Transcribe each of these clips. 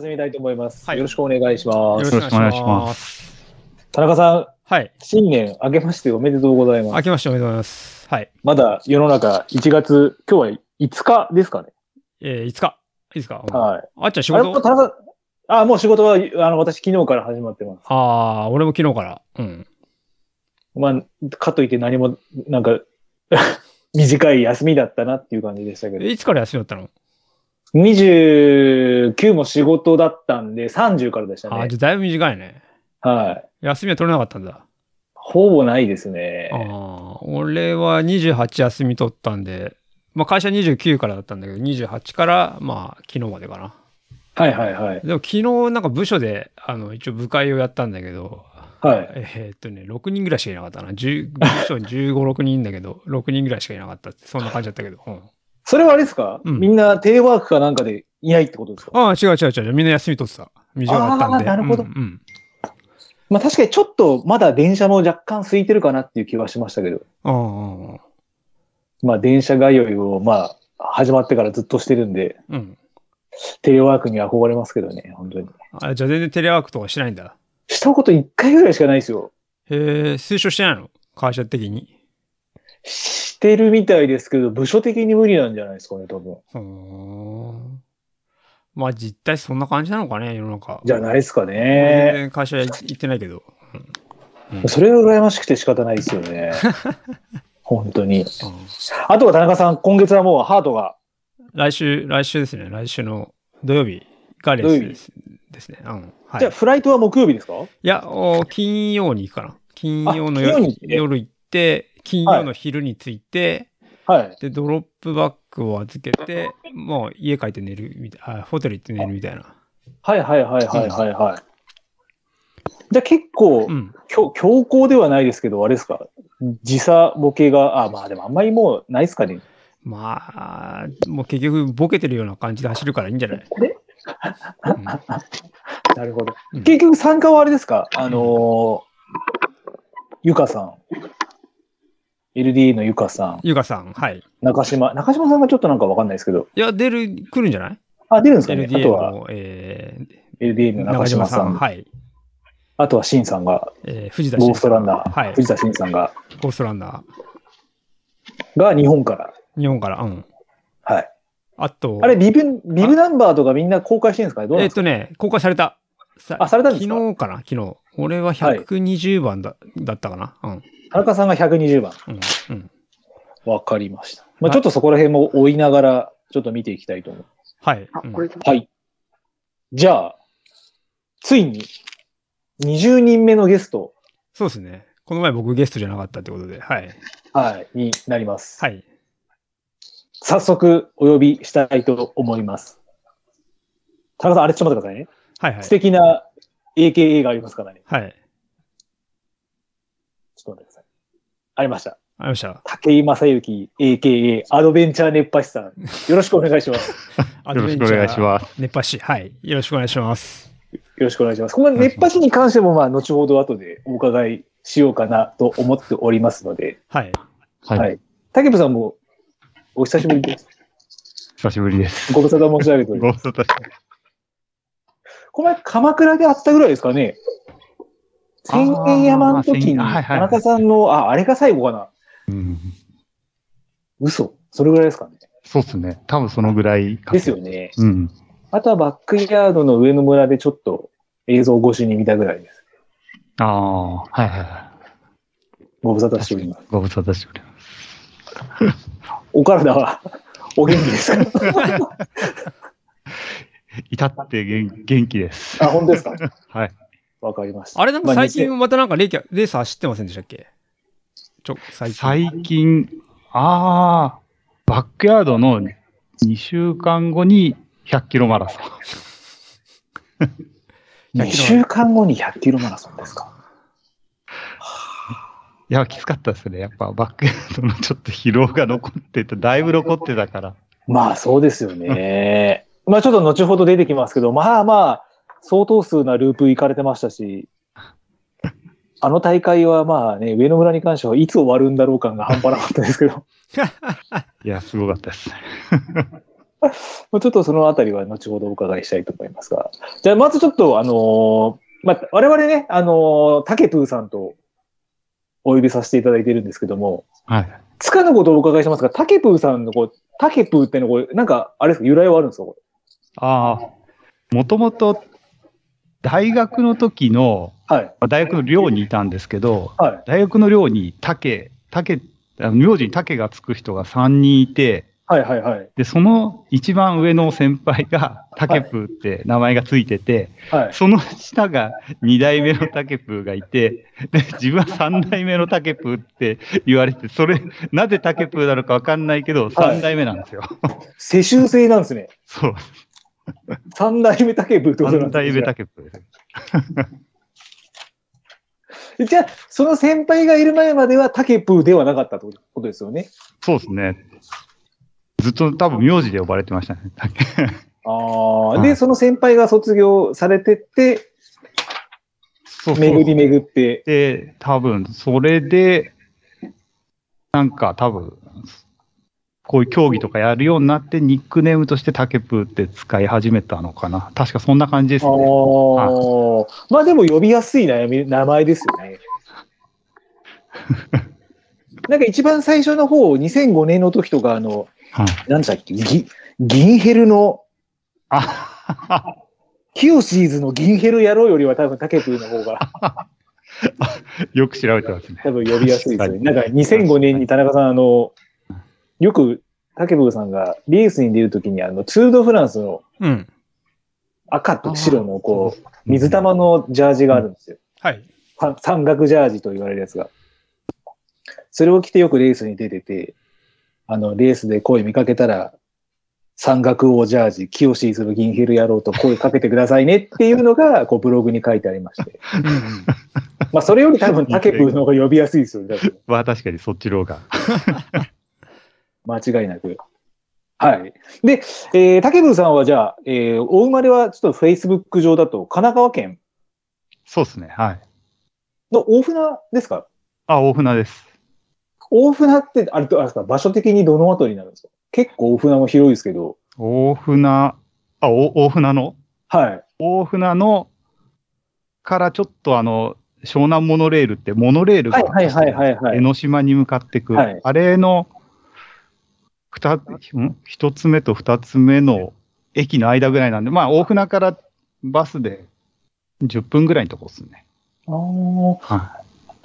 始めたいと思います、はい、よろしくお願いします。よろしくお願いします。田中さん、はい、新年明けましておめでとうございます。明けましておめでとうございます、はい、まだ世の中1月、今日は5日ですかね、5日、はい、あっちゃん仕事もう仕事は私昨日から始まってます。ああ、俺も昨日から。うん。まあ、かといって何も、なんか、短い休みだったなっていう感じでしたけど。いつから休みだったの？ 29 も仕事だったんで、30からでしたね。ああ、じゃあだいぶ短いね。はい。休みは取れなかったんだ。ほぼないですね。ああ、俺は28休み取ったんで、まあ会社29からだったんだけど、28から、まあ昨日までかな。はいはいはい。でも昨日なんか部署で一応部会をやったんだけど、はい、6人ぐらいしかいなかったな。部署に15、6人だけど、6人ぐらいしかいなかったって、そんな感じだったけど。うん、それはあれですか、うん、みんなテレワークかなんかでいないってことですか？ああ、違う。みんな休み取ってた。短かったんで。ああ、なるほど。うんうん、まあ確かにちょっとまだ電車も若干空いてるかなっていう気はしましたけど。ああ。まあ電車通いを、まあ始まってからずっとしてるんで。うん、テレワークに憧れますけどね、本当に。あ、じゃあ全然テレワークとかしないんだ。したこと1回ぐらいしかないですよ。へえ、推奨してないの？会社的に。してるみたいですけど、部署的に無理なんじゃないですかね、多分。まあ実態そんな感じなのかね、世の中。じゃないですかね。全然会社行ってないけど。うん、それが羨ましくて仕方ないですよね。本当に。あとは田中さん、今月はもうハートが。来週ですね。来週の土曜日がレースですね。うん、はい、じゃあフライトは木曜日ですか？いや、金曜に行くかな。金曜の 夜行って、金曜の昼に着いて、はい、でドロップバッグを預けて、はい、もう家帰って寝るみたいな、ホテル行って寝るみたいな。はいはいはいはいはいはい。じゃあ結構、うん、強行ではないですけど、あれですか？時差ボケが、まあでもあんまりもうないですかね。まあ、もう結局、ボケてるような感じで走るからいいんじゃない？うん、なるほど。うん、結局、参加はあれですか？ゆかさん。LDA のゆかさん。ゆかさん、はい。中島さんがちょっとなんかわかんないですけど。いや、来るんじゃない？あ、出るんですかね。LDA の、あとは、LDA の中島さん。はい。あとは、シンさんが、藤田ゴーストランナー。はい。藤田シンさんが。ゴーストランナー。が、日本から、うん。はい。あと、あれ、リブナンバーとかみんな公開してるんですかね？どうなんですか？公開された。されたんですか？昨日かな、昨日。俺は120番だったかな。うん。田中さんが120番。うん。わかりました。まあちょっとそこら辺も追いながら、ちょっと見ていきたいと思います。はい。うん、はい。じゃあ、ついに、20人目のゲスト。そうですね。この前僕ゲストじゃなかったってことで、はい。はい、になります。はい。早速お呼びしたいと思います。田中さん、あれちょっと待ってくださいね。はいはい。素敵な AKA がありますからね。はい。ちょっと待ってください。ありました。武井正幸 AKA アドベンチャー熱波師さん。よろしくお願いします。よろしくお願いします。熱波師。はい。よろしくお願いします。この熱波師に関しても、まあ、後ほど後でお伺いしようかなと思っておりますので。はい。はい。武部さんも、お久しぶりです。久しぶりです。ご無沙汰申し上げております。ご無沙汰して。この前、鎌倉で会ったぐらいですかね。千円山の時に、田中さんの、あれが最後かな。うん。嘘。それぐらいですかね。そうですね。多分そのぐらいか。ですよね。うん。あとはバックヤードの上野村でちょっと映像越しに見たぐらいです。ああ、はいはいはい。ご無沙汰しております。お体はお元気ですか？至って元気です。あ、本当ですか？はい。わかりました。あれなんか最近またなんかレース走ってませんでしたっけ？最近、バックヤードの2週間後に100キロマラソン。2週間後に100キロマラソンですか？いや、きつかったですね。やっぱバックヤードのちょっと疲労が残ってて、だいぶ残ってたから。まあそうですよね。まあちょっと後ほど出てきますけど、まあ、相当数なループ行かれてましたし、あの大会はまあね、上野村に関してはいつ終わるんだろう感が半端なかったですけど。いや、すごかったです。ちょっとそのあたりは後ほどお伺いしたいと思いますが、じゃあまずちょっと我々ね、タケプーさんとお呼びさせていただいているんですけども、はい、つかぬことをお伺いしますが、タケプーさんのタケプーってのこれなんかあれですか、由来はあるんですかこれ。ああ、もともと大学の時の、はい、大学の寮にいたんですけど、はい、大学の寮にタケ名字にタケがつく人が3人いて。はいはいはい、でその一番上の先輩がタケプーって名前がついてて、はいはい、その下が2代目のタケプーがいて、で自分は3代目のタケプーって言われて、それなぜタケプーなのか分かんないけど3代目なんですよ、はい、世襲制なんですね。そう3代目タケプーってことなんですね。3代目タケプーですじゃあその先輩がいる前まではタケプーではなかったということですよね。そうですね、ずっと多分名字で呼ばれてましたね。あで、はい、その先輩が卒業されてって、巡り巡って。で、多分それで、なんか多分、こういう競技とかやるようになって、ニックネームとしてタケプーって使い始めたのかな。確かそんな感じですね。はい、まあでも呼びやすい名前ですよね。なんか一番最初の方、2005年の時とか、なんだっけ、銀ヘルの、キヨシーズの銀ヘルやろうよりは多分タケプーの方がよく調べてますね。多分呼びやすいですね。なんか2005年に田中さん、よくタケプーさんがレースに出るときにツール・ド・フランスの赤と白の水玉のジャージがあるんですよ。はい。山岳ジャージと言われるやつが。それを着てよくレースに出てて、レースで声見かけたら、山岳王ジャージ、キヨシーズの銀ヘル野郎と声かけてくださいねっていうのが、ブログに書いてありまして。まあ、それより多分タケプーの方が呼びやすいですよね。まあ、確かにそっちの方が。間違いなく。はい。で、タケプーさんはじゃあ、お生まれはちょっと Facebook 上だと、神奈川県。そうですね、はい。の大船ですか？あ、大船です。大船ってあれですか、場所的にどの辺りになるんですか？結構大船も広いですけど。大船の、はい。大船のからちょっと湘南モノレールってモノレールが、はいはいはいはいはい、江ノ島に向かってく、はい、あれの1つ目と2つ目の駅の間ぐらいなんで、まあ大船からバスで10分ぐらいのとこですね。はい、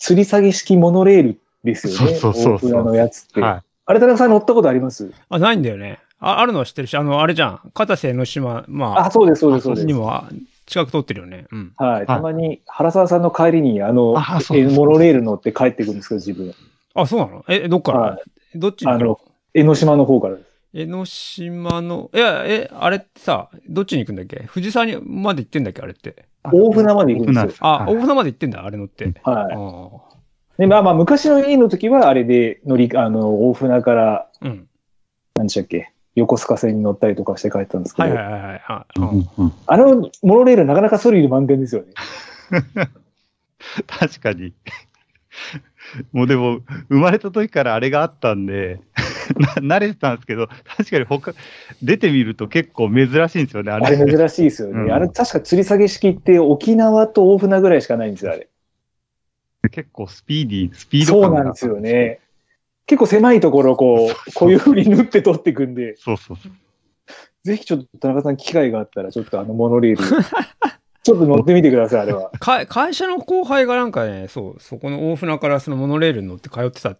吊り下げ式モノレールですよね。そう大船のやつって、はい。あれ、田中さん乗ったことあります？あ、ないんだよね。あるのは知ってるし、あれじゃん。片瀬江ノ島、まあ。あ、そうです、そうです、そうです。にも近く通ってるよね。うん。はい。たまに原沢さんの帰りに、モノレール乗って帰ってくるんですけど、自分。あ、そうなの？どっから、はい、どっちに行くの？江ノ島の方からです。江ノ島の、いや、あれってさ、どっちに行くんだっけ？藤沢まで行ってんだっけ、あれって。大船まで行くんですよ。あ、はい、大船まで行ってんだ、あれ乗って。はい。で、まあ、昔の家の時は、あれで大船から、うん、何でしたっけ、横須賀線に乗ったりとかして帰ったんですけど、はいはいはいはい、うん、モノレール、なかなかスリル満点ですよね。確かに。もうでも、生まれた時からあれがあったんで、慣れてたんですけど、確かに出てみると結構珍しいんですよね、あれ珍しいですよね。うん、あれ、確か吊り下げ式って沖縄と大船ぐらいしかないんですよ、あれ。結構スピード感が。そうなんですよね。結構狭いところをこういうふうに縫って取っていくんで。そう。ぜひちょっと田中さん、機会があったら、ちょっとモノレール、ちょっと乗ってみてください、あれは。会社の後輩がなんかね、そこの大船からそのモノレールに乗って通ってた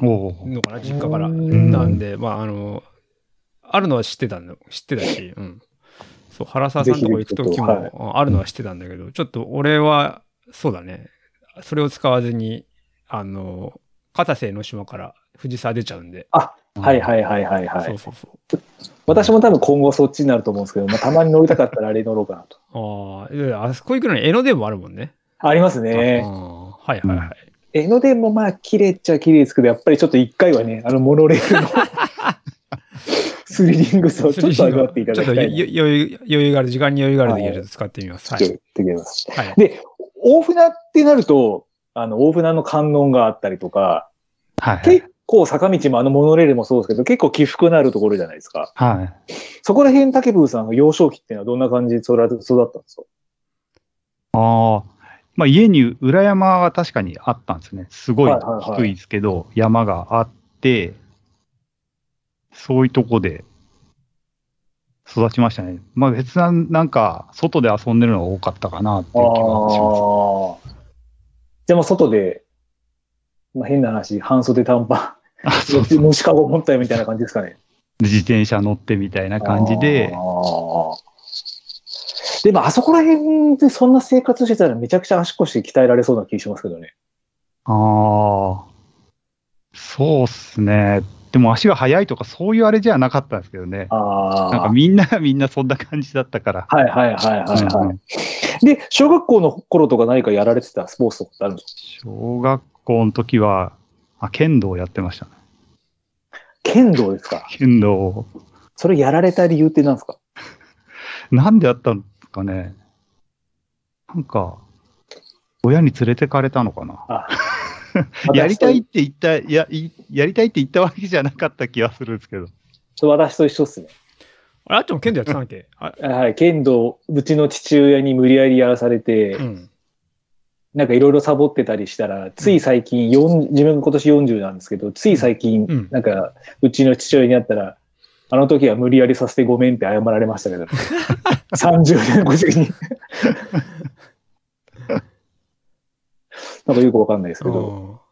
のかな、実家から。なんで、まあ、あるのは知ってたし、うん。そう、原沢さんとこ行くときも、はい、あるのは知ってたんだけど、ちょっと俺は、そうだね。それを使わずに、片瀬の島から藤沢出ちゃうんで。あ、はいはいはいはいはい。そう。私も多分今後そっちになると思うんですけど、まあ、たまに乗りたかったらあれ乗ろうかなと。あそこ行くのに江ノ電もあるもんね。ありますね。はいはいはい。江ノ電もまあ、綺麗っちゃ綺麗ですけど、やっぱりちょっと一回はね、モノレールのスリリングさをちょっと味わっていただきたい。ちょっと余裕がある、時間に余裕があるので、ちょっと使ってみます。はい。はい、で大船ってなると、大船の観音があったりとか、はいはい、結こう坂道もあのモノレールもそうですけど、結構起伏のあるところじゃないですか。はい。そこら辺、たけぷーさんの幼少期っていうのはどんな感じで育ったんですか？ああ。まあ、家に裏山は確かにあったんですね。すごい低いですけど、はいはいはい、山があって、そういうとこで育ちましたね。まあ、別な、なんか、外で遊んでるのが多かったかなっていう気がします。ああ。でも外で、まあ、変な話、半袖短パン、そうそう虫かご持ったよみたいな感じですかね。自転車乗ってみたいな感じで。あでもあそこら辺でそんな生活してたらめちゃくちゃ足腰鍛えられそうな気がしますけどね。ああ、そうっすね。でも足が速いとかそういうあれじゃなかったんですけどね。ああ、なんかみんなそんな感じだったから。はいはいはいはい、はい、で小学校の頃とか何かやられてたスポーツとかってあるんですか？小学校の時は剣道をやってましたね。剣道ですか？剣道。それやられた理由って何ですか？なんでやったんですかね。なんか親に連れてかれたのかな。ああやりたいって言ったやりたいって言ったわけじゃなかった気がするんですけど。私と一緒っすね。あれあっちも剣道やってたんけ。はい、剣道うちの父親に無理やりやらされて、うん、なんかいろいろサボってたりしたら、つい最近、うん、自分今年40なんですけど、つい最近、うん、なんかうちの父親に会ったら。あの時は無理やりさせてごめんって謝られましたけど、30年越しに。なんかよくわかんないですけど。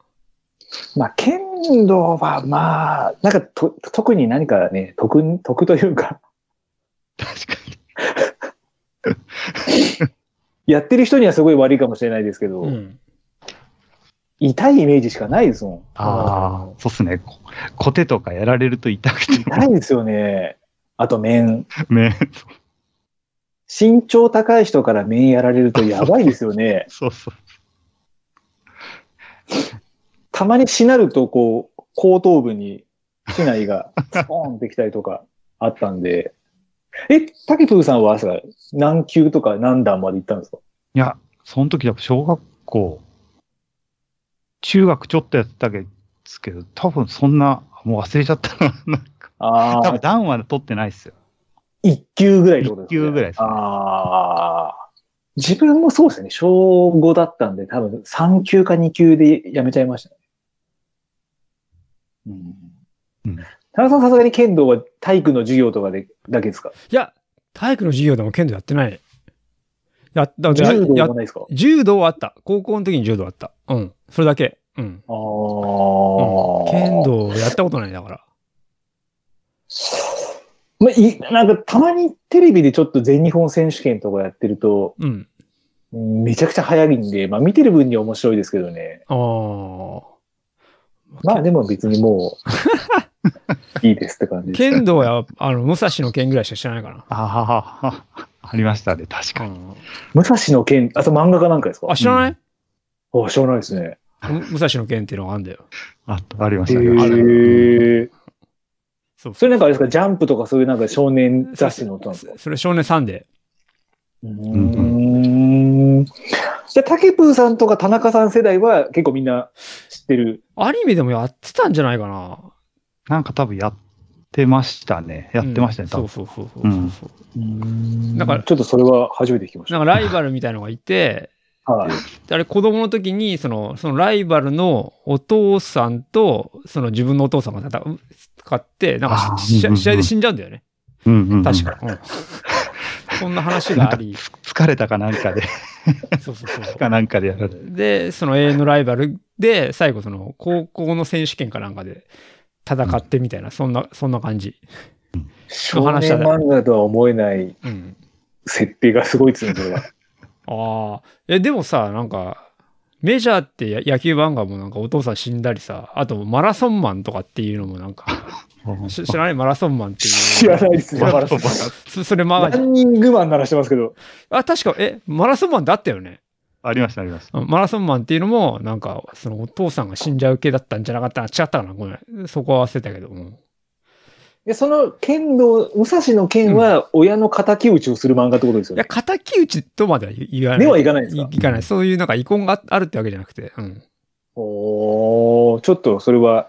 まあ、剣道はまあ、なんか特に何かね、得というか。確かに。やってる人にはすごい悪いかもしれないですけど、うん、痛いイメージしかないですもん。ああ、そうっすね。コテとかやられると痛くてないですよね。あと面身長高い人から面やられるとやばいですよね。そうたまにしなるとこう後頭部に竹刀がスポーンってきたりとかあったんでたけぷーさんは朝何級とか何段まで行ったんですか？いやその時だと小学校中学ちょっとやってたけど多分そんなもう忘れちゃったな。なんかあ多分段は取ってないですよ。1級ぐらいってことですね。1級ぐらいですね。ああ自分もそうですね。小5だったんで多分3級か2級でやめちゃいましたね。うん。田中さんさすがに剣道は体育の授業とかでだけですか？いや体育の授業でも剣道やってない。柔道はないですか？柔道はあった。高校の時に柔道あった。うんそれだけ。うん、ああ、剣道やったことないだから。まあ、なんかたまにテレビでちょっと全日本選手権とかやってると、うん、めちゃくちゃ早いんで、まあ見てる分には面白いですけどね。ああ、まあでも別にもういいですって感じです。剣道や武蔵の剣ぐらいしか知らないかな。ああ、ありましたね確かに。武蔵の剣、あと漫画かなんかですか？あ知らない？うん、あ知らないですね。武蔵の剣っていうのがあるんだよ。ありましたね。それなんかあれですか、ジャンプとかそういうなんか少年雑誌の音なんですか？それ少年サンデー。じゃあ、たけぷーさんとか田中さん世代は結構みんな知ってる。アニメでもやってたんじゃないかな。なんか多分やってましたね。やってましたね、多分。そう。なんかちょっとそれは初めて聞きました。なんかライバルみたいなのがいて、はい、あれ子供の時にそのライバルのお父さんとその自分のお父さんが戦ってなんか試合で死んじゃうんだよね、うんうん、確か、うん、そんな話があり疲れたかなんかでそうかなんかでやられでその永遠のライバルで最後その高校の選手権かなんかで戦ってみたいな、うん、そんな感じ、うん、少年漫画とは思えない設定がすごいですねそれは。あでもさなんかメジャーって野球漫画もなんかお父さん死んだりさあとマラソンマンとかっていうのもなんか知らないマラソンマンっていう知らないですねマラソンマンそれマランニングマンならしてますけど確かマラソンマンだったよねありましたマラソンマンっていうのもなんかそのお父さんが死んじゃう系だったんじゃなかったな違ったかなごめんそこは忘れたけどもでその剣道、武蔵の剣は親の敵討ちをする漫画ってことですよね。いや、敵討ちとまでは言わない。ではいかないですか？いかない。そういうなんか遺恨があるってわけじゃなくて。うん。ちょっとそれは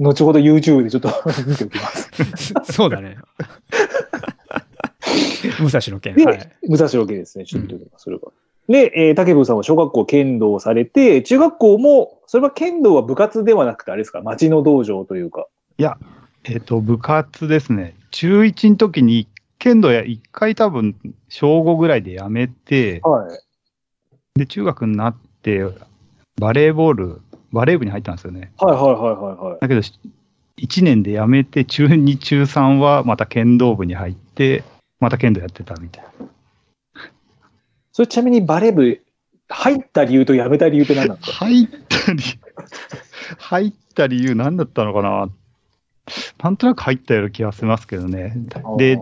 後ほど YouTube でちょっと見ておきますそうだね武蔵の件、はい、武蔵の件ですね。ちょっと見ておきます、うん、それはで、武部さんは小学校剣道をされて、中学校も、それは剣道は部活ではなくて、あれですか、町の道場というか。いや、部活ですね。中1の時に、剣道や1回多分、小5ぐらいでやめて、はい、で、中学になって、バレー部に入ったんですよね。はいはいはいはい。だけど、1年でやめて、中2、中3はまた剣道部に入って、また剣道やってたみたいな。それちなみにバレー部入った理由と辞めた理由って何なんですか？入った理由何だったのかな。なんとなく入ったような気がしますけどね。で、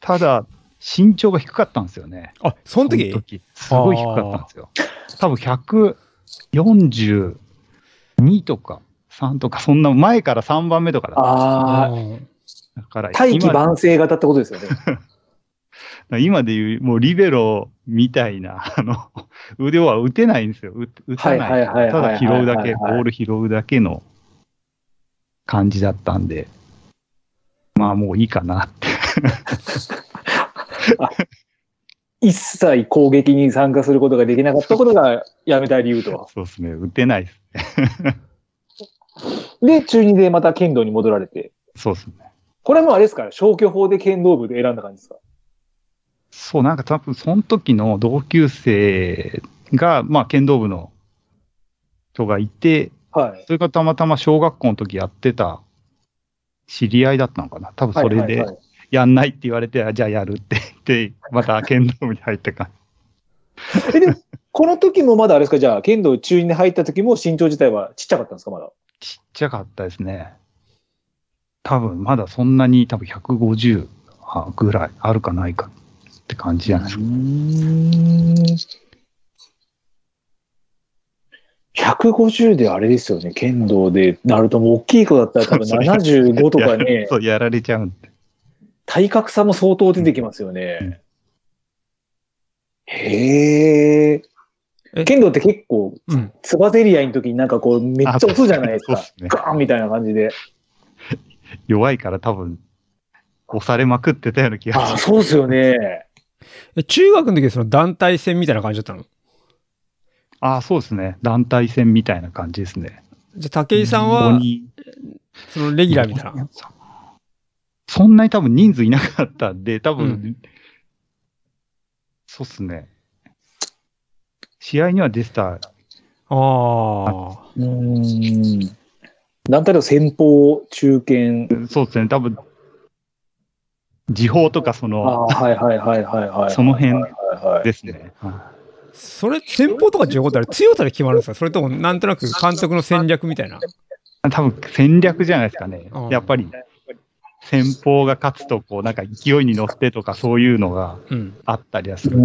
ただ身長が低かったんですよね。あ、その時すごい低かったんですよ。多分142とか3とかそんな前から3番目とかだった。だから大器晩成型ってことですよね。今でいう、もうリベロみたいな、腕は打てないんですよ。打たない。ただ拾うだけ、ボール拾うだけの感じだったんで、まあもういいかなって一切攻撃に参加することができなかったことがやめた理由とは。そうですね、打てないですね。で、中2でまた剣道に戻られて。そうですね。これもあれですから、消去法で剣道部で選んだ感じですか？そう、なんか多分その時の同級生が、まあ剣道部の人がいて、はい、それがたまたま小学校の時やってた知り合いだったのかな。多分それでやんないって言われて、はいはいはい、じゃあやるって言って、また剣道部に入ったかえ、でもこの時もまだあれですか、じゃあ剣道中2に入った時も身長自体はちっちゃかったんですか、まだ。ちっちゃかったですね。多分まだそんなに多分150ぐらいあるかないか。って感じじゃないですか。150であれですよね、剣道でなるともう大きい子だったら多分75とかねそうやられちゃうんで、体格差も相当出てきますよね、うんうん、へえ。剣道って結構つばぜり合いの時になんかこうめっちゃ押すじゃないですか、そうですね、ガーンみたいな感じで弱いから多分押されまくってたような気がする。あ、そうですよね。中学の時その団体戦みたいな感じだったの？あ、そうですね。団体戦みたいな感じですね。じゃあ武井さんはそのレギュラーみたいな。そんなに多分人数いなかったんで、多分、うん、そうっすね。試合には出てた。団体の先鋒、中堅。そうですね。多分。時報とかそのその辺ですね。それ先方とか時報ってあれ強さで決まるんですか？それともなんとなく監督の戦略みたいな。多分戦略じゃないですかね。やっぱり先方が勝つとこうなんか勢いに乗ってとかそういうのがあったりはする。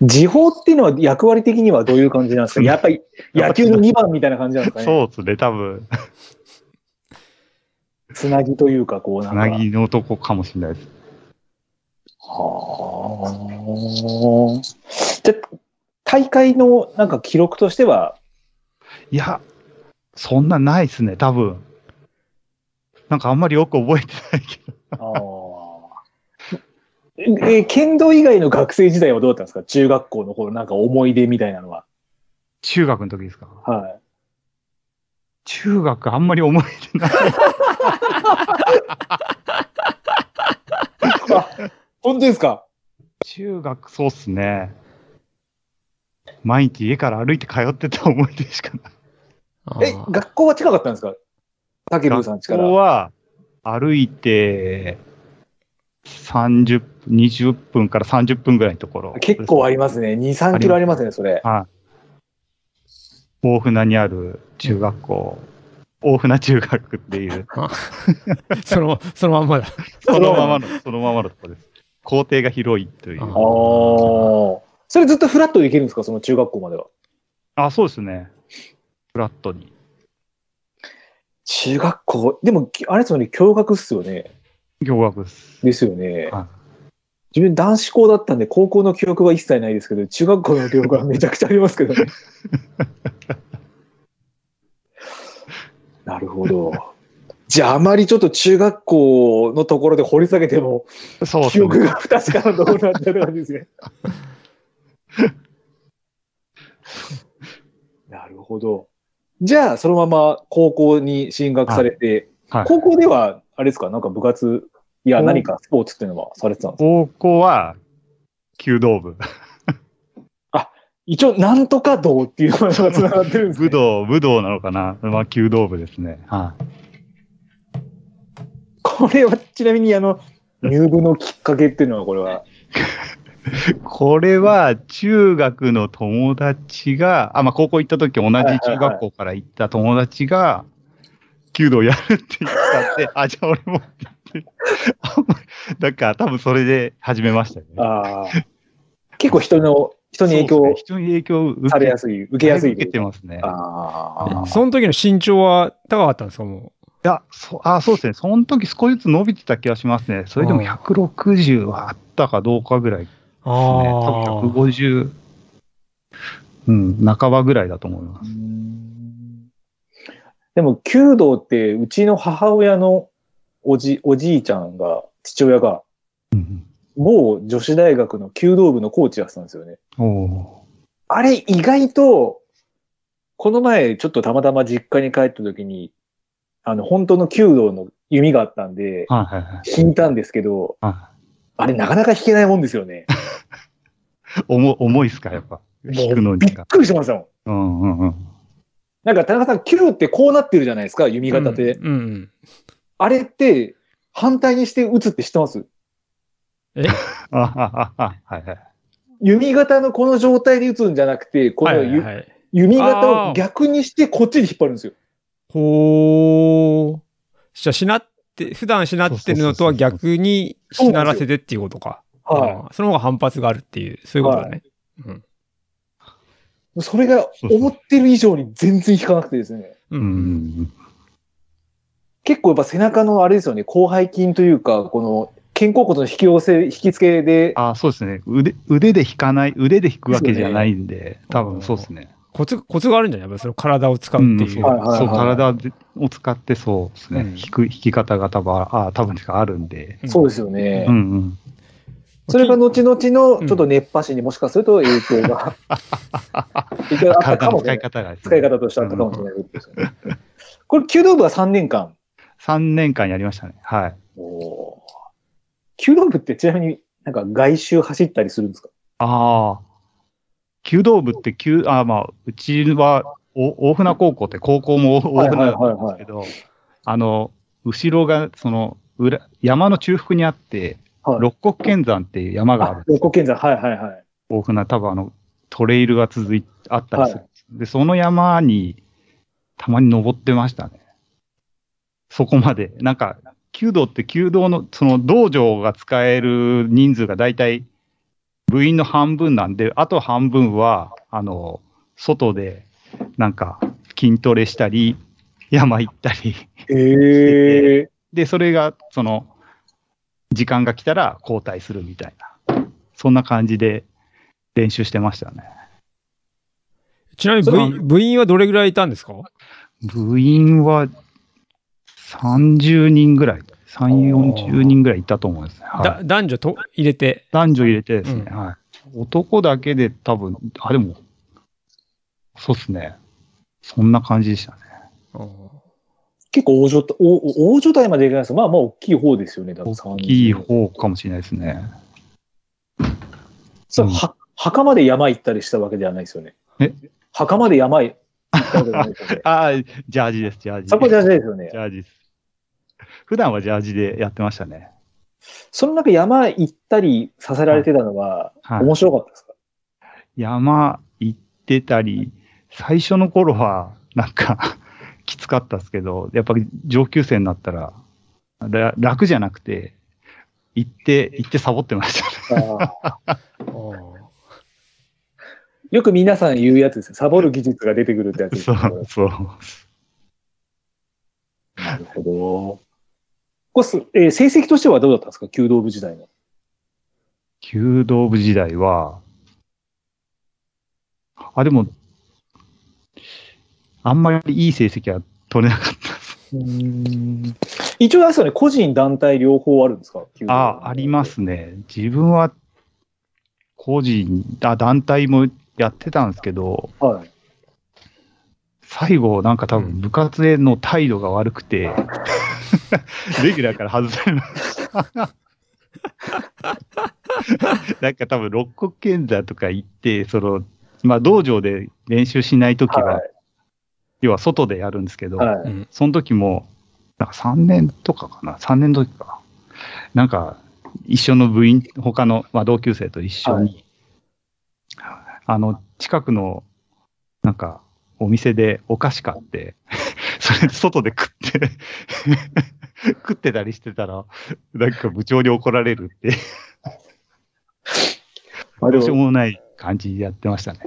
時報っていうのは役割的にはどういう感じなんですか？やっぱり野球の2番みたいな感じなんですかね。そうですね、多分。つなぎというか、こうなんかつなぎのとこかもしれないです。はあ。じゃ大会のなんか記録としては、いやそんなないですね。多分なんかあんまりよく覚えてないけど。ああ。剣道以外の学生時代はどうだったんですか？中学校の頃なんか思い出みたいなのは。中学の時ですか？はい。中学あんまり思い出ない。本当ですか？中学、そうっすね。毎日家から歩いて通ってた思い出しかない。学校は近かったんですか？武部さん家から。学校は歩いて20分から30分ぐらいのところ。結構ありますね。2、3キロありますね、それ。はい。大船にある中学校、大船中学っていうそのまんまだそのままのとこです。校庭が広いという。ああ、それずっとフラットで行けるんですか、その中学校までは。あ、そうですね、フラットに。中学校でもあれですよね、共学っすよね。共学ですよね、はい。自分男子校だったんで高校の記憶は一切ないですけど、中学校の記憶はめちゃくちゃありますけどねるほど。じゃああまりちょっと中学校のところで掘り下げても、そう記憶が不確かなところになっちゃう感じですね。なるほど。じゃあそのまま高校に進学されて、はいはい、高校ではあれですか、なんか部活いや何かスポーツっていうのはされてたんですか？高校は弓道部。一応、なんとか道っていうのがつながってるんですね。武道なのかな、まあ、弓道部ですね。はい、これは、ちなみに、入部のきっかけっていうのは、これはこれは、中学の友達が、まあ、高校行った時、同じ中学校から行った友達が、弓道やるって言ったって、あ、じゃあ俺もって。だから、多分それで始めましたね。あ結構人に影響を受けやすいますね。あその時の身長は高かったんですか？もういやそうですね、その時少しずつ伸びてた気がしますね。それでも160はあったかどうかぐらいですね。多分150、半ばぐらいだと思います。でも弓道ってうちの母親のおじいちゃんが父親が、某女子大学の弓道部のコーチやってたんですよね。あれ意外と、この前ちょっとたまたま実家に帰った時に、本当の弓道の弓があったんで、引いたんですけど、あれなかなか引けないもんですよね。重いっすか、やっぱ。引くのに。びっくりしましたもん。なんか田中さん、弓道ってこうなってるじゃないですか、弓形で。あれって反対にして打つって知ってます？弓形のこの状態で打つんじゃなくて、この弓形を逆にしてこっちに引っ張るんですよ。ほー。じゃあ普段しなってるのとは逆にしならせてっていうことか。その方が反発があるっていう、そういうことだね。それが思ってる以上に全然引かなくてですね。結構やっぱ背中のあれですよね、広背筋というか、この、肩甲骨の引き付けで。そうですね。腕で引かない、腕で引くわけじゃないんで、多分そうですね。コツがあるんじゃないですか、その体を使うっていう。そう、体を使ってそうですね。引き方が多分あるんで。そうですよね。それが後々のちょっと熱波師にもしかすると影響が。体の使い方がですね。使い方としてあったかもしれないですよね。これ、弓道部は3年間 ?3 年間やりましたね。はい。弓道部ってちなみになんか外周走ったりするんですか？弓道部ってうちは大船高校って高校も大船なんですけど、後ろがその山の中腹にあって、六国剣山っていう山があるんです。六国剣山、大船、多分トレイルがあったりするんです、で、その山にたまに登ってましたね。そこまで。なんか、弓道って弓道のその道場が使える人数がだいたい部員の半分なんで、あと半分は外でなんか筋トレしたり山行ったりしてて、でそれがその時間が来たら交代するみたいな、そんな感じで練習してましたね。ちなみに部員はどれぐらいいたんですか？部員は30人ぐらい、40人ぐらいいたと思うんですね。男女と入れて。男女入れてですね。男だけで多分、でも、そうですね。そんな感じでしたね。結構大所帯までいかないですけど、まあ大きい方ですよね、多分大きい方かもしれないですね。そう、墓まで山行ったりしたわけではないですよね。墓まで山行ったわけじゃないですよね。ジャージです、ジャージ。そこジャージですよね。ジャージです。普段はジャージでやってましたね。その中山行ったりさせられてたのは面白かったですか？山行ってたり、最初の頃はなんかきつかったですけど、やっぱり上級生になったら楽じゃなくて、行ってサボってましたね。よく皆さん言うやつですね。サボる技術が出てくるってやつですね。そう。なるほど。成績としてはどうだったんですか、弓道部時代の。弓道部時代は、でも、あんまりいい成績は取れなかったです。一応あれですよね、個人団体両方あるんですか？ありますね。自分は個人団体もやってたんですけど、はい、最後なんか多分部活への態度が悪くて、レギュラーから外されました。なんか多分六国剣座とか行って、そのまあ道場で練習しないときは、はい、要は外でやるんですけど、はい、その時もなんか3年とかかな、3年の時かな、なんか一緒の部員、他の、まあ、同級生と一緒に、はい、近くのなんかお店でお菓子買って、それ外で食って食ってたりしてたら、なんか部長に怒られるって、どうしようもない感じでやってましたね。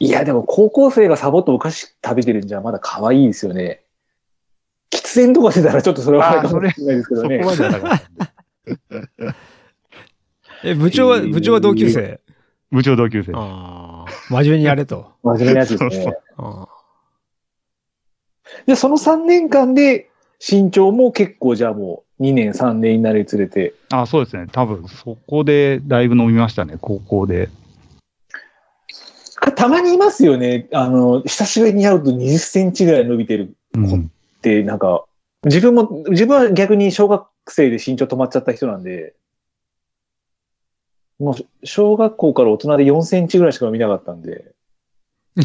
いやでも高校生がサボっとお菓子食べてるんじゃまだ可愛いですよね。喫煙とかしてたらちょっとそれはあれかもしれないですけどね。そこまではなかった。部長は同級生。部長同級生。あ、真面目にやれと。真面目なやつですね。そうそう、あ、でその3年間で身長も結構じゃあもう2年3年になるにつれて。あ、そうですね。多分そこでだいぶ伸びましたね、高校で。たまにいますよね。久しぶりに会うと20センチぐらい伸びてる子って、なんか、自分は逆に小学生で身長止まっちゃった人なんで、もう、小学校から大人で4センチぐらいしか伸びなかったんで。あ、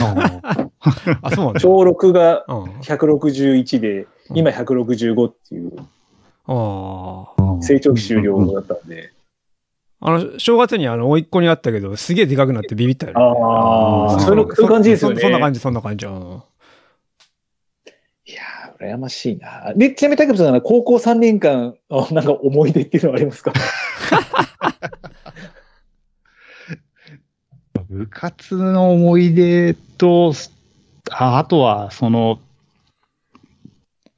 そうなんだ。小6が161で、今165っていう、成長期終了だったんで。正月に甥っ子に会ったけど、すげえでかくなってビビったよね。ああ、そういう感じですよね。そんな感じ、そんな感じ。いやー、羨ましいな。で、ちなみにタケプさん、高校3年間、なんか思い出っていうのはありますか？部活の思い出と、あとは、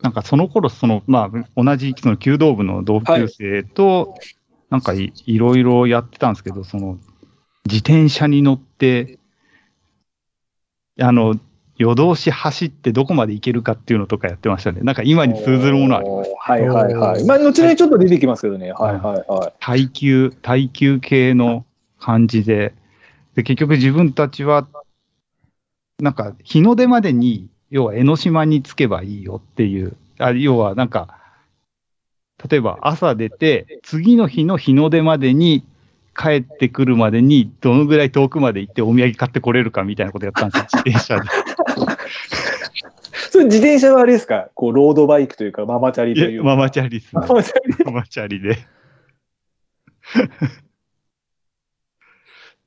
なんかその頃、まあ、同じその弓道部の同級生と、はい、なんか いろいろやってたんですけど、自転車に乗って、夜通し走ってどこまで行けるかっていうのとかやってましたね。なんか今に通ずるものあります。はいはいはい。まあ、後々ちょっと出てきますけどね。はいはいはい。耐久系の感じで。で、結局自分たちは、なんか日の出までに、要は江ノ島に着けばいいよっていう、要はなんか、例えば朝出て、次の日の日の出までに帰ってくるまでに、どのぐらい遠くまで行ってお土産買ってこれるかみたいなことやったんですよ、自転車で。それ自転車はあれですか？こうロードバイクというか、ママチャリというか。ママチャリですね。ママチャリで。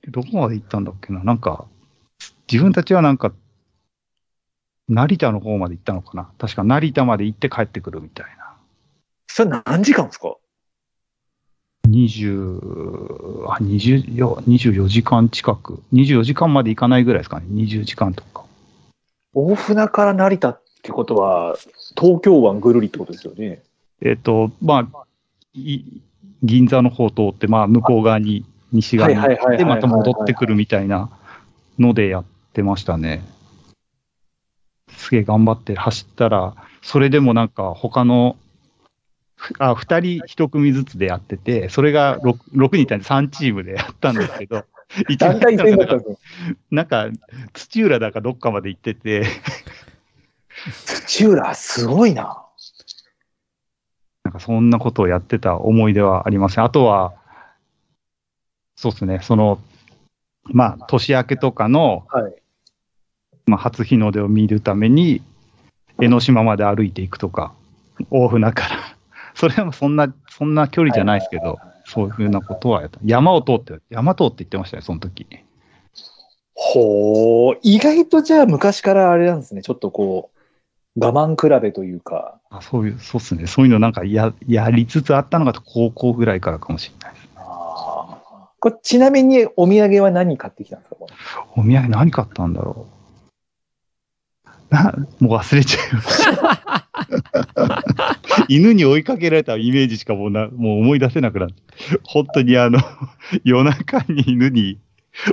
どこまで行ったんだっけな、なんか、自分たちはなんか、成田の方まで行ったのかな。確か成田まで行って帰ってくるみたいな。それ何時間ですか？24時間近く。24時間までいかないぐらいですかね。20時間とか。大船から成田ってことは、東京湾ぐるりってことですよね。まあ、銀座の方通って、まあ、向こう側に、西側に行って、また戻ってくるみたいなのでやってましたね。すげえ頑張って走ったら、それでもなんか他の、2人1組ずつでやってて、それが 6人対3チームでやったんですけど、団体戦だったの。なんか土浦だかどっかまで行ってて土浦すごいな。なんかそんなことをやってた思い出はありません。あとはそうですね、まあ年明けとかの、はい、まあ、初日の出を見るために江ノ島まで歩いていくとか、大船からそれはそんな距離じゃないですけど、そういうふうなことはやった。山通って言ってましたね、その時。ほー、意外とじゃあ昔からあれなんですね、ちょっとこう、我慢比べというか。あ、そうですね、そういうのなんか やりつつあったのが高校ぐらいからかもしれないですね。あ、これちなみにお土産は何買ってきたんですか？お土産何買ったんだろう。もう忘れちゃいました。犬に追いかけられたイメージしかもう思い出せなくなって、本当に夜中に犬に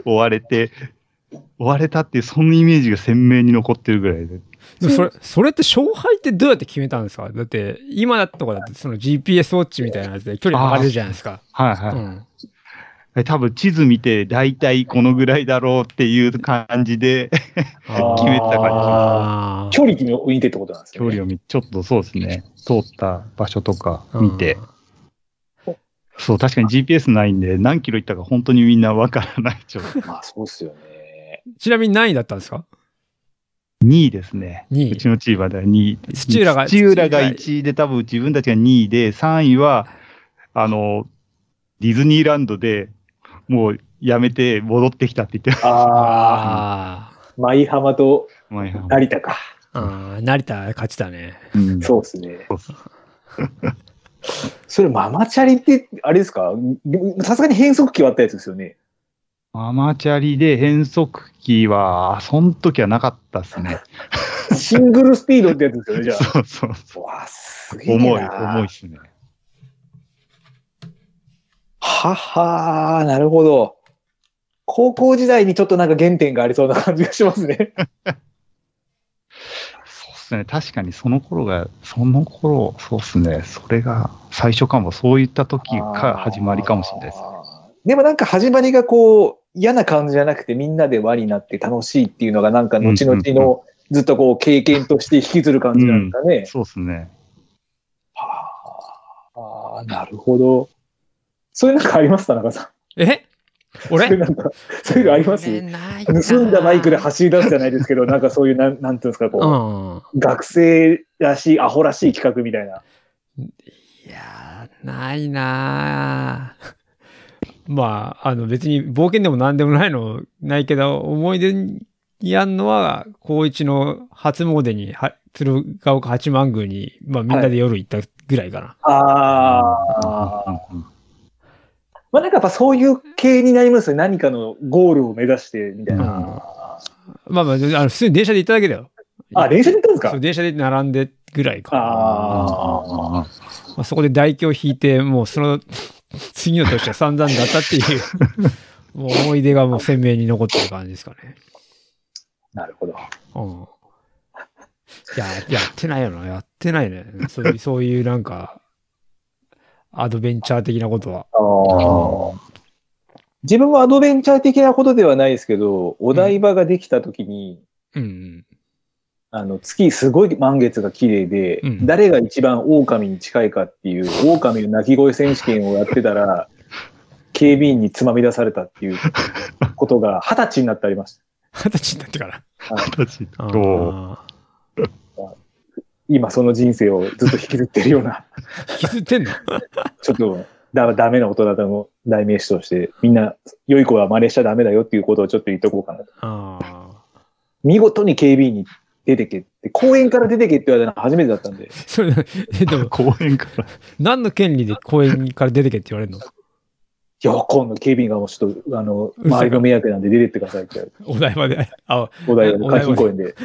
追われて、追われたっていう、そのイメージが鮮明に残ってるぐらいで。でもそれって勝敗ってどうやって決めたんですか？だって今だとかだってその GPS ウォッチみたいなやつで距離測れるじゃないですか。はいはい、うん、多分地図見て大体このぐらいだろうっていう感じで決めてた感じ。距離を見てってことなんですよね。距離を見てちょっとそうですね、通った場所とか見て、うん、そう確かに GPS ないんで何キロ行ったか本当にみんなわからない状態。まあそうですよね。ちなみに何位だったんですか？2位ですね。うちのチーバーでは2位。土浦が1位で、多分自分たちが2位で、3位は、ディズニーランドでもうやめて戻ってきたって言ってました。ああ、うん。舞浜と成田か。ああ、成田勝ちたね。うん、そうですね。それ、ママチャリって、あれですか？さすがに変速機はあったやつですよね。ママチャリで変速機は、その時はなかったですね。シングルスピードってやつですよね、じゃあ。そうそうそう。わあ、すげえ。重いっすね。ははー、なるほど。高校時代にちょっとなんか原点がありそうな感じがしますね。そうっすね。確かにその頃、そうっすね。それが最初かも、そういった時が始まりかもしれないです。でもなんか始まりがこう、嫌な感じじゃなくてみんなで輪になって楽しいっていうのがなんか後々のずっとこう経験として引きずる感じなんですかね。うん、そうですね。はあ、なるほど。そういうなんかありますか、田中さん。俺そういうのあります？盗んだバイクで走り出すじゃないですけど、なんかそういうなんていうんですか、こう、うん、学生らしい、アホらしい企画みたいな。いやー、ないなー。まあ、別に冒険でも何でもないのないけど、思い出にやんのは高1の初詣に鶴岡八幡宮に、まあ、みんなで夜行ったぐらいかな。まあなんかやっぱそういう系になりますね。何かのゴールを目指してみたいな。まあ普通に電車で行っただけだよ。あ、電車で行ったんですか？そう、電車で並んでぐらいかな。まあ、そこで台帳を引いて、もうその次の年は散々だったっていうもう思い出がもう鮮明に残ってる感じですかね。なるほど。うん。やってないね。そういうなんかアドベンチャー的なことは。自分はアドベンチャー的なことではないですけど、お台場ができたときに、うん、月すごい満月が綺麗で、うん、誰が一番狼に近いかっていう狼の鳴き声選手権をやってたら警備員につまみ出されたっていうことが20歳になってありました。20歳になってから。20歳。今その人生をずっと引きずってるような。引きずってんの？ちょっとダメな大人の代名詞として、みんな良い子は真似しちゃダメだよっていうことをちょっと言っとこうかなと。あ、見事に警備員に出てけって、公園から出てけって言われたのは初めてだったんで。それ、でも、公園から。何の権利で公園から出てけって言われるの？いや、今度警備員がもうちょっと、周りの迷惑なんで出てってくださいって言われて。お台場で、お台場で、海浜公園で。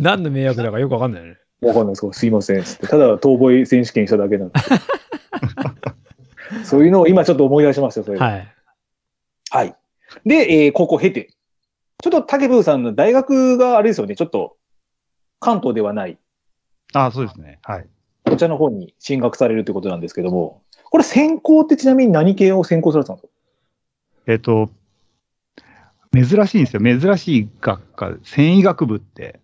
何の迷惑だかよくわかんないよね。わかんないです。すいません。ただ、遠吠え選手権しただけなんですけど。そういうのを今ちょっと思い出しましたよ、それ。はい。はい。で、高校経て。ちょっと竹部さんの大学があれですよね、ちょっと関東ではない。ああ、そうですね。はい。こちらの方に進学されるということなんですけども、これ専攻ってちなみに何系を専攻されてたんですか？珍しいんですよ。珍しい学科、繊維学部って、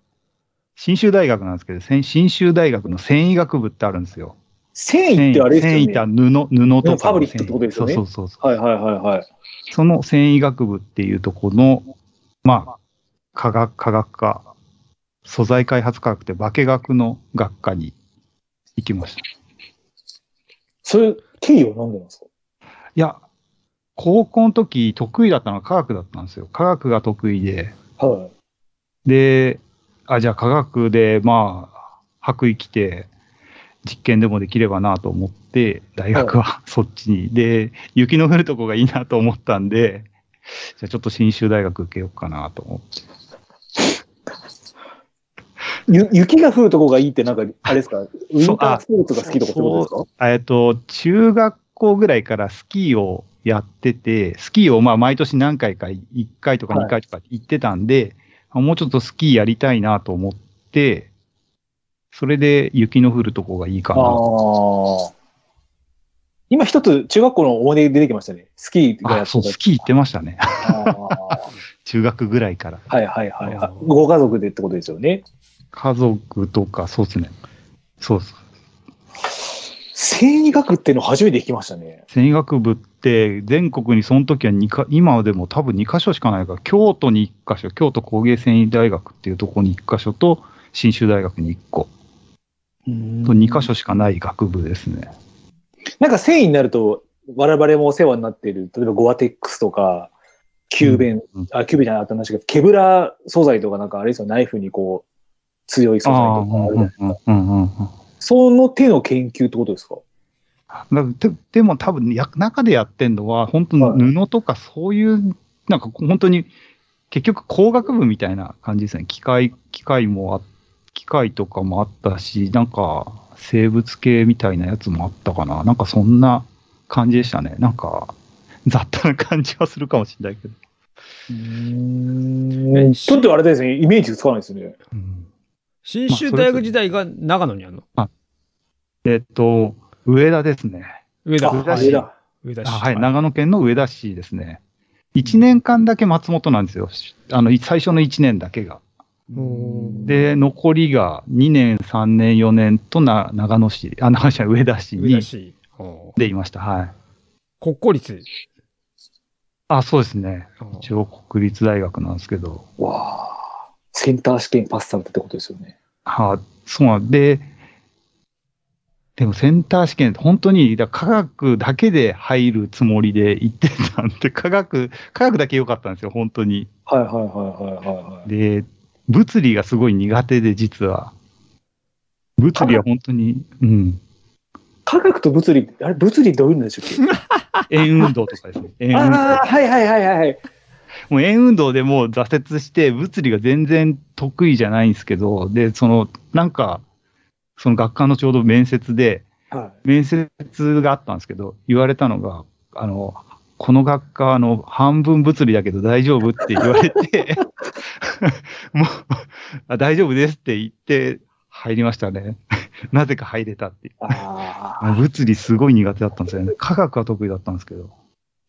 信州大学なんですけど、信州大学の繊維学部ってあるんですよ。繊維ってあれですよね。布とか。ファブリックってことですよね。そう。はいはいはいはい。その繊維学部っていうとこの、まあ、化学科、素材開発科学って化学の学科に行きました。そういう経緯を何でなんですか？いや、高校の時得意だったのは化学だったんですよ。化学が得意で。はい。で、じゃあ化学で、まあ、白衣着て、実験でもできればなと思って、大学はそっちに。で、雪の降るとこがいいなと思ったんで、じゃあちょっと信州大学受けようかなと思って。雪が降るとこがいいってなんかあれですか？ウィンタースポーツが好きとかってことですか？中学校ぐらいからスキーをやってて、スキーをまあ毎年何回か、1回とか2回とか行ってたんで、はい、もうちょっとスキーやりたいなと思って、それで雪の降るとこがいいかなと。あ、今一つ中学校の思い出出てきましたね。スキーがやってた。あ、そう、スキー行ってましたね。中学ぐらいから。はいはいはい、はい。ご家族でってことですよね。家族とか、そうですね。そうです。繊維学っていうの初めて聞きましたね。繊維学部って全国にその時は今でも多分2カ所しかないから、京都に1カ所、京都工芸繊維大学っていうところに1カ所と、信州大学に1個と2カ所しかない学部ですね。なんか繊維になると我々もお世話になっている、例えばゴアテックスとか久弁、うんうん、あ、久弁じゃなかったんですけど、ケブラ素材とかなんかあれですよ、ナイフにこう強い素材とかあるじゃないですか。うんうんうんうん、その手の研究ってことですか？でも多分中でやってんのは本当の布とかそういう、はい、なんか本当に結局工学部みたいな感じですね。機械とかもあったし、なんか生物系みたいなやつもあったかな。なんかそんな感じでしたね。なんか雑多な感じはするかもしれないけど。ちょっとあれですね、イメージつかないですね。信州大学時代が長野にあるの？まあ、上田ですね。上田市。はい、長野県の上田市ですね。1年間だけ松本なんですよ。最初の1年だけが。で、残りが2年、3年、4年と長野市、上田市にでいました。はい。国公立？あ、そうですね。一応国立大学なんですけど。わあ。センター試験パスされたってことですよね。はあ、そうなんで、でもセンター試験って本当に科学だけで入るつもりで行ってたんで、科学だけ良かったんですよ、本当に。はいはいはいはい、はい。で、物理がすごい苦手で、実は。物理は本当に、うん。科学と物理、あれ、物理どういうんでしょうっけ？円運動とかですね。ああ、はいはいはいはい。もう円運動でもう挫折して物理が全然得意じゃないんですけど、でなんかその学科のちょうど面接で、はい、面接があったんですけど、言われたのがこの学科半分物理だけど大丈夫って言われてもう大丈夫ですって言って入りましたね。なぜか入れたっていう。物理すごい苦手だったんですよね。科学は得意だったんですけど。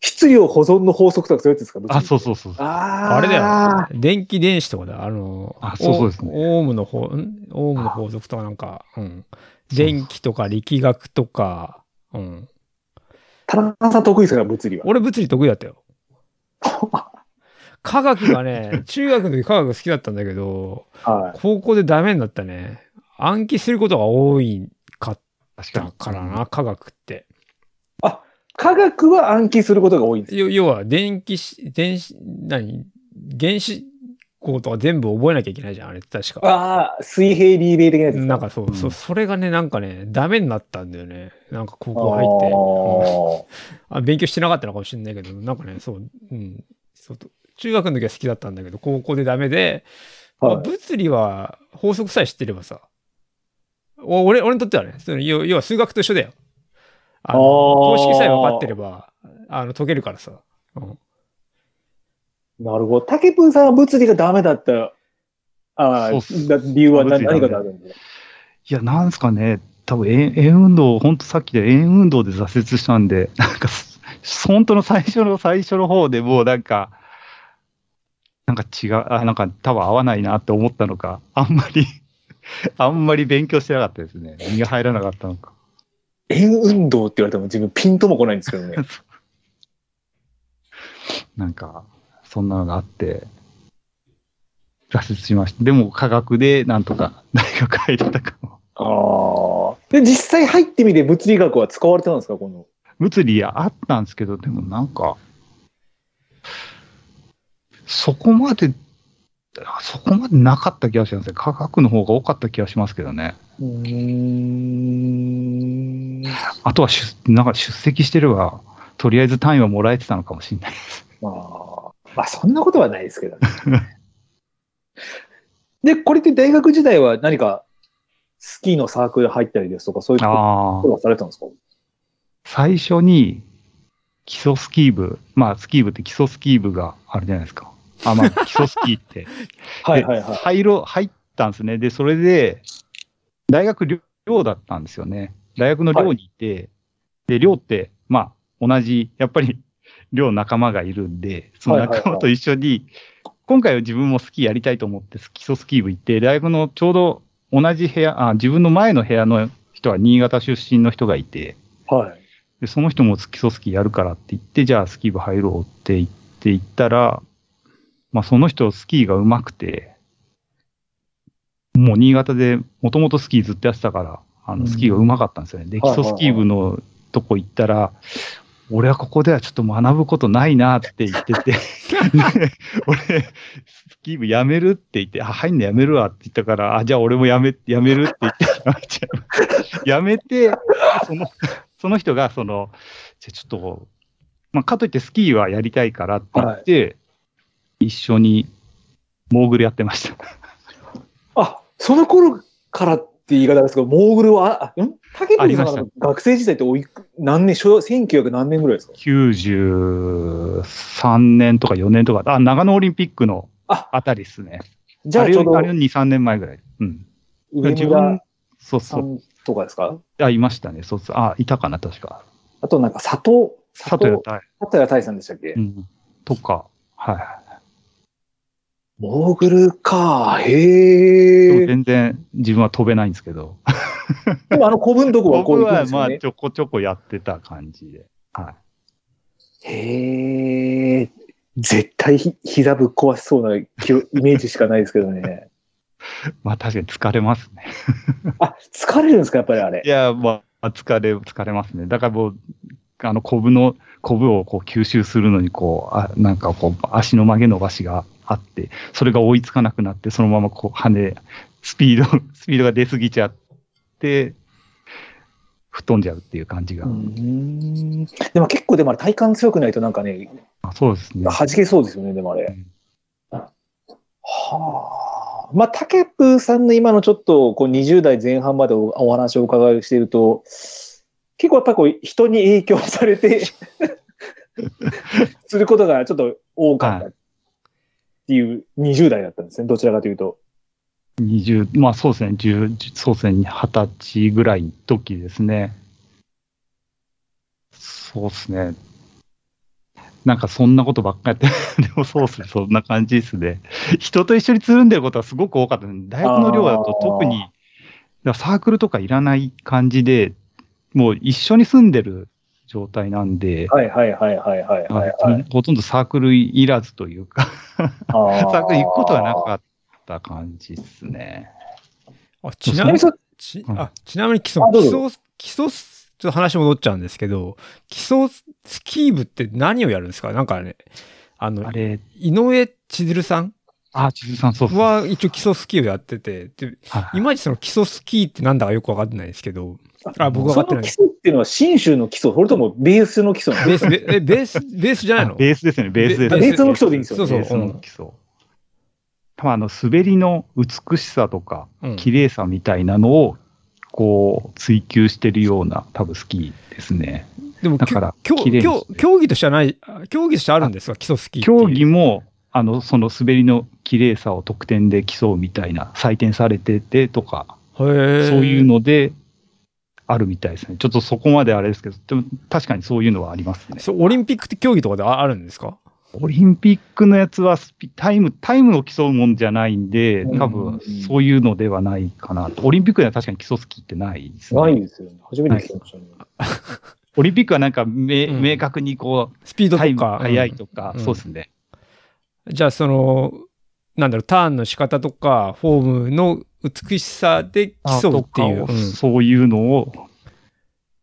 質量保存の法則とかそういうやつですか？あ、そうそうそう。あれだよ。電気電子とかだ。あ、そうそうですね。オームの法則とかなんか、うん。電気とか力学とか、うん。田中さん得意ですから、物理は。俺、物理得意だったよ。科学がね、中学の時科学好きだったんだけど、はい、高校でダメになったね。暗記することが多いかったからな、科学って。科学は暗記することが多いんですよ。要は原子項とか全部覚えなきゃいけないじゃん、あれ確か。ああ、水平リーベイ的なやつですか。なんかそう、うん、それがね、なんかね、ダメになったんだよね。なんか高校入って。勉強してなかったのかもしれないけど、なんかね、そう、うん、そう、中学の時は好きだったんだけど、高校でダメで、はい、まあ、物理は法則さえ知ってればさ、俺にとってはね、要は数学と一緒だよ。公式さえ分かってれば、解けるからさ。うん、なるほど。たけぷんさんは物理がダメだった理由は何があるんですか？いや、なんですかね。多分円運動、本当さっきで円運動で挫折したんで、なんか、本当の最初の方でもうなんか違う、なんか多分合わないなって思ったのか、あんまり勉強してなかったですね。身が入らなかったのか。円運動って言われても自分ピンとも来ないんですけどね。なんかそんなのがあって挫折しました。でも科学でなんとか大学入れたかも。ああ。で実際入ってみて物理学は使われてたんですか？この物理あったんですけど、でもなんかそこまでなかった気がしますね。科学の方が多かった気がしますけどね。あとはなんか出席してればとりあえず単位はもらえてたのかもしれないです。まあそんなことはないですけどね。でこれって大学時代は何かスキーのサークル入ったりですとかそういうことはされたんですか？最初に基礎スキー部、まあスキー部って基礎スキー部があるじゃないですか。あ、まあ基礎スキーって。はいはいはい。入ったんですね。で、それで、大学寮だったんですよね。大学の寮にいて、はい、で、寮って、まあ同じ、やっぱり寮仲間がいるんで、その仲間と一緒に、はいはいはい、今回は自分もスキーやりたいと思って基礎スキー部行って、大学のちょうど同じ部屋、自分の前の部屋の人は新潟出身の人がいて、はい。で、その人も基礎スキーやるからって言って、じゃあスキー部入ろうって言って行ったら、まあその人スキーが上手くて、もう新潟でもともとスキーずっとやってたから、スキーが上手かったんですよね。で、基礎スキー部のとこ行ったら、はいはいはい、俺はここではちょっと学ぶことないなって言ってて、俺、スキー部やめるって言って、あ、入んのやめるわって言ったから、あ、じゃあ俺もやめるって言って、やめて、その人が、じゃちょっと、まあ、かといってスキーはやりたいからって言って、はい、一緒にモーグルやってました。あ、その頃からって言い方ですけど、モーグルは、竹谷さんが学生時代って何年、1900何年ぐらいですか ?93 年とか4年とか、あ、長野オリンピックのあたりですね。じゃあちょうどあれは2、3年前ぐらい。うん。自分、そうそう。とかですか？あ、いましたね。そうそう。あ、いたかな、確か。あと、なんか、佐藤谷大さんでしたっけ？うん。とか、はい。モーグルか、へぇー。全然、自分は飛べないんですけど。でも、古文どこはこういう感じですね。まあ、ちょこちょこやってた感じで。はい。へぇー。絶対膝ぶっ壊しそうなイメージしかないですけどね。まあ確かに疲れますね。あ、疲れるんですか、やっぱりあれ。いや、まあ疲れますね。だからもう、コブをこう吸収するのに、こう、なんかこう、足の曲げ伸ばしがあって、それが追いつかなくなって、そのままこう、スピードが出すぎちゃって、吹っ飛んじゃうっていう感じが。でも結構、でもあれ体幹強くないとなんかね、あ、そうですね。弾けそうですよね、でもあれ。うん、はあ。まあ、タケプさんの今のちょっとこう20代前半までお話をお伺いしていると、結構やっぱりこう人に影響されてすることがちょっと多かったっていう20代だったんですね、どちらかというと。まあそうですね、そうですね、20歳ぐらいの時ですね。そうですね。なんかそんなことばっかりやって、でもそうっすね、そんな感じですね。人と一緒につるんでることはすごく多かった。大学の寮だと特に、だサークルとかいらない感じで、もう一緒に住んでる状態なんで、はいはいはいはいはいはい。ほとんどサークルいらずというか、サークル行くことはなかった感じですね。ちなみにちょっと話戻っちゃうんですけど、基礎スキー部って何をやるんですか？なんかね、井上千鶴さんは一応基礎スキーをやってて、で、いまいちその基礎スキーってなんだかよくわかってないですけど、僕はわかってない。その基礎っていうのは信州の基礎、それともベースの基礎なの？ベースじゃないの？ベースですよね、ベースです。ベースの基礎でいいんですよね。そうそう、ベースの基礎。多分滑りの美しさとか、綺麗さみたいなのを、こう追求してるような多分スキーですね。でもだから競技としてはない、競技としてあるんですか、基礎スキーっていう。競技もその滑りの綺麗さを得点で競うみたいな採点されててとか、そういうのであるみたいですね。ちょっとそこまであれですけど、でも確かにそういうのはありますね。オリンピックって競技とかであるんですか？オリンピックのやつはタイムを競うもんじゃないんで、多分そういうのではないかなと。オリンピックでは確かに基礎スキーってないですね。ないですよね。初めて聞きましたね。オリンピックはなんか明確にこう、スピードとかタイムが速いとか、そうですね。じゃあなんだろう、ターンの仕方とか、フォームの美しさで競うっていう。そういうのを、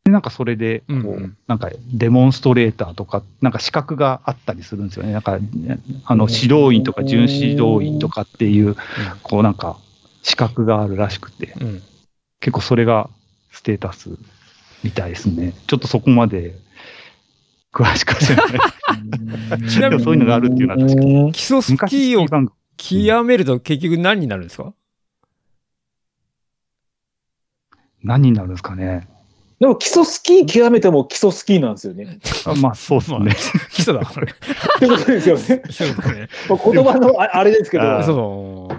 なんかそれでこう、なんかデモンストレーターとか、なんか資格があったりするんですよね。なんか指導員とか準指導員とかっていう、こうなんか資格があるらしくて、結構それがステータスみたいですね。ちょっとそこまで詳しくは知らない。ちなみにそういうのがあるっていうのは確かに。基礎スキーを極めると結局何になるんですか？何になるんですかね。でも基礎スキー極めても基礎スキーなんですよね。あ、まあそうですね。基礎だからね。ってことですよね。言葉のあれですけど、そう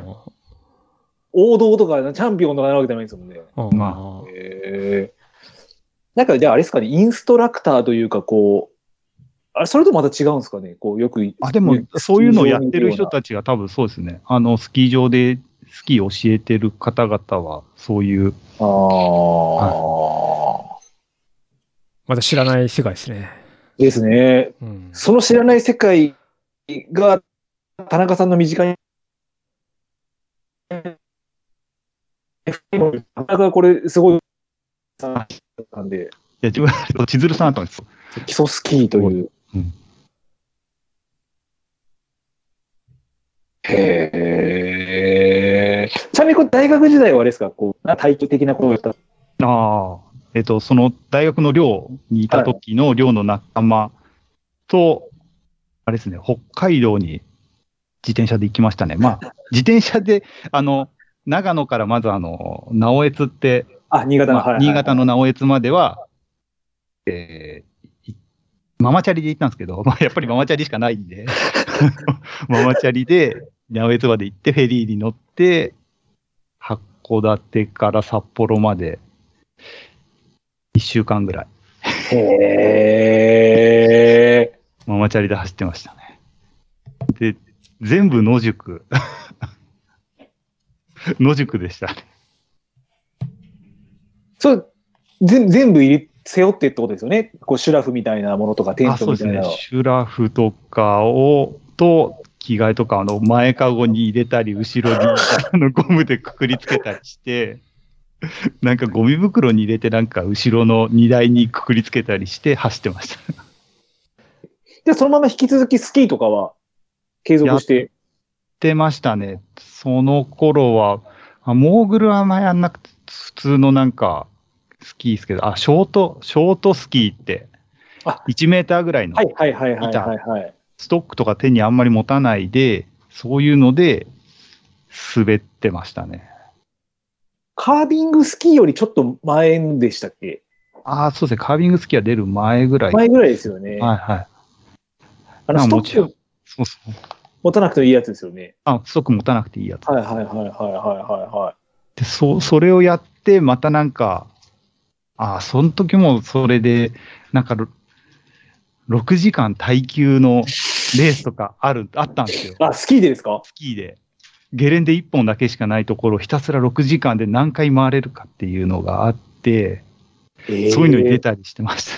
王道とかチャンピオンとかなわけじゃないですもんね。まあ。なんかじゃああれですかね、インストラクターというかこう、あれそれとまた違うんですかね、こうよく。あ、でもそういうのをやってる人たちが多分そうですね。スキー場でスキーを教えてる方々はそういう。ああ、はい。まだ知らない世界ですね。ですね。うん、その知らない世界が田中さんの身近に。なかなかこれすごい。なんで。いや自分は千鶴さんだったんですよ。基礎スキーという。うん、へー。ちなみにこう大学時代はあれですか、こう体系的なことをやった。ああ、その大学の寮にいた時の寮の仲間と、はい、あれですね、北海道に自転車で行きましたね。まあ自転車で長野からまず直江津って、あ、新潟の、まあはいはいはい、新潟の直江津までは。ママチャリで行ったんですけど、まあ、やっぱりママチャリしかないんでママチャリで直江津まで行ってフェリーに乗って函館から札幌まで1週間ぐらいへママチャリで走ってましたね。で全部野宿野宿でしたね。それ全部入れ背負ってってことですよね。こうシュラフみたいなものとかテントみたいな。あ、そうですね。シュラフとかをと着替えとか前かごに入れたり後ろにゴムでくくりつけたりしてなんかゴミ袋に入れてなんか後ろの荷台にくくりつけたりして走ってました。でそのまま引き続きスキーとかは継続してやってましたね。その頃はモーグルはやんなくて普通のなんかスキーですけど、ショートスキーって、1メーターぐらいの板、ストックとか手にあんまり持たないで、そういうので滑ってましたね。カービングスキーよりちょっと前でしたっけ？ああ、そうですね。カービングスキーは出る前ぐらい。前ぐらいですよね。はいはい。ストックそうそう持たなくていいやつですよね。あ、ストック持たなくていいやつ。はいはいはいはいはいはい。で、それをやって、またなんか、ああ、その時もそれで、なんか、6時間耐久のレースとかあったんですよ。あ、スキーでですか？スキーで。ゲレンデ1本だけしかないところをひたすら6時間で何回回れるかっていうのがあって、そういうのに出たりしてました。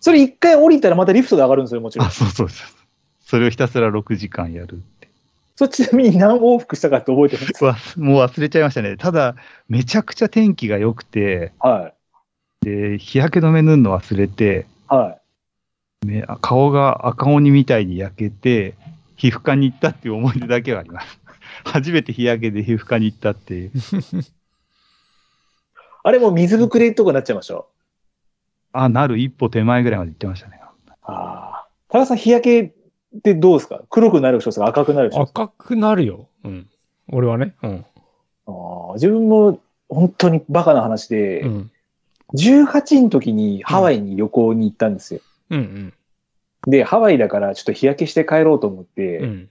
それ1回降りたらまたリフトで上がるんですよ、もちろん。あ、そうそうそう。それをひたすら6時間やるって。そちなみに何往復したかって覚えてます？もう忘れちゃいましたね。ただ、めちゃくちゃ天気が良くて、はい。で日焼け止め塗るの忘れて、はい、顔が赤鬼みたいに焼けて皮膚科に行ったっていう思い出だけはあります。初めて日焼けで皮膚科に行ったっていうあれもう水ぶくれとかなっちゃいました？あ、なる一歩手前ぐらいまで行ってましたね。あ、田中さん日焼けってどうですか？黒くなる人ですか赤くなる人ですか？赤くなるよ、うん、俺はね、うん、あ、自分も本当にバカな話で、うん、18の時にハワイに旅行に行ったんですよ、うんうんうん、でハワイだからちょっと日焼けして帰ろうと思って、うん、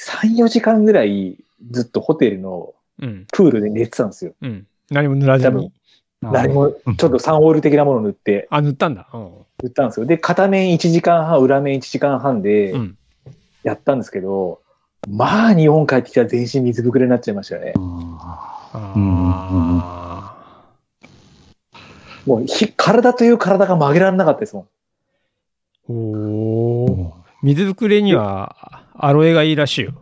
3、4時間ぐらいずっとホテルのプールで寝てたんですよ、うん、何も塗らずに何もちょっとサンオイル的なものを塗ってあ、塗ったんだ、うん、塗ったんですよ。で片面1時間半裏面1時間半でやったんですけど、うん、まあ日本帰ってきたら全身水ぶくれになっちゃいましたよね。あ、もう体という体が曲げられなかったですもん。おー。水ぶくれにはアロエがいいらしいよ。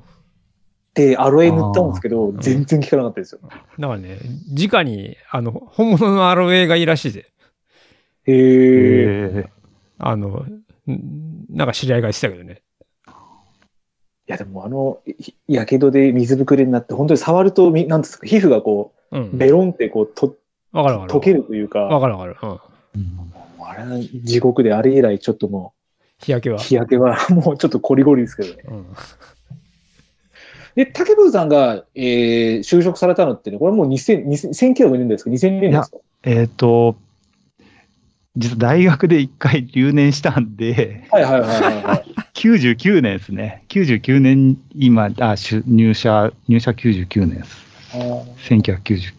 で、アロエ塗ったんですけど、全然効かなかったですよ。だからね、直に本物のアロエがいいらしいぜ。へえ。なんか知り合いが言ってたけどね。いや、でもやけどで水ぶくれになって、本当に触ると、なんですか、皮膚がこう、うん、ベロンってこう、わかる溶けるというか。わかる、うん、あれ地獄で、あれ以来ちょっともう日焼けはもうちょっとコリゴリですけどね、うん、で竹部さんが、就職されたのってね、これもう2009年ですか？2000年ですか？実は大学で一回留年したんで、はいはいはいはいはい、99年ですね。99年、今、入社99年です。1999。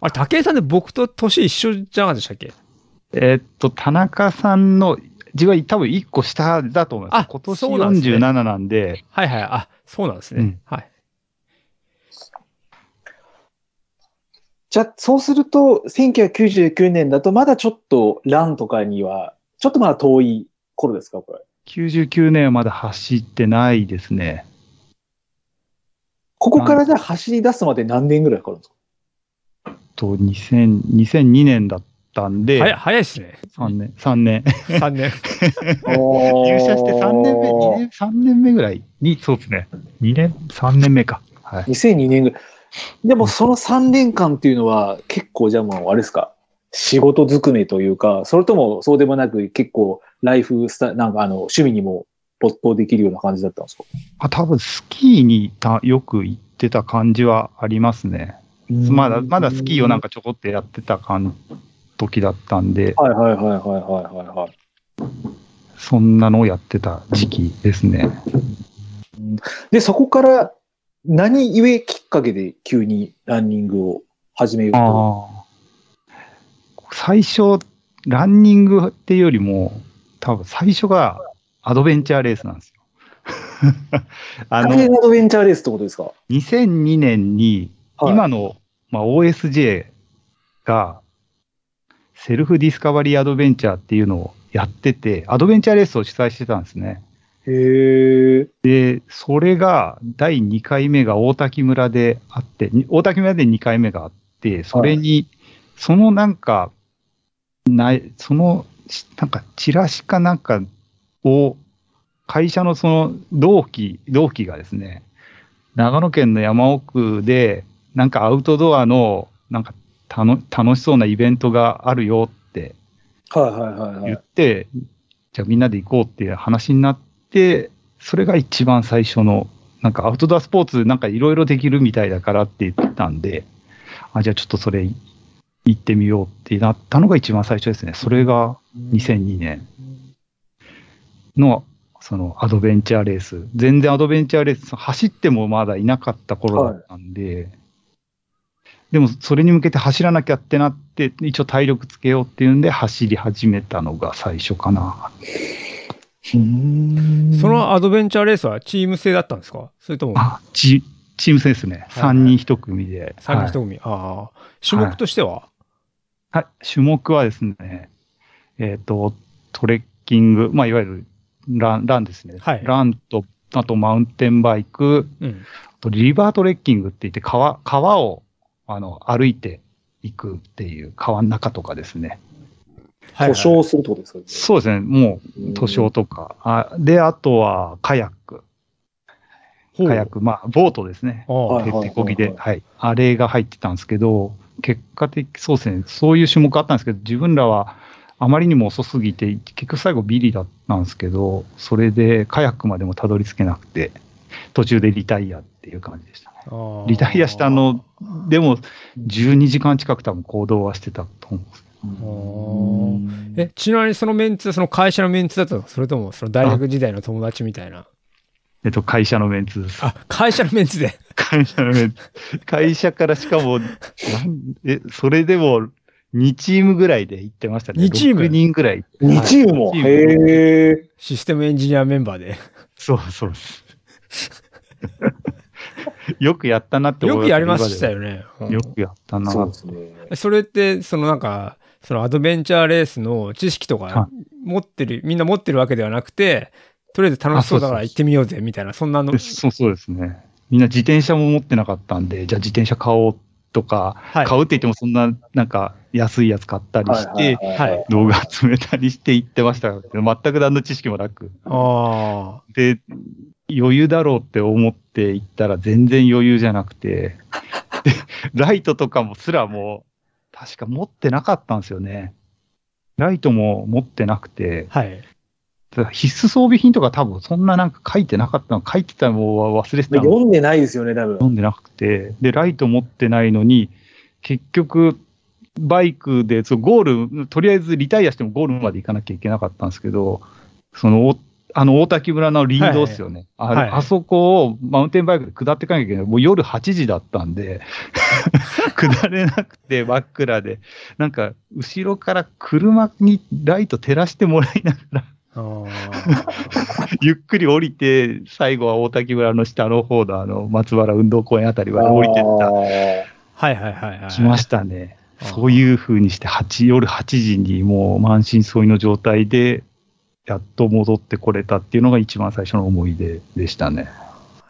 あれ、武井さんで僕と年一緒じゃなかったでしたっけ？田中さんの、自分は多分1個下だと思います。あ、今年47なんで。ね、はいはい。あ、そうなんですね。うん、はい。じゃあ、そうすると、1999年だと、まだちょっと、ランとかには、ちょっとまだ遠い頃ですか、これ。99年はまだ走ってないですね。ここからじゃあ、走り出すまで何年ぐらいかかるんですか？2002年だったんで。早いっすね。3年。3年。入社して3年目ぐらいに、そうですね。3年目か。はい、2002年ぐらい。でもその3年間っていうのは結構じゃあもうあれですか、仕事ずくめというか、それともそうでもなく結構ライフスタイル、なんか趣味にも没頭できるような感じだったんですか？あ、多分スキーによく行ってた感じはありますね。まだスキーをなんかちょこっとやってた時だったんで。はいはいはいはいはいはい。そんなのをやってた時期ですね。で、そこから、何故きっかけで急にランニングを始めようと？最初、ランニングっていうよりも、多分最初がアドベンチャーレースなんですよ。アドベンチャーレースってことですか？2002年に、今の、まあ、OSJ がセルフディスカバリーアドベンチャーっていうのをやってて、アドベンチャーレースを主催してたんですね。へえ。で、それが第2回目が大滝村であって、大滝村で2回目があって、それに、そのなんか、ない、その、なんか、チラシかなんかを、会社のその同期がですね、長野県の山奥で、なんかアウトドアの、なんか楽しそうなイベントがあるよって、はいはいはいはい。言って、じゃあみんなで行こうっていう話になって、で、それが一番最初の、なんかアウトドアスポーツなんかいろいろできるみたいだからって言ったんで、あ、じゃあちょっとそれ行ってみようってなったのが一番最初ですね。それが2002年のそのアドベンチャーレース。全然アドベンチャーレース、走ってもまだいなかった頃だったんで、はい、でもそれに向けて走らなきゃってなって、一応体力つけようっていうんで走り始めたのが最初かな。そのアドベンチャーレースはチーム制だったんですか？それともチーム制ですね。はい、3人1組で。3人1組。はい、ああ。種目としては、はい、種目はですね、トレッキング、まあ、いわゆるランですね。はい、ランと、あとマウンテンバイク、うん、あとリバートレッキングって言って、川を歩いていくっていう、川の中とかですね。塗装するってことですか？はいはい、そうですね。もう、塗装とか。あで、あとは、カヤック。まあ、ボートですね。手こぎで。はい。あれが入ってたんですけど、結果的、そうですね。そういう種目あったんですけど、自分らはあまりにも遅すぎて、結局最後ビリだったんですけど、それでカヤックまでもたどり着けなくて、途中でリタイアっていう感じでしたね。リタイアしたの、でも、12時間近く多分行動はしてたと思うんです。ちなみにそのメンツはその会社のメンツだったのか、それともその大学時代の友達みたいな。会社のメンツです。あ、会社のメンツで。会社のメンツ。会社からしかも、それでも2チームぐらいで行ってましたね。2チーム ?6 人ぐらい。2チームも、はい、へえ。システムエンジニアメンバーで。そうそうです。よくやったなって思いました。よくやりましたよね。よくやったな。そうですね。それって、そのなんか、そのアドベンチャーレースの知識とか持ってる、はい、みんな持ってるわけではなくて、とりあえず楽しそうだから行ってみようぜみたいな、そんなの。そうですね。みんな自転車も持ってなかったんで、じゃあ自転車買おうとか、はい、買うって言ってもそんな、なんか安いやつ買ったりして、はい、動画集めたりして行ってましたけど、全く何の知識もなく。ああ。で、余裕だろうって思って行ったら全然余裕じゃなくて、で、ライトとかもすらもう、確か持ってなかったんですよね。ライトも持ってなくて、はい、だ必須装備品とか多分そんななんか書いてなかったの、書いてたのも忘れてたの。読んでないですよね、多分。読んでなくて、でライト持ってないのに結局バイクでそのゴール、とりあえずリタイアしてもゴールまで行かなきゃいけなかったんですけど、そのあの大滝村の林道ですよね、はいはい、あそこをマウンテンバイクで下っていかなきゃいけない、もう夜8時だったんで下れなくて真っ暗で、なんか後ろから車にライト照らしてもらいながらゆっくり降りて、最後は大滝村の下の方のあの松原運動公園あたりまで降りてった、来ましたね。そういう風にして夜8時にもう満身創痍の状態でやっと戻ってこれたっていうのが一番最初の思い出でしたね。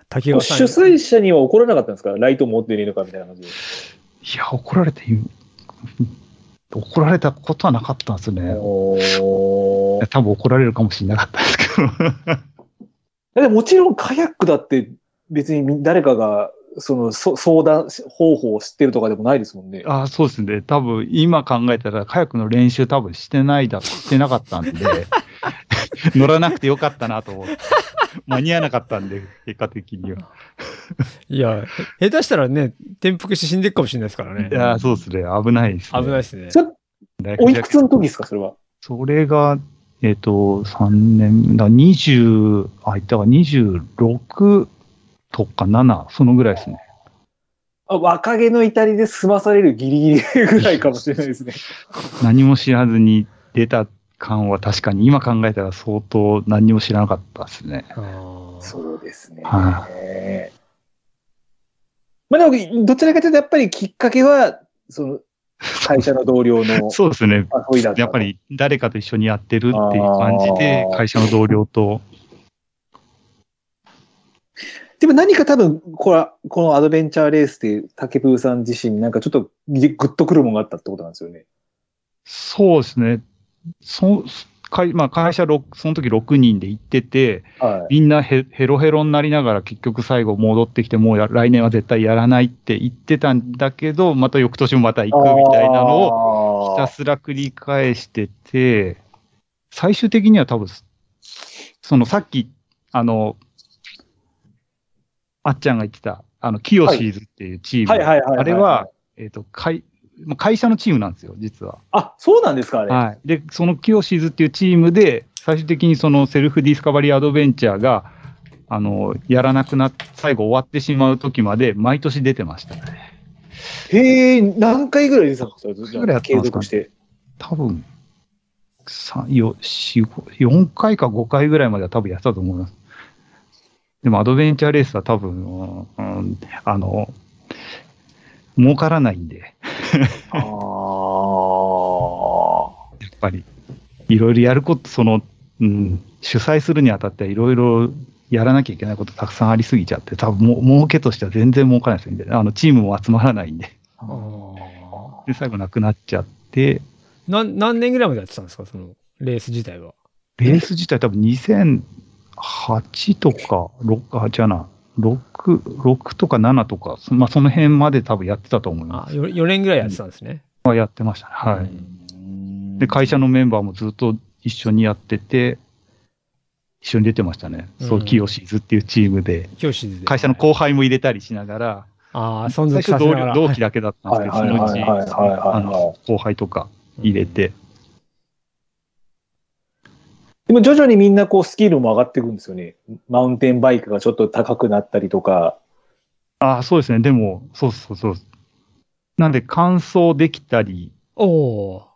滝川さん、主催者には怒らなかったんですか？ライト持っているのかみたいな感じで。いや、怒られたことはなかったんですね。多分怒られるかもしれなかったですけど。もちろんカヤックだって別に誰かがその相談方法を知ってるとかでもないですもんね。あ、そうですね。多分今考えたらカヤックの練習多分してなかったんで。乗らなくてよかったなと思って間に合わなかったんで結果的にはいや、下手したらね、転覆して死んでいくかもしれないですからね。いや、そうですね。危ないですね。危ないですね。おいくつの時ですか、それは？それが3年だ、20あいたが26とか7、そのぐらいですね。若気の至りで済まされるギリギリぐらいかもしれないですね。何も知らずに出た感は確かに今考えたら相当何も知らなかったですね。あ、そうですね。はい。まあ、でもどちらかというとやっぱりきっかけはその会社の同僚のそうですね。やっぱり誰かと一緒にやってるっていう感じで、会社の同僚と。でも何か多分このアドベンチャーレースで竹プーさん自身なんかちょっとグッとくるものがあったってことなんですよね。そうですね。まあ、会社その時6人で行ってて、はい、みんなヘロヘロになりながら結局最後戻ってきて、もう来年は絶対やらないって言ってたんだけど、また翌年もまた行くみたいなのをひたすら繰り返してて、最終的には多分そのさっきあっちゃんが言ってたキヨシーズっていうチーム、あれは会社のチームなんですよ、実は。あ、そうなんですか、あれ。はい。で、そのキヨシーズっていうチームで、最終的にそのセルフディスカバリーアドベンチャーが、やらなくなって、最後終わってしまう時まで、毎年出てましたね。へえ、何回ぐらい出たんですか？それぐらいやったんですかね。継続して。多分、4回か5回ぐらいまでは多分やったと思います。でも、アドベンチャーレースは多分、儲からないんであやっぱりいろいろやること主催するにあたっていろいろやらなきゃいけないことたくさんありすぎちゃって、多分儲けとしては全然儲からないですよね。チームも集まらないん で最後なくなっちゃって。何年ぐらいまでやってたんですか、そのレース自体は？レース自体多分2008とか6とか7とか、まあ、その辺まで多分やってたと思います。4年ぐらいやってたんですね。やってましたね、はい。で、会社のメンバーもずっと一緒にやってて、一緒に出てましたね。そう、キヨシーズっていうチームで、会社の後輩も入れたりしながら、最初同期だけだったんですけど、そのうち後輩とか入れて、でも徐々にみんなこうスキルも上がっていくんですよね。マウンテンバイクがちょっと高くなったりとか。そうですね。でも、そう。なんで、完走できたり、よう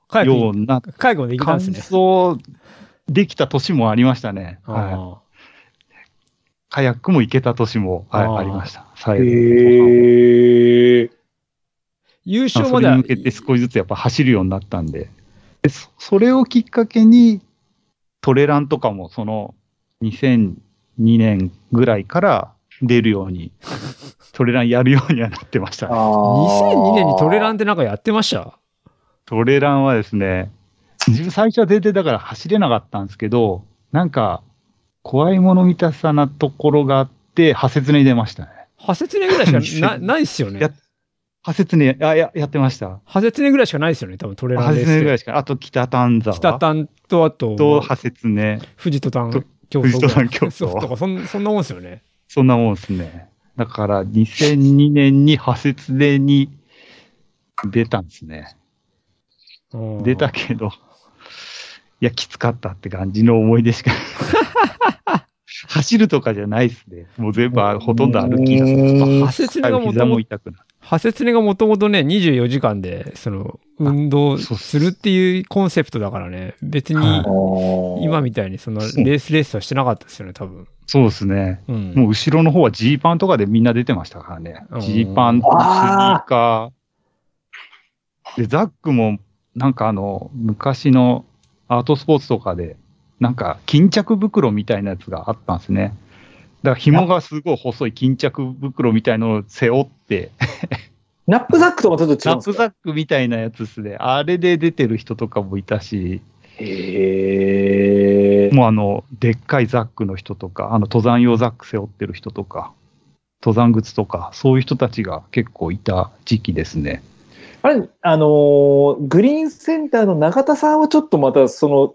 な、介護もできたんですね。完走できた年もありましたね。はい、カヤックも行けた年も、ありました。最後の。優勝まで。それに向けて少しずつやっぱ走るようになったんで。で、それをきっかけに、トレランとかもその2002年ぐらいから出るように、トレランやるようにはなってましたね。2002年にトレランってなんかやってました？トレランはですね、自分最初は全然だから走れなかったんですけど、なんか怖いもの見たさなところがあって、ハセツネに出ましたね。ハセツネぐらいしかないっすよね。ハセツネ、やってました。ハセツネぐらいしかないですよね、多分トレランです。ハセツネぐらいしかない。あと北丹沢。北丹と、ハセツネ。富士登山競争。とか、そんなもんですよね。そんなもんですね。だから、2002年にハセツネに出たんですね。出たけど、いや、きつかったって感じの思い出しか走るとかじゃないですね。もう全部ほとんど歩きが、膝も痛くなる。ハセツネがもともとね、24時間でその運動するっていうコンセプトだからね、別に今みたいにそのレースはしてなかったですよね、多分。そうですね、うん。もう後ろの方はジーパンとかでみんな出てましたからね。ジーパンとスニーカー。で、ザックもなんか昔のアートスポーツとかで、なんか巾着袋みたいなやつがあったんですね。だから紐がすごい細い巾着袋みたいのを背負ってナップザックとかちょっと違うんですか？ナップザックみたいなやつですね。あれで出てる人とかもいたし、もうでっかいザックの人とか、登山用ザック背負ってる人とか、登山靴とか、そういう人たちが結構いた時期ですね。あれ、グリーンセンターの永田さんはちょっとまたその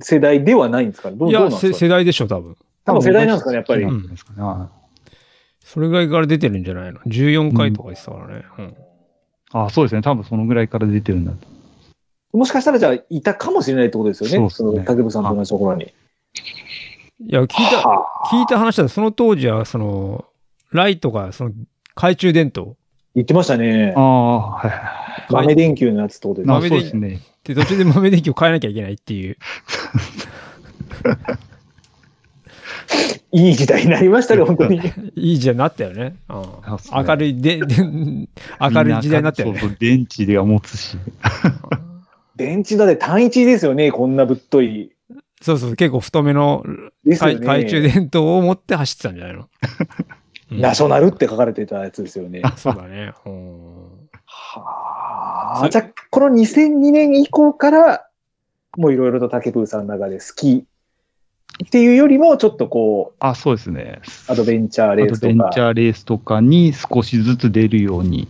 世代ではないんですかね。どうなんですかね。いや、世代でしょ、多分世代なんですかね、やっぱり。うん、それぐらいから出てるんじゃないの？ 14 回とか言ってたからね。うんうん、あ、そうですね。多分そのぐらいから出てるんだと。もしかしたらじゃあいたかもしれないってことですよね。そうですね。その竹部さんと同じところに。いや、聞いた話だと、その当時はそのライトがその懐中電灯。言ってましたね。ああ、はい。豆電球のやつってことですね。豆電球ね。で途中で豆電球を変えなきゃいけないっていう。いい時代になりましたね、本当に。いい時代になったよね。うん、明るい時代になったよね。そう、電池では持つし。電池だって単一ですよね、こんなぶっとい。そうそう、結構太めの、ね、懐中電灯を持って走ってたんじゃないの？ナショナルって書かれてたやつですよね。そうだね。はあ。じゃあ、この2002年以降から、もういろいろと竹部さんの中で好き。っていうよりも、ちょっとこう。あ、そうですね。アドベンチャーレースとか。アドベンチャーレースとかに少しずつ出るように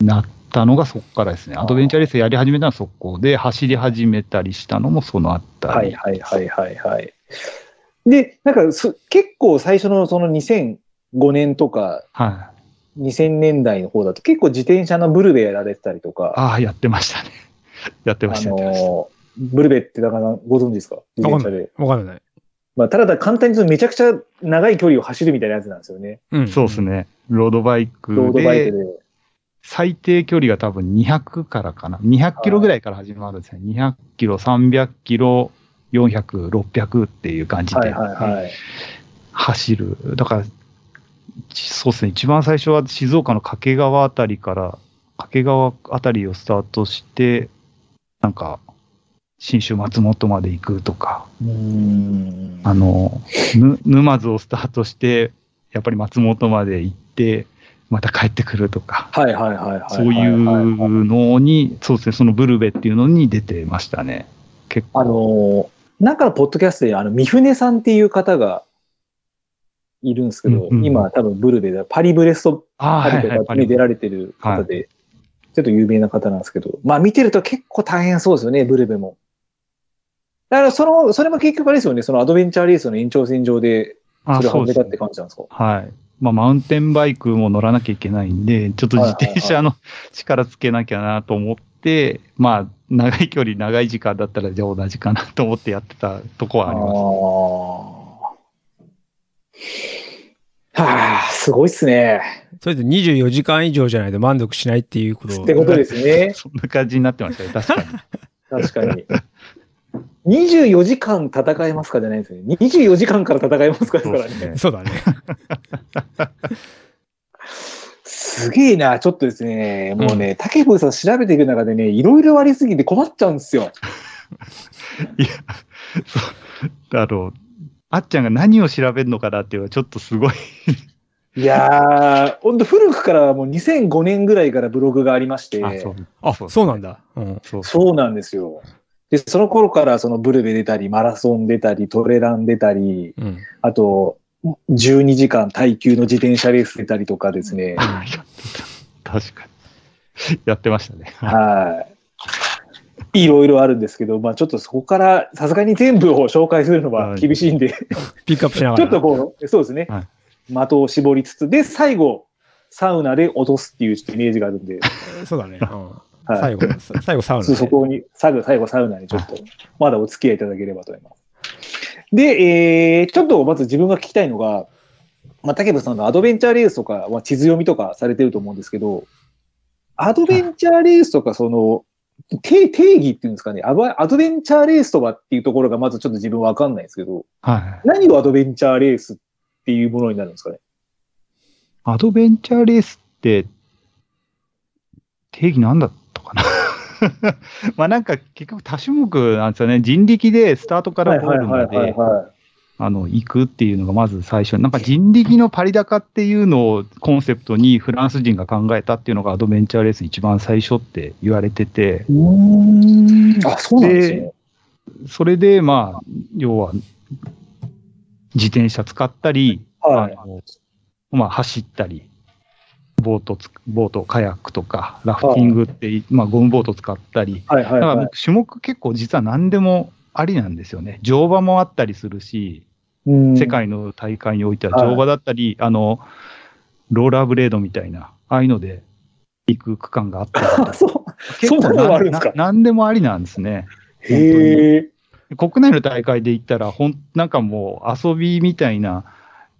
なったのがそこからですね。アドベンチャーレースやり始めたのはそこで、走り始めたりしたのもそのあったり。はいはいはいはいはい。で、なんか結構最初のその2005年とか、はい、2000年代の方だと結構自転車のブルベやられてたりとか。ああ、やってましたね。やってましたね。ブルベってだからご存知ですか？自転車で。わからない。まあ、ただ簡単にめちゃくちゃ長い距離を走るみたいなやつなんですよね。うん、そうですね。ロードバイクで最低距離が多分200からかな。200キロぐらいから始まるんですね。200キロ、300キロ、400、600っていう感じで、はいはいはい、走る。だから、そうですね。一番最初は静岡の掛川あたりから、掛川あたりをスタートして、なんか、信州松本まで行くとか、沼津をスタートしてやっぱり松本まで行ってまた帰ってくるとか、はいはいはいはい、そういうのに、そうですね、そのブルベっていうのに出てましたね。結構なんかのポッドキャストで三船さんっていう方がいるんですけど、うんうん、今多分ブルベでパリブレストパリとかに出られてる方で、はいはい、ちょっと有名な方なんですけど、まあ見てると結構大変そうですよね、ブルベも。だからそれも結局あれですよね、そのアドベンチャーレースの延長線上で、それを始めたって感じなんですか？はい。まあ、マウンテンバイクも乗らなきゃいけないんで、ちょっと自転車の力つけなきゃなと思って、はいはいはい、まあ、長い距離、長い時間だったら、じゃあ同じかなと思ってやってたとこはあります。はあ、すごいっすね。それで24時間以上じゃないと満足しないっていうことってことですね。そんな感じになってましたね、確かに。確かに。24時間戦えますかじゃないですね。24時間から戦えますかですからね。そうだね。すげえな、ちょっとですね、もうね、竹部さん調べていく中でね、いろいろありすぎて困っちゃうんですよ。いや、あっちゃんが何を調べるのかなっていうのはちょっとすごい。いやー、ほんと古くからもう2005年ぐらいからブログがありまして。そうなんだ、うんそう。そうなんですよ。で、その頃からそのブルベ出たり、マラソン出たり、トレラン出たり、うん、あと、12時間耐久の自転車レース出たりとかですね。確かに。やってましたね。はい。いろいろあるんですけど、まあちょっとそこから、さすがに全部を紹介するのは厳しいんで、ピックアップしながら。ちょっとこう、そうですね、はい。的を絞りつつ、で、最後、サウナで落とすっていうちょっとイメージがあるんで。そうだね。うんはい、最後サウナ、ね、そこに最後サウナにちょっとまだお付き合いいただければと思います。で、ちょっとまず自分が聞きたいのが、まあ、武部さんのアドベンチャーレースとか、まあ、地図読みとかされてると思うんですけど、アドベンチャーレースとかその定義っていうんですかね、アドベンチャーレースとはっていうところがまずちょっと自分わかんないですけど、はい、何をアドベンチャーレースっていうものになるんですかね。アドベンチャーレースって定義なんだったかなまあなんか結局多種目なんですよね。人力でスタートからゴールまで行くっていうのがまず最初、なんか人力のパリ高っていうのをコンセプトにフランス人が考えたっていうのがアドベンチャーレース一番最初って言われてて、あ、そうなんですね。それでまあ要は自転車使ったり、はい、まあ、走ったりボート、カヤックとか、ラフティングって、はい、まあ、ゴムボート使ったり、はいはいはい、だから種目結構実は何でもありなんですよね。乗馬もあったりするし、世界の大会においては乗馬だったり、はい、ローラーブレードみたいな、ああいうので行く区間があったりとか結構何でもありなんですね。へー。国内の大会で行ったら、なんかもう遊びみたいな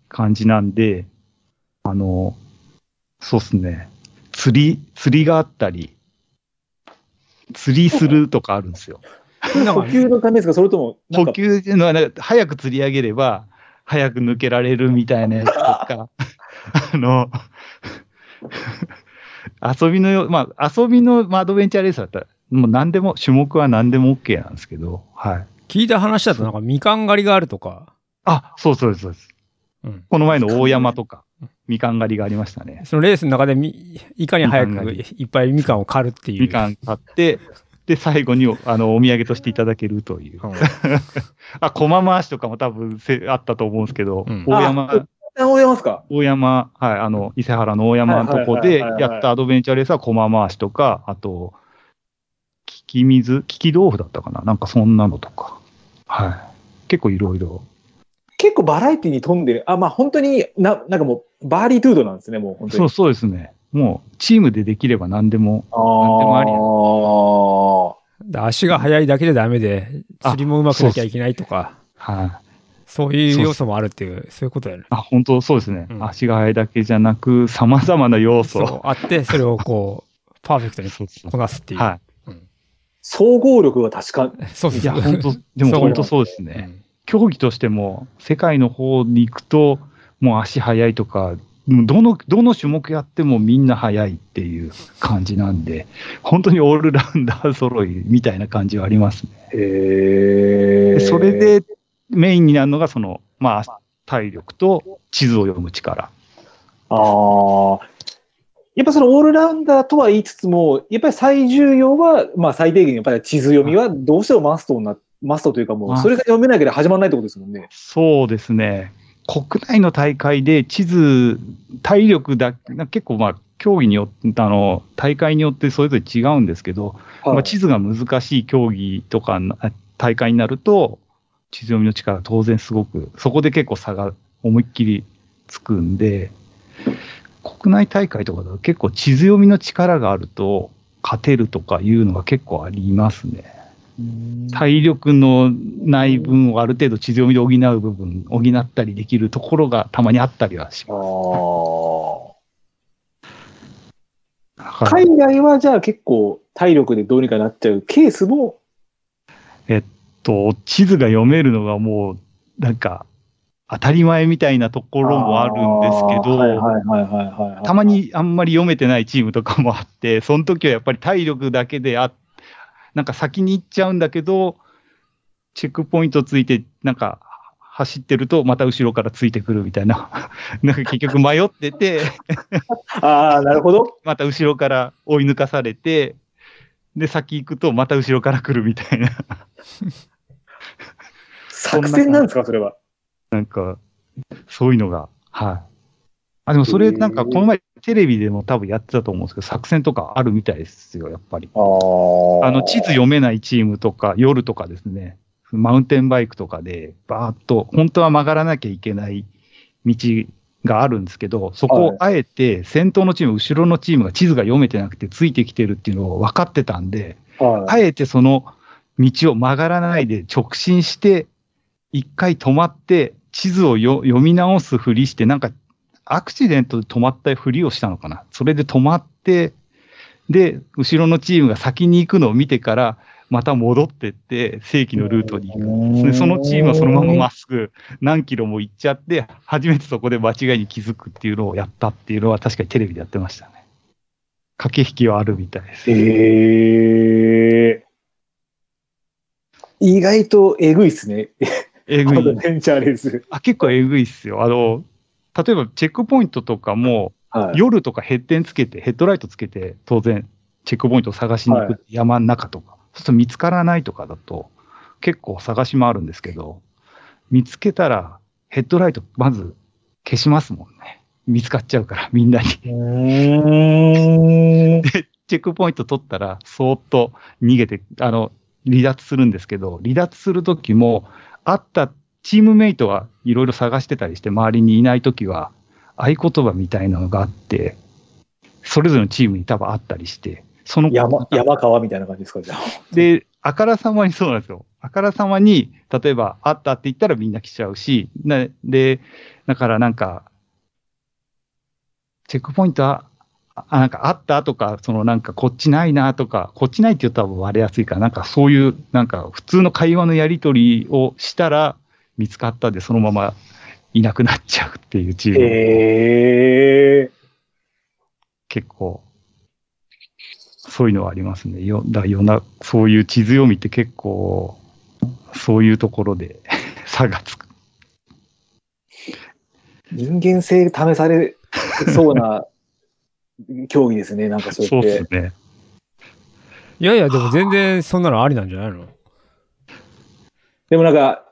感じなんで、そうですね。釣りがあったり、釣りするとかあるんですよ。補給のためですか、それともなんか。補給っていうのはなんか、早く釣り上げれば、早く抜けられるみたいなやつとか、遊びのアドベンチャーレースだったら、もう何でも、種目は何でも OK なんですけど、はい。聞いた話だと、なんか、みかん狩りがあるとか。あ、そうです。うん、この前の大山とか。みかん狩りがありましたね。そのレースの中でいかに早くいっぱいみかんを狩るっていう。みかん買って、で、最後にお土産としていただけるという。うん、あ、駒回しとかも多分あったと思うんですけど、うん、大山ですか？大山、はい、伊勢原の大山のとこでやったアドベンチャーレースは駒回しとか、あと、利き豆腐だったかな、なんかそんなのとか。はい。結構いろいろ。結構バラエティに富んでる。あ、まあ本当になんかもうバーリートゥードなんですね、もう本当に。そうですね。もうチームでできれば何でもあり。足が速いだけでダメで、釣りもうまくなきゃいけないとか、そういう要素もあるっていう、そういうことやね。あ、本当そうですね。うん、足が速いだけじゃなく、様々な要素あって、それをこう、パーフェクトにこなすっていう。はい、うん。総合力は確か。そうですね。いや、本当、でも本当そうですね。うん、競技としても世界の方に行くともう足速いとか、どの種目やってもみんな速いっていう感じなんで、本当にオールラウンダー揃いみたいな感じはありますね。それでメインになるのがその、まあ、体力と地図を読む力。やっぱそのオールラウンダーとは言いつつも、やっぱり最重要は、まあ、最低限やっぱり地図読みはどうしてもマストというか、もうそれが読めなければ始まらないってことですもんね。そうですね。国内の大会で体力だけ、結構まあ競技によって大会によってそれぞれ違うんですけど、はい、まあ、地図が難しい競技とか大会になると地図読みの力当然すごく、そこで結構差が思いっきりつくんで、国内大会とかだと結構地図読みの力があると勝てるとかいうのが結構ありますね。体力のない分をある程度地図読みで補う部分、補ったりできるところがたまにあったりはします。海外はじゃあ結構体力でどうにかなっちゃうケースも地図が読めるのがもうなんか当たり前みたいなところもあるんですけど、たまにあんまり読めてないチームとかもあって、その時はやっぱり体力だけでなんか先に行っちゃうんだけど、チェックポイントついて、なんか走ってると、また後ろからついてくるみたいな、なんか結局迷ってて、なるほど。また後ろから追い抜かされて、で、先行くと、また後ろから来るみたいな。作戦なんですか、それは。なんか、そういうのが、はい。あ、でもそれ、なんか、この前、テレビでも多分やってたと思うんですけど、作戦とかあるみたいですよ、やっぱり。地図読めないチームとか、夜とかですね、マウンテンバイクとかで、バーっと、本当は曲がらなきゃいけない道があるんですけど、そこをあえて先頭のチーム、後ろのチームが地図が読めてなくてついてきてるっていうのを分かってたんで、あえてその道を曲がらないで直進して一回止まって地図を読み直すふりして、なんかアクシデントで止まったふりをしたのかな。それで止まって、で後ろのチームが先に行くのを見てからまた戻ってって正規のルートに行くんですね。そのチームはそのまままっすぐ何キロも行っちゃって、初めてそこで間違いに気づくっていうのをやったっていうのは確かにテレビでやってましたね。駆け引きはあるみたいです。意外とえぐいっすね。えぐい。アドベンチャーレース。あ、結構えぐいっすよ。例えばチェックポイントとかも、はい、夜とかヘッデンつけてヘッドライトつけて当然チェックポイントを探しに行く、はい、山の中とか。ちょっと見つからないとかだと結構探し回るんですけど、見つけたらヘッドライトまず消しますもんね。見つかっちゃうからみんなにでチェックポイント取ったらそーっと逃げて離脱するんですけど、離脱するときも会ったチームメイトはいろいろ探してたりして、周りにいないときは合言葉みたいなのがあって、それぞれのチームに多分あったりして、その山川みたいな感じですか、じゃあ。で、あからさまにそうなんですよ。あからさまに、例えば、あったって言ったらみんな来ちゃうし、で、だからなんか、チェックポイントは、なんかあったとか、そのなんかこっちないなとか、こっちないって言うと多分割れやすいから、なんかそういう、なんか普通の会話のやりとりをしたら、見つかったで、そのままいなくなっちゃうっていうチーム。結構。そういうのはありますね。そういう地図読みって結構、そういうところで差がつく。人間性試されそうな競技ですね、なんかそうやって。そうですね。いやいや、でも全然そんなのありなんじゃないの？でもなんか、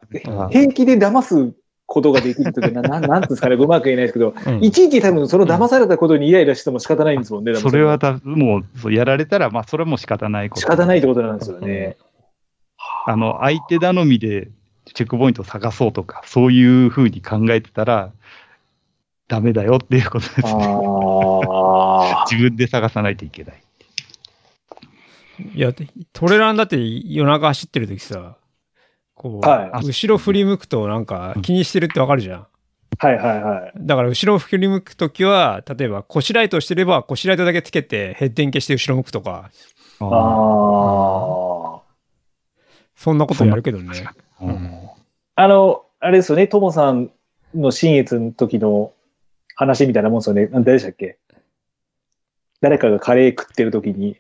平気で騙すことができるときは、なんていうんですかね、うまく言えないですけど、うん、いちいち多分その騙されたことにイライラしても仕方ないんですもんね。それはもうやられたら、まあそれはもう仕方ないこと。仕方ないってことなんですよね。相手頼みでチェックポイントを探そうとか、そういうふうに考えてたら、ダメだよっていうことですね。自分で探さないといけない。いや、トレランだって夜中走ってるときさ、こうはい、後ろ振り向くとなんか気にしてるってわかるじゃん、はいはいはい、だから後ろ振り向くときは例えば腰ライトをしてれば腰ライトだけつけてヘッド消して後ろ向くとか、そんなことやるけどね、うん、あれですよね、トモさんの新越の時の話みたいなもんですよね。誰でしたっけ、誰かがカレー食ってる時に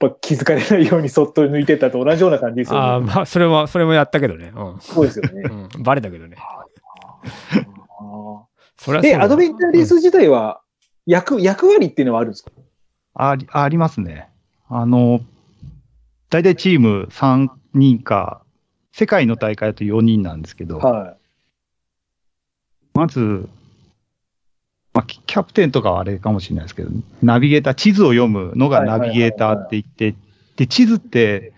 やっぱ気づかれないようにそっと抜いてったと同じような感じですよね。ああ、まあそれもやったけどね。うん、そうですよね。うん、バレたけどね。それはそう。で、アドベンチャーレース自体は役割っていうのはあるんですか？ありますね。だいたいチーム3人か、世界の大会だと4人なんですけど、はい、まず。まあ、キャプテンとかはあれかもしれないですけど、ナビゲーター、地図を読むのがナビゲーターって言って、で、地図って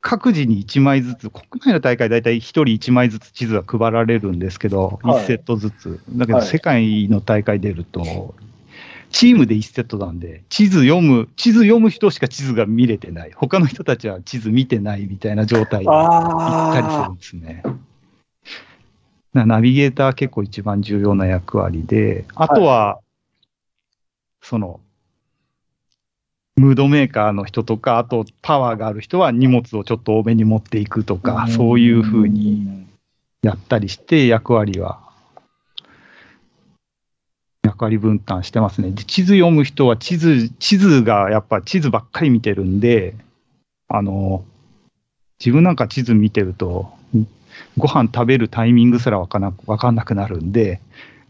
各自に1枚ずつ、国内の大会だいたい1人1枚ずつ地図が配られるんですけど、1セットずつ。だけど世界の大会出ると、チームで1セットなんで、地図読む人しか地図が見れてない。他の人たちは地図見てないみたいな状態に行ったりするんですね。ナビゲーターは結構一番重要な役割で、あとは、はい、その、ムードメーカーの人とか、あとパワーがある人は荷物をちょっと多めに持っていくとか、そういうふうにやったりして、役割分担してますね。で、地図読む人は地図がやっぱ地図ばっかり見てるんで、自分なんか地図見てると、ご飯食べるタイミングすらわかんなくなるんで、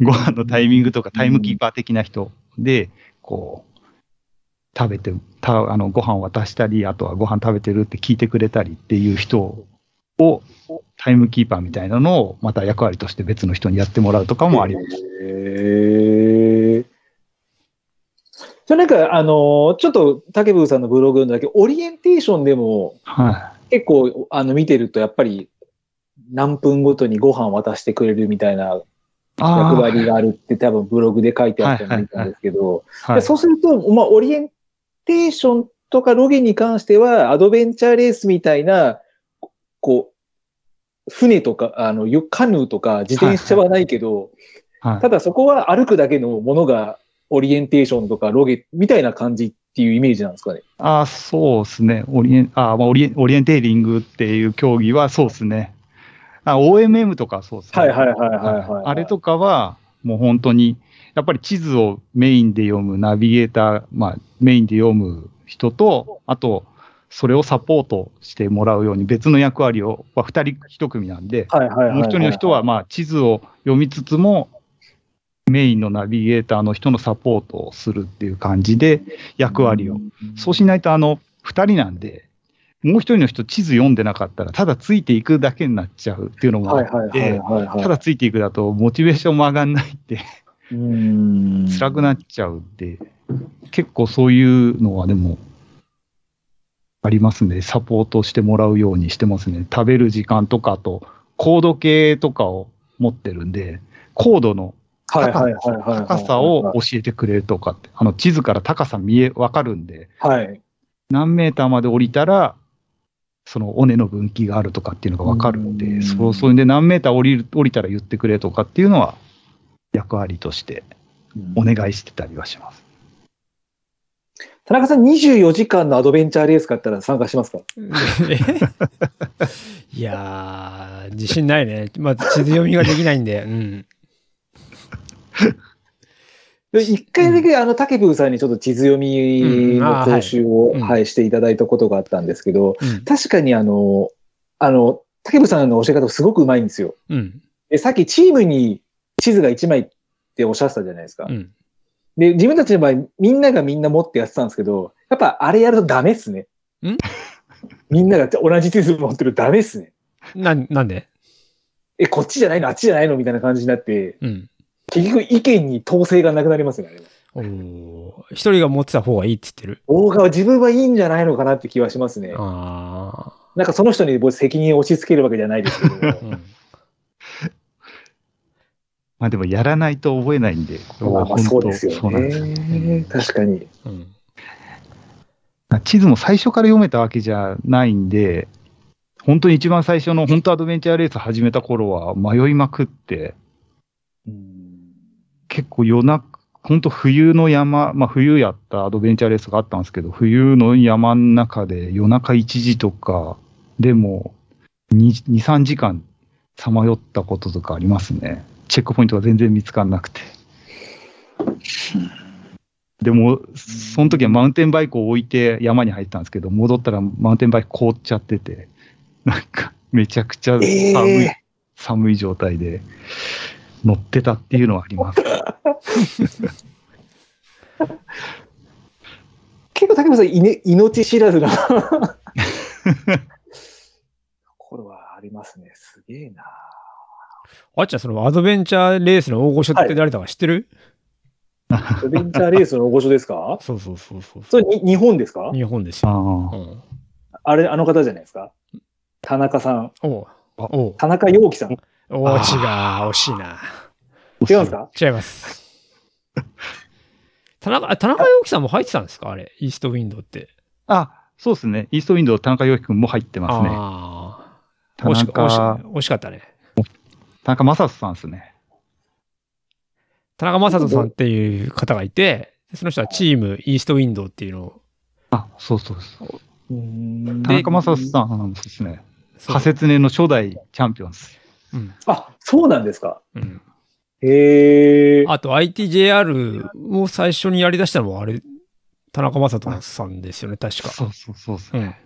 ご飯のタイミングとかタイムキーパー的な人で、こう、食べて、ご飯を渡したり、あとはご飯食べてるって聞いてくれたりっていう人を、タイムキーパーみたいなのをまた役割として別の人にやってもらうとかもあります。それなんか、ちょっと竹部さんのブログのだけ、オリエンテーションでも、はい、結構見てるとやっぱり、何分ごとにご飯渡してくれるみたいな役割があるって多分ブログで書いてあったと思うんですけど、そうすると、まあ、オリエンテーションとかロゲに関しては、アドベンチャーレースみたいな、こう、船とか、カヌーとか自転車はないけど、はいはい、ただそこは歩くだけのものが、オリエンテーションとかロゲみたいな感じっていうイメージなんですかね。そうですね。オリエンテーリングっていう競技はそうですね。OMM とかそうですね。はいはいはいはい、はい。あれとかは、もう本当に、やっぱり地図をメインで読むナビゲーター、まあメインで読む人と、あと、それをサポートしてもらうように別の役割を、まあ、2人1組なんで、はいはいはいはい、もう1人の人はまあ地図を読みつつも、メインのナビゲーターの人のサポートをするっていう感じで役割を。そうしないと2人なんで、もう一人の人地図読んでなかったらただついていくだけになっちゃうっていうのもあって、ただついていくだとモチベーションも上がんないって辛くなっちゃうって、結構そういうのはでもありますね。サポートしてもらうようにしてますね。食べる時間とか、あと高度計とかを持ってるんで、高度の高さを教えてくれるとかって、地図から高さわかるんで、はい、何メーターまで降りたら、その尾根の分岐があるとかっていうのがわかるんで、そういうんで何メーター降りたら言ってくれとかっていうのは、役割としてお願いしてたりはします。田中さん、24時間のアドベンチャーレース買ったら参加しますか？いやー、自信ないね。まあ、地図読みができないんで、うん。一回だけ武部さんにちょっと地図読みの講習を、していただいたことがあったんですけど、確かに武部さんの教え方すごくうまいんですよ、さっきチームに地図が1枚っておっしゃってたじゃないですか、で自分たちの場合みんながみんな持ってやってたんですけど、やっぱあれやるとダメっすね。みんなが同じ地図持ってるとダメっすね。なんでこっちじゃないのあっちじゃないのみたいな感じになって、結局意見に統制がなくなりますよね。一人が持ってた方がいいって言ってる。自分はいいんじゃないのかなって気はしますね。なんかその人に責任を押し付けるわけじゃないですけど。まあでもやらないと覚えないんで。そうですよね。確かに。地図も最初から読めたわけじゃないんで、本当に一番最初の本当アドベンチャーレース始めた頃は迷いまくって。結構夜中、本当冬の山、まあ冬やったアドベンチャーレースがあったんですけど、冬の山の中で夜中1時とかでも 2、3時間さまよったこととかありますね。チェックポイントが全然見つからなくて。でも、その時はマウンテンバイクを置いて山に入ったんですけど、戻ったらマウンテンバイク凍っちゃってて、なんかめちゃくちゃ寒い状態で乗ってたっていうのはあります。結構竹部さん命知らずなところはありますね。すげえな。あっちゃん、そのアドベンチャーレースの大御所って誰だか知ってる？アドベンチャーレースの大御所ですか？そう。それ日本ですか？日本ですよ。あれあの方じゃないですか？田中さん。田中陽樹さん。違う、惜しいな。違うんですか？違います。田中陽樹さんも入ってたんですか？あれ、イーストウィンドウって。そうですね。イーストウィンドウ、田中陽樹くんも入ってますね。惜しかったね。田中正人さんですね。田中正人さんっていう方がいて、その人はチームイーストウィンドウっていうのを。そう。田中正人さんなんですね。ハセツネの初代チャンピオンです。そうなんですか。あと ITJR を最初にやりだしたのはあれ田中正人さんですよね、確か。そうですね。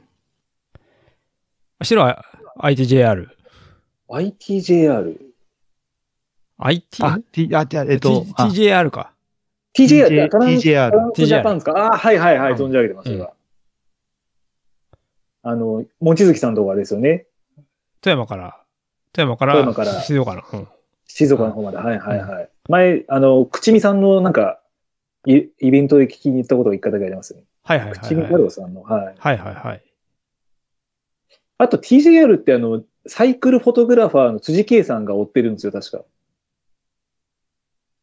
白は ITJR。TJR か。TJR ってTJR ジャパンですか。はい、存じ上げてます。望月さんとかですよね。富山から静岡の。静岡の方まで、はい。前、口見さんのなんか、イベントで聞きに行ったことが一回だけありますね。はい。口見太郎さんの、はい。あと TJR ってサイクルフォトグラファーの辻圭さんが追ってるんですよ、確か。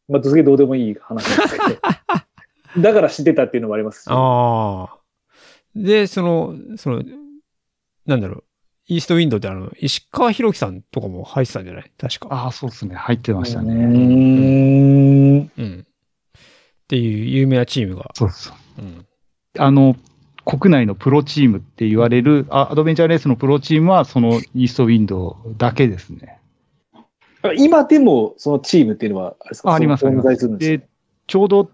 まあ、すげえどうでもいい話なんですけど、だから知ってたっていうのもありますし。ああ。で、その、なんだろう、イーストウィンドって石川博樹さんとかも入ってたんじゃない？確か。ああ、そうですね。入ってましたね。うん。っていう有名なチームが。そうそう。うん、国内のプロチームって言われる、アドベンチャーレースのプロチームは、そのイーストウィンドだけですね。今でも、そのチームっていうのはあれですか？あります、存在するんですね。で、ちょうど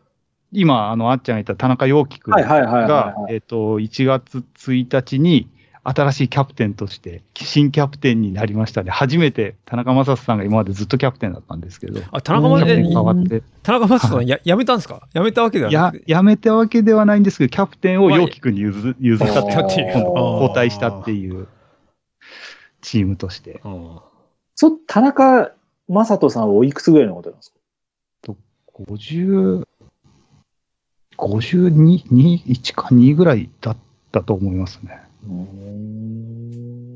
今、あっちゃんが言った田中陽樹君が、1月1日に新しいキャプテンとして、新キャプテンになりましたね。初めて、田中雅史さんが今までずっとキャプテンだったんですけど。あ、田中雅史さんやめたんですか？やめたわけではない。やめたわけではないんですけど、キャプテンを陽樹君に譲ったっていう、交代したっていうチームとして。田中雅史さんはおいくつぐらいのことなんですか？52か2ぐらいだったと思いますね。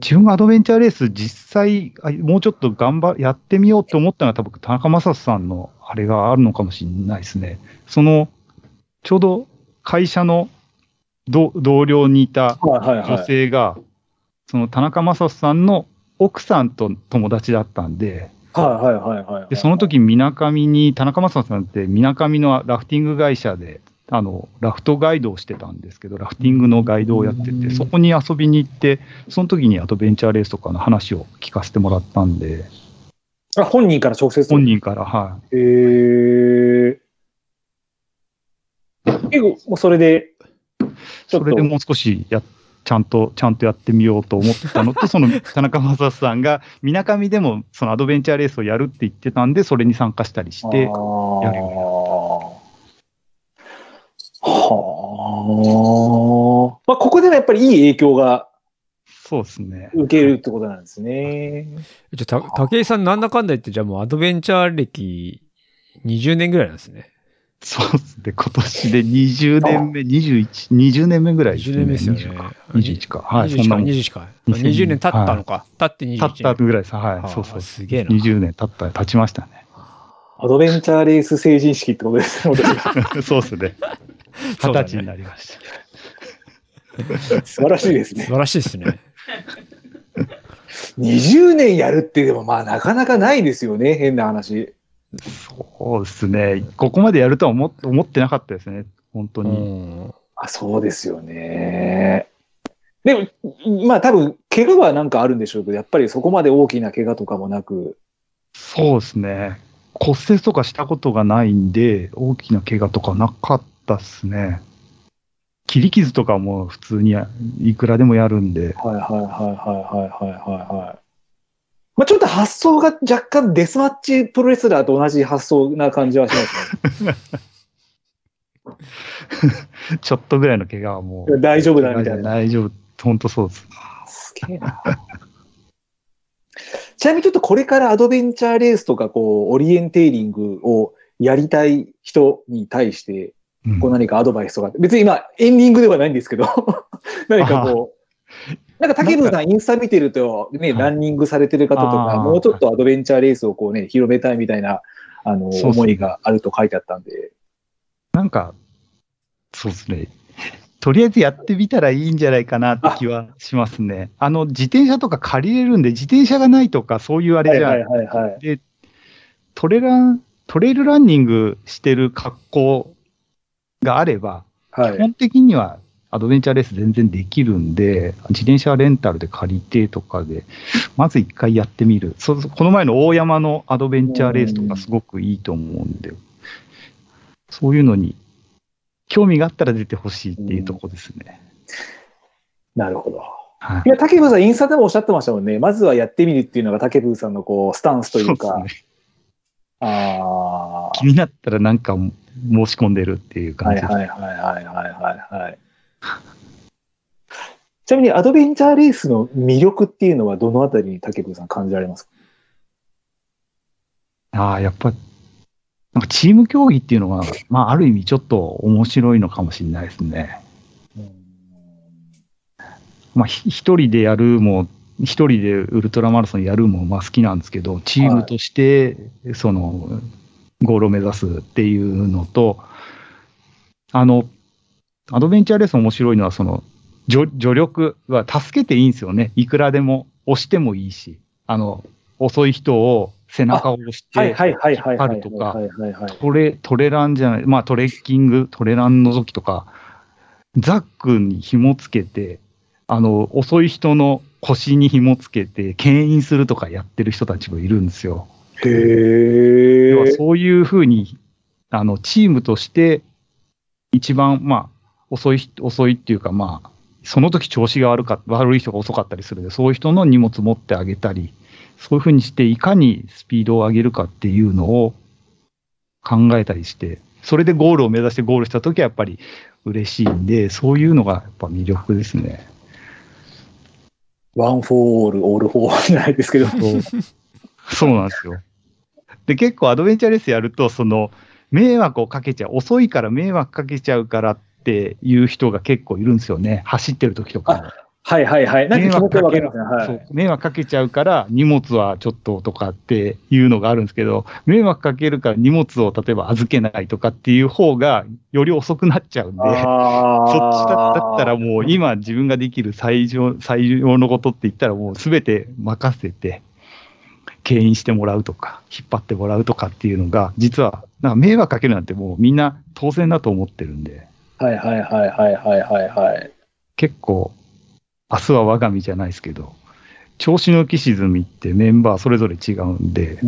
自分がアドベンチャーレース実際もうちょっとやってみようと思ったのは多分田中雅史さんのあれがあるのかもしれないですね。そのちょうど会社の同僚にいた女性が、はいはいはい、その田中雅史さんの奥さんと友達だったんで、その時田中雅史さんって水上のラフティング会社でラフトガイドをしてたんですけど、ラフティングのガイドをやってて、そこに遊びに行って、その時にアドベンチャーレースとかの話を聞かせてもらったんで。あ、本人から直接？本人から、はい。結構、それで、もう少しちゃんとやってみようと思ったのと、その田中雅史さんが、みなかみでもそのアドベンチャーレースをやるって言ってたんで、それに参加したりして、やるようになった。はあ、まあ、ここではやっぱりいい影響が受けるってことなんですね。じゃあ武井さんなんだかんだ言ってじゃあもうアドベンチャー歴20年ぐらいなんですね。そうですね、今年で20年目、20年目ぐらいですね。20年目ですよね。21か。はい、そんなもん。21か。20年経ったのか。はい、経って21年。経ったぐらいです。はい、そうそう。すげえな。20年経ちましたね。アドベンチャーレース成人式ってことですね、そうですね。20歳になりました、ね、素晴らしいですね。素晴らしいですね。20年やるってでもまあなかなかないですよね、変な話。そうですね、ここまでやるとは思ってなかったですね、本当に。あ、そうですよね。でもまあ多分怪我はなんかあるんでしょうけど、やっぱりそこまで大きな怪我とかもなく。そうですね、骨折とかしたことがないんで大きな怪我とかなかったですね。切り傷とかも普通にいくらでもやるんで。はいはいはいはいはいはいはい。まあちょっと発想が若干デスマッチプロレスラーと同じ発想な感じはしますね。ちょっとぐらいの怪我はもう大丈夫だみたいな。大丈夫、本当そうです。すげえな。ちなみにちょっとこれからアドベンチャーレースとかこうオリエンテーリングをやりたい人に対して。こう何かアドバイスとか、別に今エンディングではないんですけど何かこうなんか武部さんインスタ見てるとね、ランニングされてる方とかもうちょっとアドベンチャーレースをこうね広めたいみたいな思いがあると書いてあったんで、なんかそうですね、とりあえずやってみたらいいんじゃないかなって気はしますね。自転車とか借りれるんで、自転車がないとかそういうあれじゃない、はいはいはい、でトレイルランニングしてる格好があれば、はい、基本的にはアドベンチャーレース全然できるんで、自転車レンタルで借りてとかで、まず一回やってみる。この前の大山のアドベンチャーレースとかすごくいいと思うんで、そういうのに興味があったら出てほしいっていうところですね。なるほど。はい、いや、武部さんインスタでもおっしゃってましたもんね。まずはやってみるっていうのが武部さんのこうスタンスというか。そうですね。あ、気になったらなんか申し込んでるっていう感じです。はいはいはいはいはい、はい、ちなみにアドベンチャーレースの魅力っていうのはどのあたりに武部さん感じられますか？やっぱなんかチーム競技っていうのは、まあ、ある意味ちょっと面白いのかもしれないですね。まあ、一人でやるも一人でウルトラマラソンやるもまあ好きなんですけど、チームとしてそのゴールを目指すっていうのと、アドベンチャーレース面白いのはその助力は助けていいんですよね。いくらでも押してもいいし、遅い人を背中を押して引っ張るとか、トレランじゃない、まあトレッキング、トレランの時とか、ザックに紐つけて、遅い人の腰に紐つけて牽引するとかやってる人たちもいるんですよ。へー。要はそういうふうにチームとして一番、まあ、遅いっていうか、まあ、その時調子が悪い人が遅かったりするので、そういう人の荷物持ってあげたり、そういうふうにしていかにスピードを上げるかっていうのを考えたりして、それでゴールを目指してゴールした時はやっぱり嬉しいんで、そういうのがやっぱ魅力ですね。ワンフォーオール、オールフォーオールじゃないですけどそうなんですよ。で、結構アドベンチャーレースやると、その迷惑をかけちゃう、遅いから迷惑かけちゃうからっていう人が結構いるんですよね、走ってる時とか。はいはいはい。なんか気持ちわかりますね。はい。迷惑かけちゃうから荷物はちょっととかっていうのがあるんですけど、迷惑かけるから荷物を例えば預けないとかっていう方がより遅くなっちゃうんで、そっちだったらもう今自分ができる最上のことって言ったらもうすべて任せて、牽引してもらうとか、引っ張ってもらうとかっていうのが、実はなんか迷惑かけるなんてもうみんな当然だと思ってるんで。はいはいはいはいはいはいはい。結構、明日は我が身じゃないですけど、調子の浮き沈みってメンバーそれぞれ違うんで、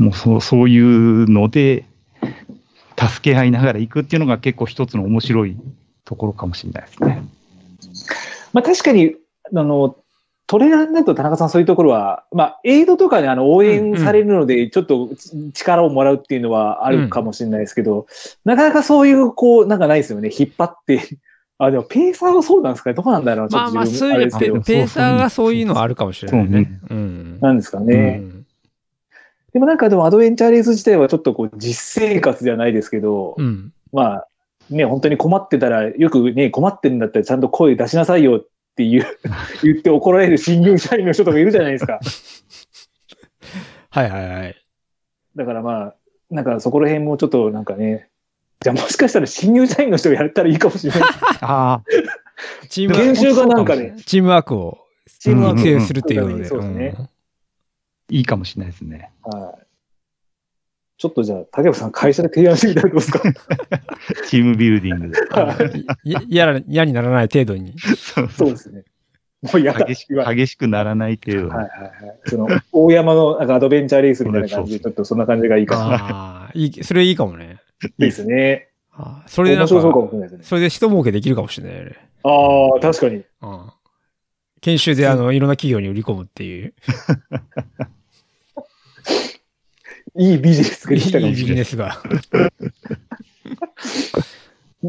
もうそういうので助け合いながら行くっていうのが結構一つの面白いところかもしれないですね。まあ、確かにトレランだと田中さんそういうところは、まあ、エイドとかで応援されるのでちょっと力をもらうっていうのはあるかもしれないですけど、なかなかそういうこうなんかないですよね。引っ張ってでもペーサーはそうなんですかね。どうなんだろう。ちょっとまあまあ、そういうペーサーがそういうのはあるかもしれないね。なんですかね。でもなんかでもアドベンチャーレース自体はちょっとこう実生活じゃないですけど、まあね、本当に困ってたらよくね、困ってるんだったらちゃんと声出しなさいよって言って怒られる新入社員の人とかいるじゃないですか。はいはいはい。だからまあ、なんかそこら辺もちょっとなんかね、じゃあもしかしたら新入社員の人がやったらいいかもしれない。ああ。研修がなんかね。チームワークを育成するっていうので。そうですね。いいかもしれないですね。はい。ちょっとじゃあ、竹部さん会社で提案してみたらどうですか。チームビルディング嫌にならない程度に。そうですね。もう激しくならない程度。はいはいはい。その、大山のなんかアドベンチャーレースみたいな感じで、ちょっとそんな感じがいいかも。ああ、それいいかもね。いいですね。ああ、それでなんか、それで一儲けできるかもしれないよね。ああ、確かに。うん。研修でいろんな企業に売り込むっていう。いいビジネスができたかもしれない。いいビジネスが。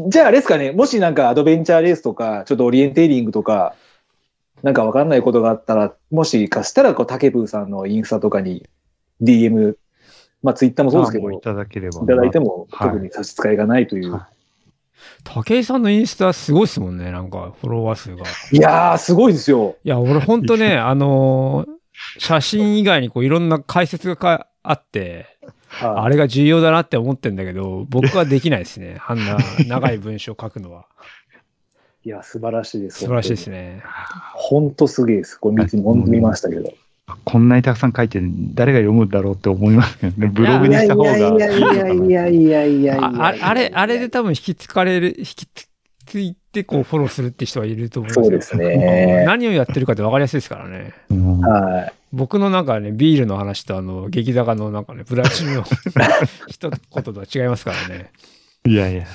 じゃああれですかね、もしなんかアドベンチャーレースとか、ちょっとオリエンテーリングとか、なんかわかんないことがあったら、もしかしたらこう、タケプーさんのインスタとかに DM、まあ、ツイッターもそうですけど、いただいても特に差し支えがないという。はいはい、武井さんのインスタすごいですもんね、なんかフォロワー数が。いやー、すごいですよ。いや、俺ほんとね、写真以外にこういろんな解説があって、あれが重要だなって思ってんだけど、僕はできないですね、あんな長い文章書くのは。いや、素晴らしいです。素晴らしいですね。ほんとすげえです。これ見ましたけど。こんなにたくさん書いて誰が読むんだろうって思いますけどね。ブログにした方が。あれで多分引きついてこうフォローするって人はいると思うんですけど。そうですね。何をやってるかって分かりやすいですからね。はい。僕のなんかね、ビールの話と劇坂のなんかね、ブラジルの一言とは違いますからね。いやいや。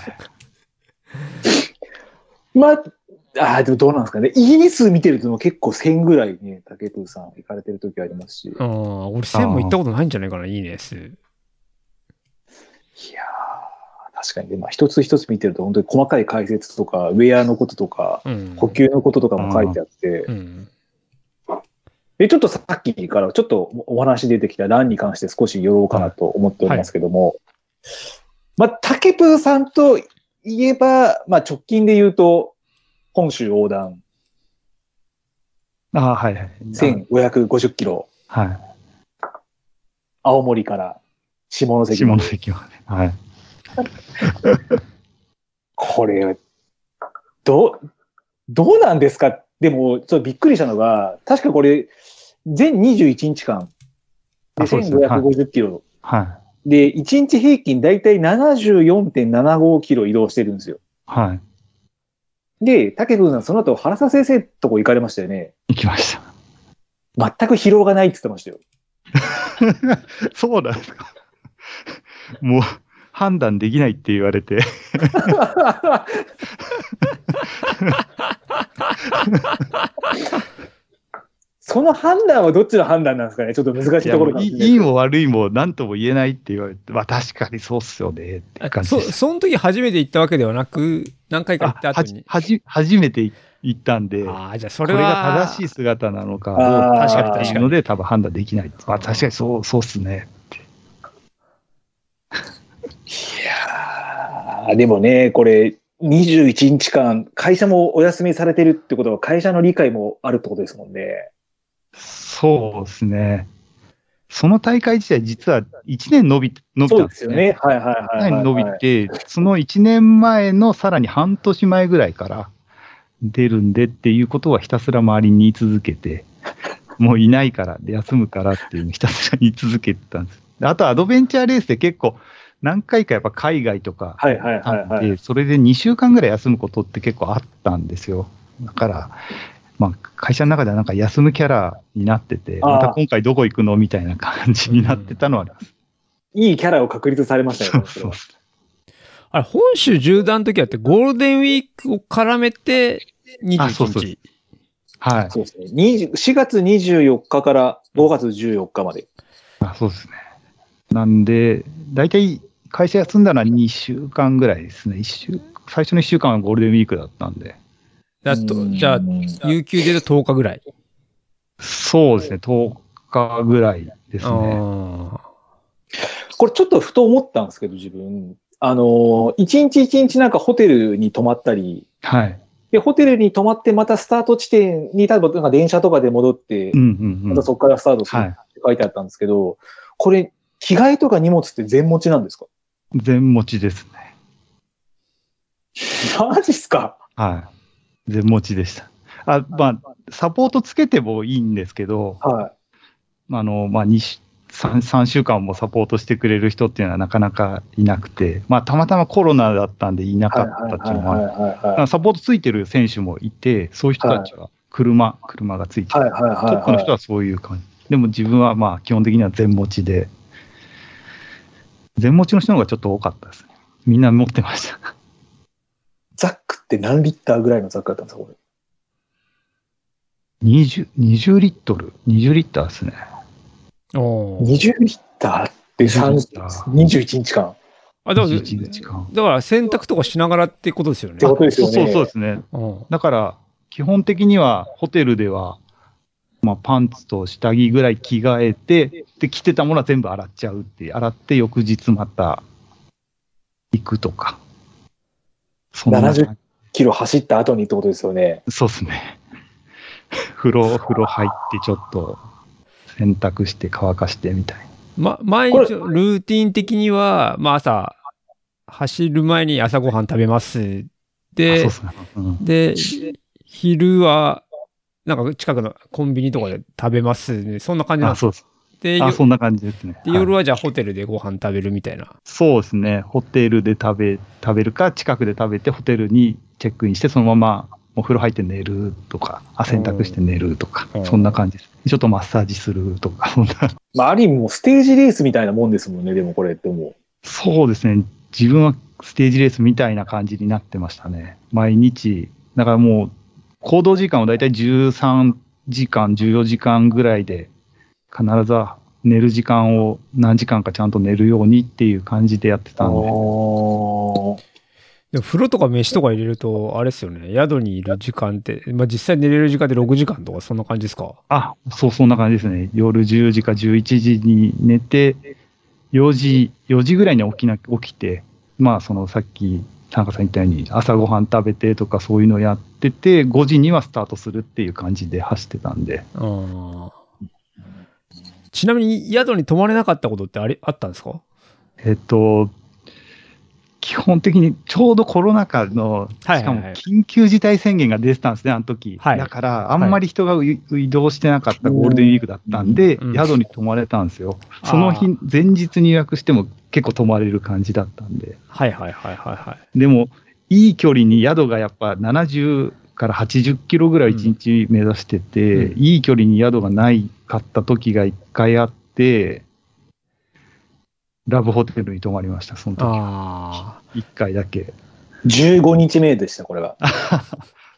まあ。でもどうなんですかね。イギリス見てると結構1000ぐらいね、武藤さん行かれてる時ありますし。俺1000も行ったことないんじゃないかな、いいね。いやー、確かにね、まあ、一つ一つ見てると本当に細かい解説とか、ウェアのこととか、補給のこととかも書いてあって、ちょっとさっきからちょっとお話出てきたランに関して少し寄ろうかなと思っておりますけども、はい、まあ、武藤さんといえば、まあ、直近で言うと、本州横断。1550キロ。はい。青森から下関まで。下関まで。はい。これ、どうなんですか？でも、ちょっとびっくりしたのが、確かこれ、全21日間で1550キロ。はい。はいで、1日平均だいたい 74.75 キロ移動してるんですよ。はい。で、武君さん、その後、原沢先生のとこ行かれましたよね。行きました。全く疲労がないって言ってましたよ。そうなんですか。もう、判断できないって言われて。その判断はどっちの判断なんですかね。ちょっと難しいところが。いいも悪いも何とも言えないって言われて、まあ確かにそうっすよねって感じ。その時初めて行ったわけではなく、何回か行った後に。初めて行ったんで、あじゃあそれは、これが正しい姿なのかを確かにので多分判断できない。まあ確かにそうっすねって。いやー、でもね、これ、21日間、会社もお休みされてるってことは、会社の理解もあるってことですもんね。そうですね。その大会自体、実は1年伸びたんですよね。そうですよね。はいはいはい。伸びて、その1年前のさらに半年前ぐらいから出るんでっていうことはひたすら周りに言い続けて、もういないから、休むからっていうのをひたすら言い続けてたんです。あとアドベンチャーレースで結構何回かやっぱ海外とかあって、はいはいはいはい、それで2週間ぐらい休むことって結構あったんですよ。だから、まあ、会社の中ではなんか休むキャラになってて、また今回どこ行くのみたいな感じになってたのはあります。うん、いいキャラを確立されましたよね。そうそうあれ本州縦断の時はってゴールデンウィークを絡めて21日。あ、そうそう。はい。そうですね。4月24日から5月14日まで。あ、そうですね。なんで、大体会社休んだのは2週間ぐらいですね。最初の1週間はゴールデンウィークだったんで。だと、じゃあ、有給で10日ぐらい。そうですね、10日ぐらいですね。これちょっとふと思ったんですけど、自分。一日一日なんかホテルに泊まったり、はい。で、ホテルに泊まってまたスタート地点に、例えばなんか電車とかで戻って、うんうんうん、またそこからスタートするって書いてあったんですけど、はい、これ、着替えとか荷物って全持ちなんですか？全持ちですね。マジっすか？はい。全持ちでした。あ、まあ、サポートつけてもいいんですけど、はい。まあ、3週間もサポートしてくれる人っていうのはなかなかいなくて、まあ、たまたまコロナだったんでいなかったっていうのは、サポートついてる選手もいて、そういう人たちは車がついてる。はいはいはいはい、トップの人はそういう感じ。でも自分はまあ、基本的には全持ちで、全持ちの人の方がちょっと多かったですね。みんな持ってました。ザックって何リッターぐらいのザックだったんですか、これ。20リットル。20リッターですね。20リッターって21日間。あ、だから洗濯とかしながらってことですよね。ってことですよね。そうですね。だから、基本的にはホテルでは、まあ、パンツと下着ぐらい着替えて、で、着てたものは全部洗っちゃうって、洗って翌日また行くとか。70キロ走った後にってことですよね。そうですね。風呂入ってちょっと洗濯して乾かしてみたいな。毎日ルーティン的には、まあ、朝走る前に朝ごはん食べます。で、そうですね。うん、で昼はなんか近くのコンビニとかで食べます、ね。そんな感じなんですか？あ、そうです。あ、そんな感じですね。で、夜はじゃあホテルでご飯食べるみたいな。はい、そうですね。ホテルで食べるか、近くで食べて、ホテルにチェックインして、そのままお風呂入って寝るとか、洗濯して寝るとか、そんな感じです。ちょっとマッサージするとか、そんな。まあ、ある意味もうステージレースみたいなもんですもんね、でもこれってもう。そうですね。自分はステージレースみたいな感じになってましたね。毎日。だからもう、行動時間をだいたい13時間、14時間ぐらいで、必ず寝る時間を何時間かちゃんと寝るようにっていう感じでやってたんで。でも風呂とか飯とか入れると、あれですよね、宿にいる時間って、まあ、実際寝れる時間で6時間とかそんな感じですか？あ、そう、そんな感じですね。夜10時か11時に寝て、4時ぐらいに起きて、まあそのさっき田中さん言ったように朝ごはん食べてとかそういうのやってて、5時にはスタートするっていう感じで走ってたんで。あー、ちなみに宿に泊まれなかったことってあったんですか？基本的にちょうどコロナ禍の、しかも緊急事態宣言が出てたんですね、あの時、はい、だからあんまり人が移動してなかったゴールデンウィークだったんで、うん、宿に泊まれたんですよ。その日前日に予約しても結構泊まれる感じだったんで、はいはいはいはいはい、でもいい距離に宿がやっぱ70から80キロぐらい1日目指してて、うんうん、いい距離に宿がないかった時が1回あって、ラブホテルに泊まりました、その時は。1回だけ。15日目でした、これは。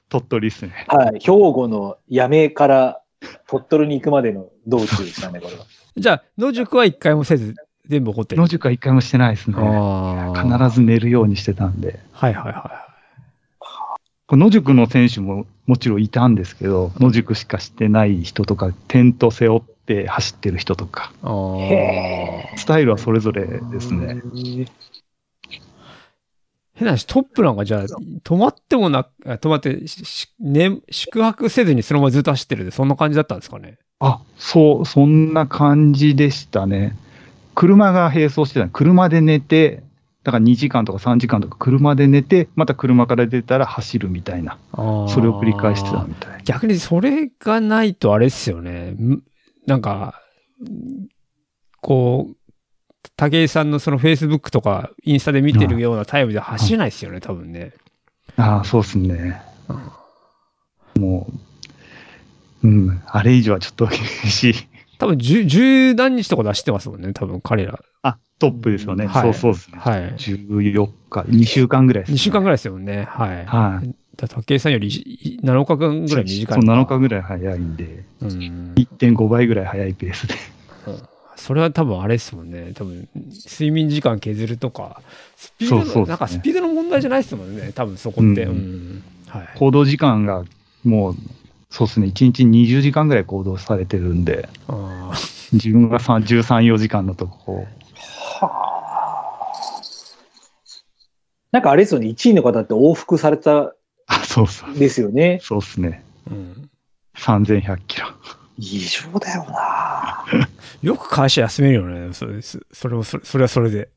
鳥取ですね。はい、兵庫の八女から鳥取に行くまでの道中でしたね、これは。じゃあ、野宿は1回もせず、全部ホテル？野宿は1回もしてないですね。必ず寝るようにしてたんで。はいはいはい。野宿の選手ももちろんいたんですけど、野宿しかしてない人とか、テント背負って、で走ってる人とか、スタイルはそれぞれですね。変な話、トップなんかじゃあ泊まってもな泊まってね、宿泊せずにそのままずっと走ってるで、そんな感じだったんですかね。あ、そうそんな感じでしたね。車が並走してた、車で寝て、だから2時間とか3時間とか車で寝て、また車から出たら走るみたいな、それを繰り返してたみたい。逆にそれがないとあれですよね。なんかこう武井さんのそのフェイスブックとかインスタで見てるようなタイムで走れないですよね、多分ね。ああ、そうですね、うん、もう、うん、あれ以上はちょっと厳しい。多分十何日とかで走ってますもんね、多分彼ら。あ、トップですよね、うん、はい、そうですね、はい、14日2週間ぐらいです、ね、2週間ぐらいですよね、はい、はい、武井さんより7日間ぐらい短い。そう、7日ぐらい早いんで、うん、1.5 倍ぐらい早いペースで、うん、それは多分あれですもんね、多分睡眠時間削るとかスピードの、そうそう、ね、なんかスピードの問題じゃないですもんね、多分そこって、うんうん、はい、行動時間がもうそうですね、1日20時間ぐらい行動されてるんで、あ、自分が13、4時間のとこ、はあ、なんかあれですよね、1位の方って往復された。あ、そうそう。ですよね。そうですね。うん。3100キロ。異常だよな。よく会社休めるよね。それはそれで。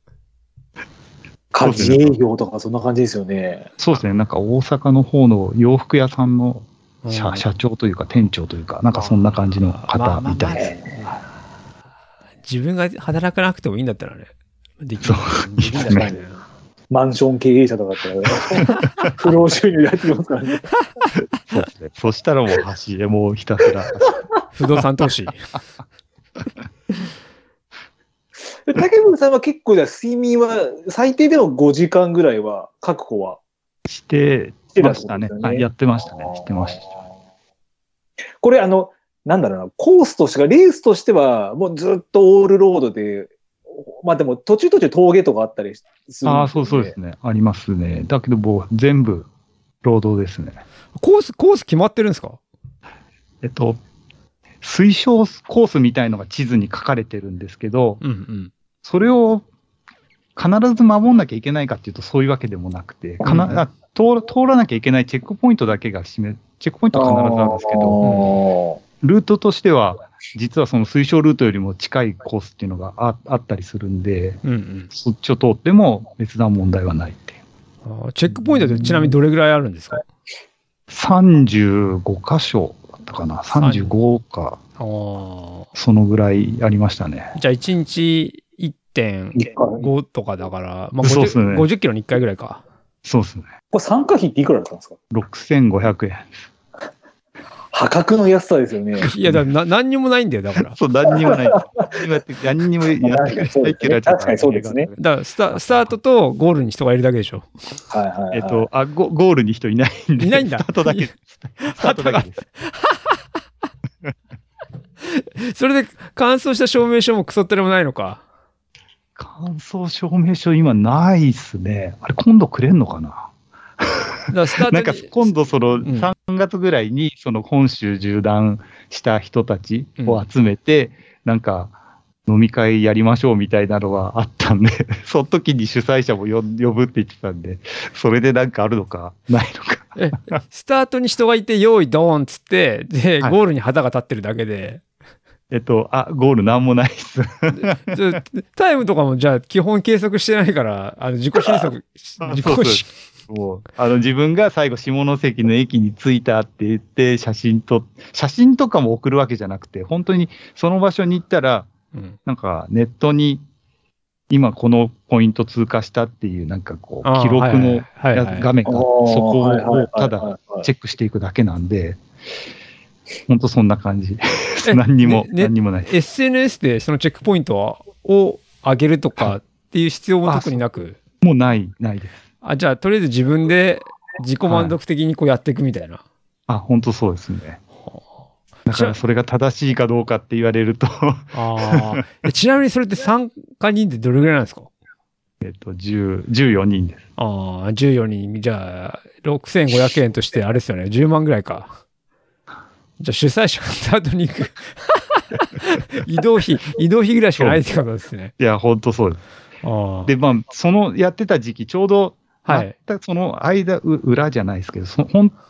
家事営業とかそんな感じですよね。そうですね。なんか大阪の方の洋服屋さんの 社長というか店長というか、なんかそんな感じの方みたいです。自分が働かなくてもいいんだったらね。できる。いいんだったらね。マンション経営者とかって不労収入やってますからね。そうですね。そしたらもう走り、もうひたすら不動産投資。竹村さんは結構じゃ睡眠は最低でも5時間ぐらいは確保はしてましたね。はい、やってましたね。してました。これなんだろうな、コースとしてはレースとしてはもうずっとオールロードで。まあでも途中峠とかあったりするんですね。ああ、そうですね。ありますね。だけどもう全部労働ですね。コース決まってるんですか？推奨コースみたいのが地図に書かれてるんですけど、うんうん、それを必ず守んなきゃいけないかっていうとそういうわけでもなくて、うんうん、通らなきゃいけないチェックポイントだけがチェックポイントは必ずあるんですけど、ルートとしては実はその推奨ルートよりも近いコースっていうのが あったりするんで、うんうん、そっちを通っても別段問題はないっていう。あ、チェックポイントってちなみにどれぐらいあるんですか？35箇所だったかな、35か、あ、そのぐらいありましたね。じゃあ1日 1.5 とかだから、まあ、そうですね、50キロに1回ぐらいか。そうですね。これ参加費っていくらだったんですか？6500円です。破格の安さですよね。いやだから何にもないんだよ、だから。そう、何にもない。何にもやってないけど、確かにそうですね。だからスタートとゴールに人がいるだけでしょ。はいはい、はい。ゴールに人いないんで。いないんだ。スタートだけ。です。それで完走した証明書もクソってでもないのか。完走証明書今ないっすね。あれ今度くれんのかな。なんか今度その3月ぐらいにその本州縦断した人たちを集めてなんか飲み会やりましょうみたいなのはあったんで、その時に主催者も呼ぶって言ってたんで、それでなんかあるのかないのか。スタートに人がいて用意ドーンっつって、でゴールに旗が立ってるだけで、ゴールなんもないっす。タイムとかもじゃあ基本計測してないから、自己申告、自分が最後下関の駅に着いたって言って写真とかも送るわけじゃなくて、本当にその場所に行ったら、うん、なんかネットに今このポイント通過したっていうなんかこう記録の画面が、そこをただチェックしていくだけなんで、本当そんな感じ。何にもない。SNS でそのチェックポイントを上げるとかっていう必要も特になく。もうないです。じゃあとりあえず自分で自己満足的にこうやっていくみたいな。はい、本当そうですね。だからそれが正しいかどうかって言われるとちなみにそれって参加人ってどれぐらいなんですか？14人です。14人。じゃあ6500円としてあれですよね。10万ぐらいか。じゃあ主催者がスタートに行く移動費ぐらいしかないってことですね。いや本当そうです。でまあそのやってた時期ちょうど全くその間、裏じゃないですけど、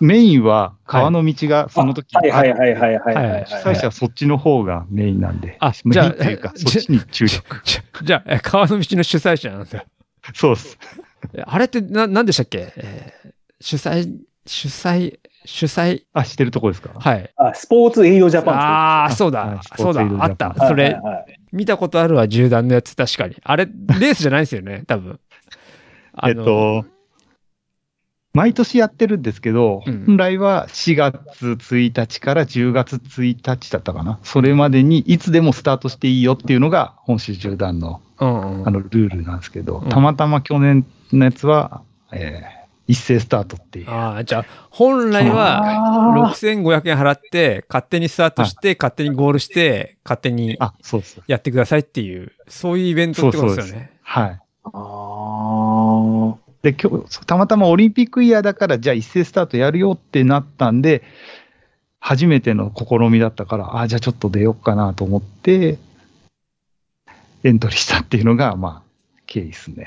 メインは川の道がその時に、主催者はそっちの方がメインなんで、メインっていうか、そっちに注力。じゃあ、川の道の主催者なんだ。そうです。あれって何でしたっけ？主催。してるとこですか？はい。スポーツ栄養ジャパン。そうだ、あった。それ、見たことあるわ、縦断のやつ、確かに。あれ、レースじゃないですよね、多分。毎年やってるんですけど、本来は4月1日から10月1日だったかな、それまでにいつでもスタートしていいよっていうのが本州縦断の、ルールなんですけど、たまたま去年のやつは、一斉スタートっていう。じゃあ本来は6500円払って勝手にスタートして、勝手にゴールして勝手にやってくださいっていう、そういうイベントってことですよね。そうそうです。はい。で今日たまたまオリンピックイヤーだからじゃあ一斉スタートやるよってなったんで、初めての試みだったから、じゃあちょっと出ようかなと思ってエントリーしたっていうのがまあ経緯ですね。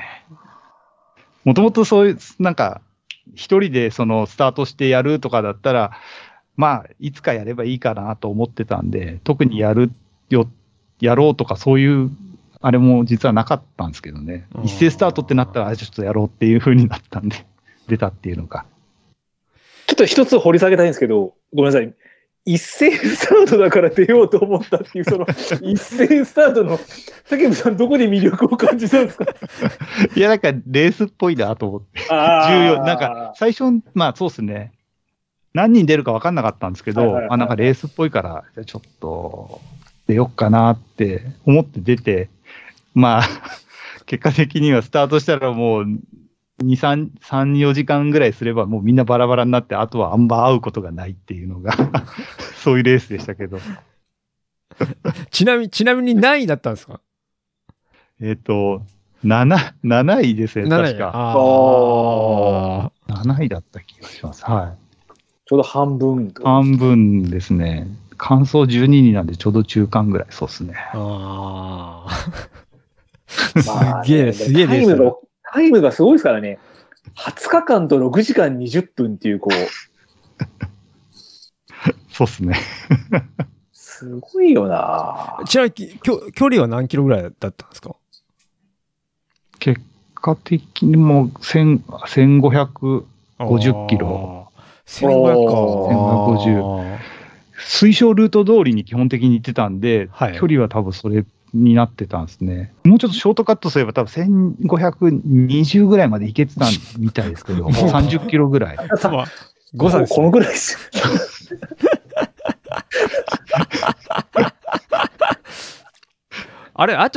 もともとそういうなんか一人でそのスタートしてやるとかだったらまあいつかやればいいかなと思ってたんで、特にやろうとかそういうあれも実はなかったんですけどね。一斉スタートってなったら、ちょっとやろうっていう風になったんで、出たっていうのか。ちょっと一つ掘り下げたいんですけど、ごめんなさい。一斉スタートだから出ようと思ったっていう、その一斉スタートの、武部さんどこで魅力を感じたんですか？いや、なんかレースっぽいなと思って。14、なんか最初、まあそうですね。何人出るか分かんなかったんですけど、なんかレースっぽいから、じゃちょっと出よっかなって思って出て、まあ、結果的にはスタートしたらもう3、4時間ぐらいすればもうみんなバラバラになって、あとはあんま会うことがないっていうのが、そういうレースでしたけど。ちなみに何位だったんですか？7位ですね、確か。7位だった気がします。はい。ちょうど半分。半分ですね。完走12人なんでちょうど中間ぐらい、そうですね。すげえですね。タイムがすごいですからね。20日間と6時間20分っていう、こう。そうですね。すごいよな。ちなみに距離は何キロぐらいだったんですか？結果的にもう1550キロ。1550。推奨ルート通りに基本的に行ってたんで、距離は多分それになってたんですね。もうちょっとショートカットすれば多分1520ぐらいまで行けてたみたいですけど、30キロぐらい。誤差です。このぐらいです。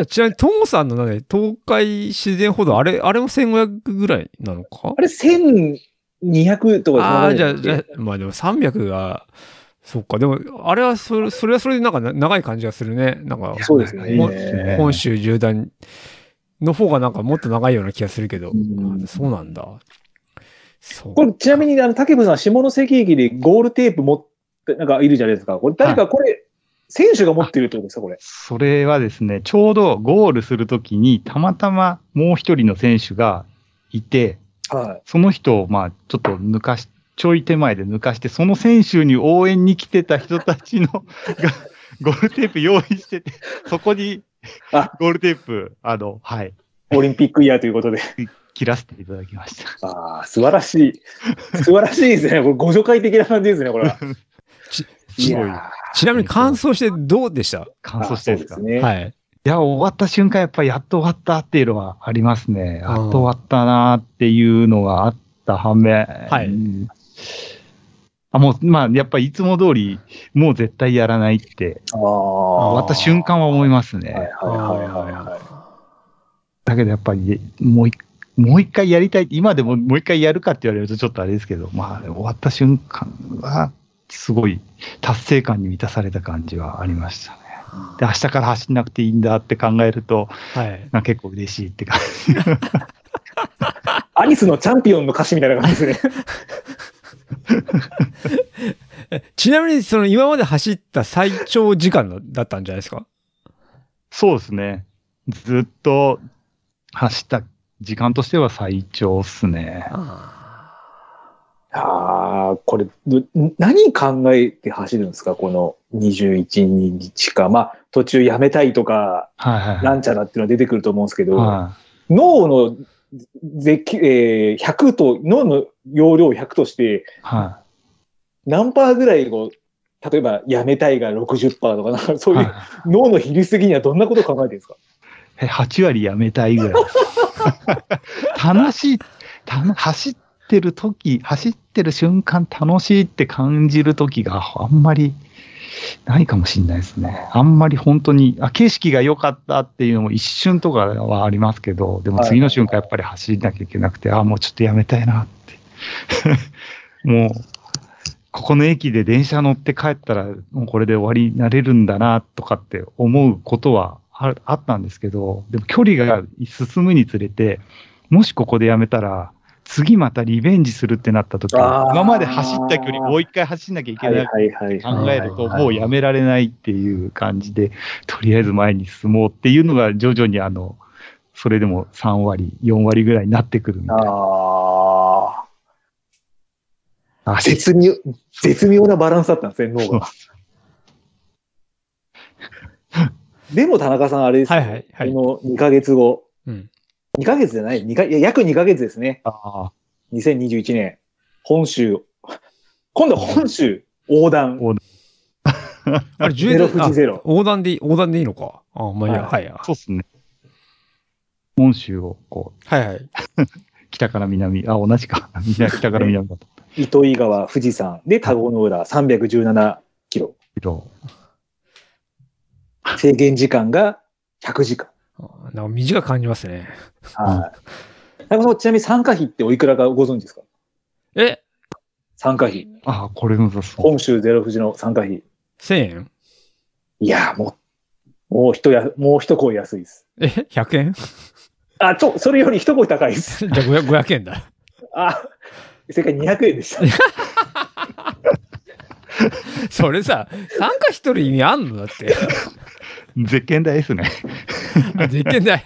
ちなみにトモさんの東海自然歩道、あれも1500ぐらいなのか？あれ1200とかですね。じゃあまあでも300が。そっか、でも、あれはそれはそれでなんか長い感じがするね。なんか、そうですね。本州縦断の方がなんかもっと長いような気がするけど、そうなんだ。これちなみに、武部さん、下関駅でゴールテープ持って、なんかいるじゃないですか。これ誰か選手が持っているってことですか、これ。それはですね、ちょうどゴールするときに、たまたまもう一人の選手がいて、その人を、まあ、ちょっとちょい手前で抜かして、その選手に応援に来てた人たちのがゴールテープ用意してて、そこにゴールテープ、はい。オリンピックイヤーということで。切らせていただきました。ああ、素晴らしい。素晴らしいですね。これ、ご助会的な感じですね、これは。ちなみに完走してどうでした？完走してですか？そうですね。はい。いや、終わった瞬間、やっぱりやっと終わったっていうのはありますね。やっと終わったなっていうのがあった反面。はい。もう、まあ、やっぱりいつも通り、もう絶対やらないって、終わった瞬間は思いますね。はいはいはいはい。だけどやっぱり、もう一回やりたい。今でももう一回やるかって言われるとちょっとあれですけど、まあ、終わった瞬間は、すごい達成感に満たされた感じはありましたね。で、明日から走んなくていいんだって考えると、はい、結構嬉しいって感じ。アリスのチャンピオンの歌詞みたいな感じですね。ちなみに、今まで走った最長時間だったんじゃないですか？そうですね。ずっと走った時間としては最長ですね。これ、何考えて走るんですか？この21日か。まあ、途中やめたいとか、なんちゃらっていうのは出てくると思うんですけど、はい、脳の、100と、脳の容量を100として、はい、何パーぐらいを、例えばやめたいが 60% とか、なんかそういう、はい、脳の比率的にはどんなことを考えてるんですか？8割やめたいぐらい。走ってる瞬間楽しいって感じる時があんまりないかもしれないですね。あんまり本当に、景色が良かったっていうのも一瞬とかはありますけど、でも次の瞬間やっぱり走んなきゃいけなくて、もうちょっとやめたいなって。もう、ここの駅で電車乗って帰ったら、もうこれで終わりになれるんだなとかって思うことはあったんですけど、でも距離が進むにつれて、もしここでやめたら、次またリベンジするってなった時、今まで走った距離もう一回走んなきゃいけないって考えると、もうやめられないっていう感じで、とりあえず前に進もうっていうのが徐々にそれでも3割、4割ぐらいになってくるみたいな。絶妙なバランスだったんですね、脳が。でも田中さん、あれですね、はいはいはい、この2ヶ月後。2ヶ月じゃない、約2ヶ月ですね。2021年、本州、今度は本州横断。あれ、10富士ゼロ。横断でいいのか。まあいいや、はいや。そうっすね。本州をこう。はいはい。北から南、同じか。北から南だと。糸魚川、富士山で田子の浦、317キロ。制限時間が100時間。なんか短く感じますね。はい。ちなみに参加費っておいくらかご存知ですか？参加費。これのそうそう。本州ゼロ富士の参加費。1000円？いや、もう一声安いです。100円？それより一声高いです。じゃあ500円だ。正解200円でした。それさ、参加費取る意味あんのだって。絶景代ですね。絶景代。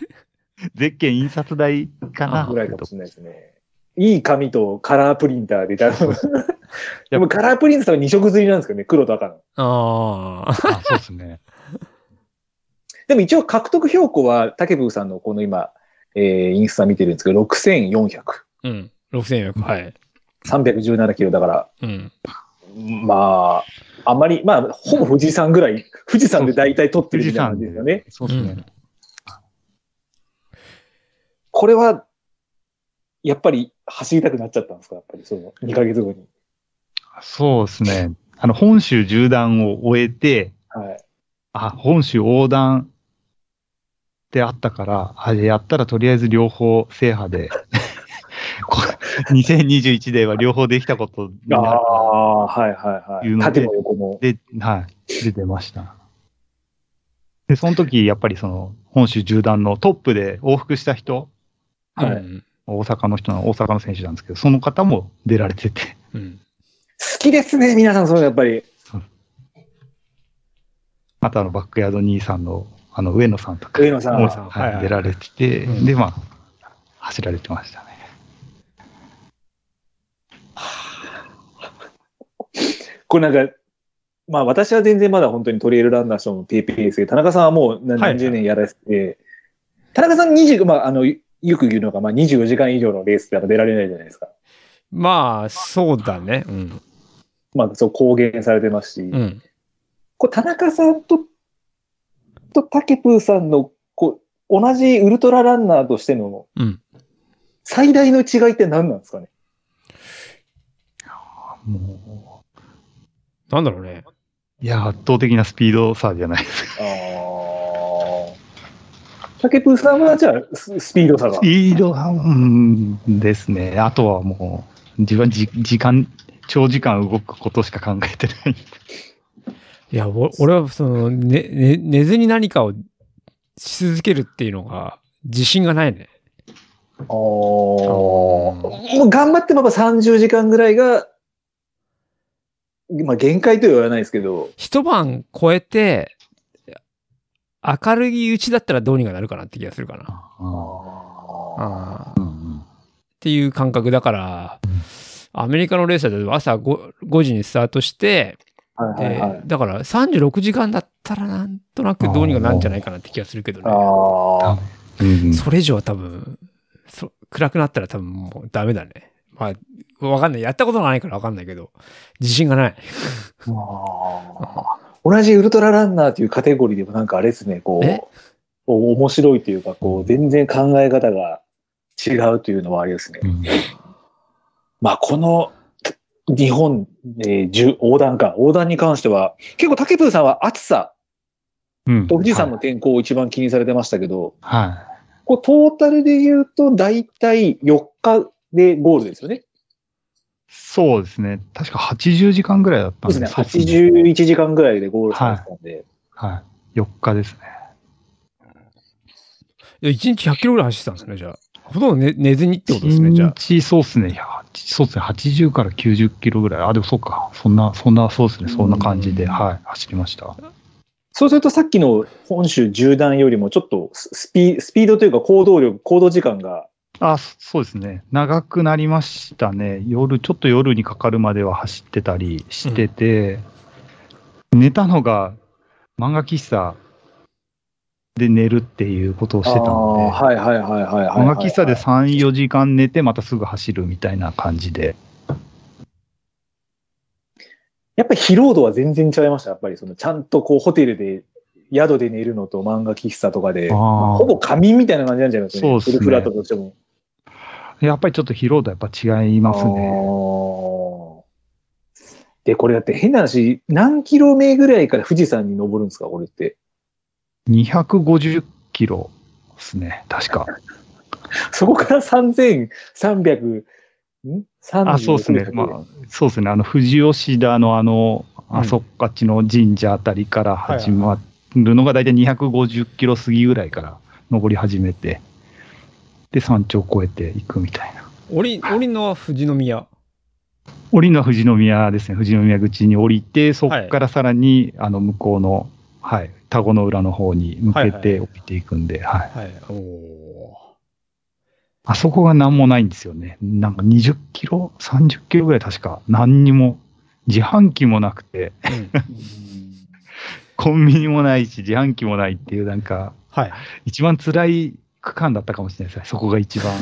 絶景印刷代かなぐらいかもしれないですね。いい紙とカラープリンターででもカラープリンターは2色刷りなんですけどね、黒と赤の。そうですね。でも一応獲得標高は、竹部さんのこの今、インスタ見てるんですけど、6400。うん、6400、はい。317キロだから。うん。まあ、あんまり、まあ、ほぼ富士山ぐらい、富士山で大体撮ってるみたいな感じですよね。そうですね。うん、これは、やっぱり走りたくなっちゃったんですか？やっぱりその2ヶ月後に。そうですね。本州縦断を終えて、はい、本州横断ってあったから、やったらとりあえず両方制覇で。2021年は両方できたことになるなというので、で出ました。で、その時やっぱり本州縦断のトップで往復した人、はい、大阪の選手なんですけど、その方も出られてて。うん、好きですね、皆さん、それやっぱり。あとバックヤード兄さんの、上野さんとか、はい、出られてて、うん、で、まあ、走られてましたね。これなんか、まあ私は全然まだ本当にトレイルランナー賞の PPS で、田中さんはもう何十年やられてて、はい、田中さん20、まあよく言うのが、まあ24時間以上のレースってやっぱ出られないじゃないですか。まあそうだね。うん。まあそう公言されてますし、うん、こう田中さんとタケプーさんのこう同じウルトラランナーとしての最大の違いって何なんですかね。うん、もうなんだろうね。いや、圧倒的なスピード差じゃないですか。タケプーさんはじゃあスピード差が。スピード差、うん、ですね。あとはもう自分は時間、長時間動くことしか考えてない。いや、俺はその、寝ずに何かをし続けるっていうのが自信がないね。ああ。頑張ってもやっぱ30時間ぐらいが、まあ、限界とは言わないですけど。一晩超えて、明るいうちだったらどうにかなるかなって気がするかな。ああ、うん、っていう感覚だから、アメリカのレースだと朝 5時にスタートして、はいはいはい、だから36時間だったらなんとなくどうにかなんじゃないかなって気がするけどね。あ、うん、それ以上は多分、暗くなったら多分もうダメだね。まあ、わかんない。やったことないからわかんないけど、自信がない。同じウルトラランナーというカテゴリーでもなんかあれですね、こう、面白いというか、こう、全然考え方が違うというのはあれですね。うん、まあ、この日本、横断に関しては、結構タケプーさんは暑さと富士山の天候を一番気にされてましたけど、はいはい、こうトータルで言うと、だいたい4日でゴールですよね。そうですね。確か80時間ぐらいだったんですね。そうですね。81時間ぐらいでゴールされてたんで。はい。はい、4日ですね。1日100キロぐらい走ってたんですね、じゃあ。ほとんど寝ずにってことですね、じゃあ。1日、そうですね。いや、そうですね。80から90キロぐらい。あ、でもそうか。そうですね。そんな感じで、はい、走りました。そうするとさっきの本州縦断よりもちょっとスピードというか行動時間が。あ、そうですね。長くなりましたね。ちょっと夜にかかるまでは走ってたりしてて、うん、寝たのが漫画喫茶で寝るっていうことをしてたので、はいはいはいはい、はい。漫画喫茶で3、4時間寝てまたすぐ走るみたいな感じで。やっぱり疲労度は全然違いました。やっぱりそのちゃんとこうホテルで宿で寝るのと漫画喫茶とかで、ほぼ仮眠みたいな感じなんじゃないですかね。そうですね。フルフラットとしても。やっぱりちょっと疲労度やっぱ違いますね。で、これだって変な話、何キロ目ぐらいから富士山に登るんですか、これって。250キロですね、確か。そこから3300、あ、そうですね。まあ、そうですね。富士吉田のあそこっちの神社あたりから始まるのが大体250キロ過ぎぐらいから登り始めて、で、山頂を越えていくみたいな。降りのは富士宮。降りのは富士宮ですね。富士宮口に降りて、そこからさらに、向こうの、はい、田子の浦の方に向けて降りていくんで、はい。はいはい、あそこが何もないんですよね。なんか20キロ、30キロぐらい確か何にも、自販機もなくて、うん、コンビニもないし自販機もないっていうなんか、はい、一番辛い区間だったかもしれないですね。そこが一番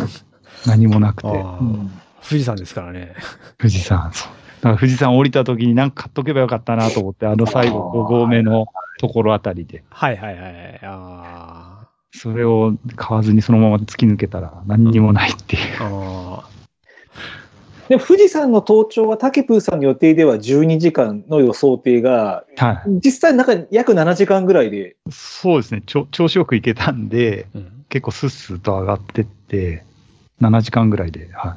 何もなくて、うん、富士山ですからね。富士山、そう。だから富士山降りた時に何か買っとけばよかったなと思って、最後5合目のところあたりで、はいはいはい、あ、それを買わずにそのまま突き抜けたら何にもないっていう、うん、あ、で富士山の登頂はタケプーさんの予定では12時間の予想定が、はい、実際なんか約7時間ぐらいで、そうですね、調子よく行けたんで、うん、結構スッスッと上がってって7時間ぐらいで、はい、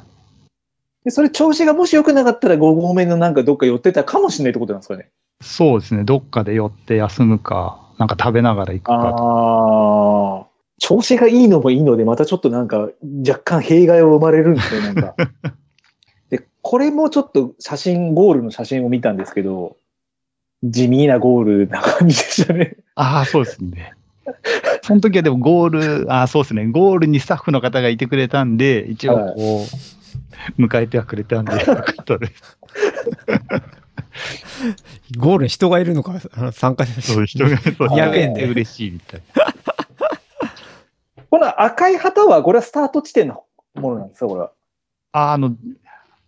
でそれ調子がもし良くなかったら5合目のなんかどっか寄ってたかもしれないってことなんですかね。そうですね、どっかで寄って休むかなんか食べながら行くかと。あ、調子がいいのもいいのでまたちょっとなんか若干弊害を生まれるんですよ、なんか。これもちょっとゴールの写真を見たんですけど、地味なゴールな感じでしたね。ああ、そうですね。その時はでもゴールにスタッフの方がいてくれたんで、一応こう、迎えてはくれたんで、よかったです。ゴールに人がいるのか、参加者そう人が200円で嬉しいみたいな。この赤い旗はこれはスタート地点のものなんですかこれは。あの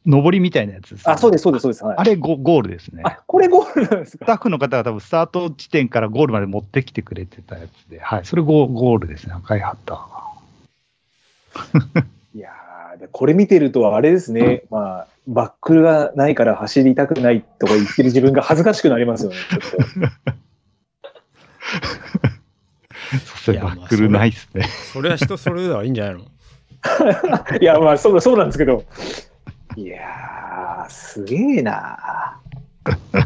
上りみたいなやつです、ね。あ、そうですそうですそうです。はい、あれゴールですね。あ、これゴールなんですか。スタッフの方が多分スタート地点からゴールまで持ってきてくれてたやつで、はい、それゴールですね。赤い旗。いやー、これ見てるとあれですね。うん、まあバックルがないから走りたくないとか言ってる自分が恥ずかしくなりますよね。それバックルないっすね。それは人それぞれいいんじゃないの。いやまあそうなんですけど。いやー、すげえなー。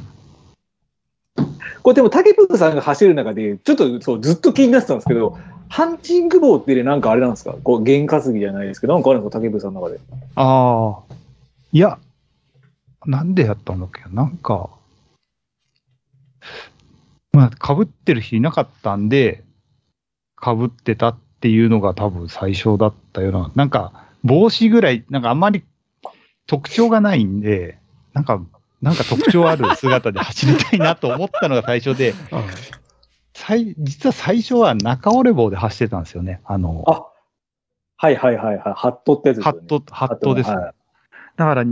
これでも、タケプーさんが走る中で、ちょっとそうずっと気になってたんですけど、ハンチング棒ってなんかあれなんですか、こう、験担ぎじゃないですけど、なんかあるんですか、タケプーさんの中で。ああ、いや、なんでやったんだっけ、なんか、まあ、被ってる人いなかったんで、被ってたっていうのが多分最初だったような、なんか、帽子ぐらい、なんかあんまり、特徴がないんで、なんか特徴ある姿で走りたいなと思ったのが最初で、実は最初は中折れ棒で走ってたんですよね。あ、はいはいはいはい。ハットってやつですね。ハットですね。はい、だから、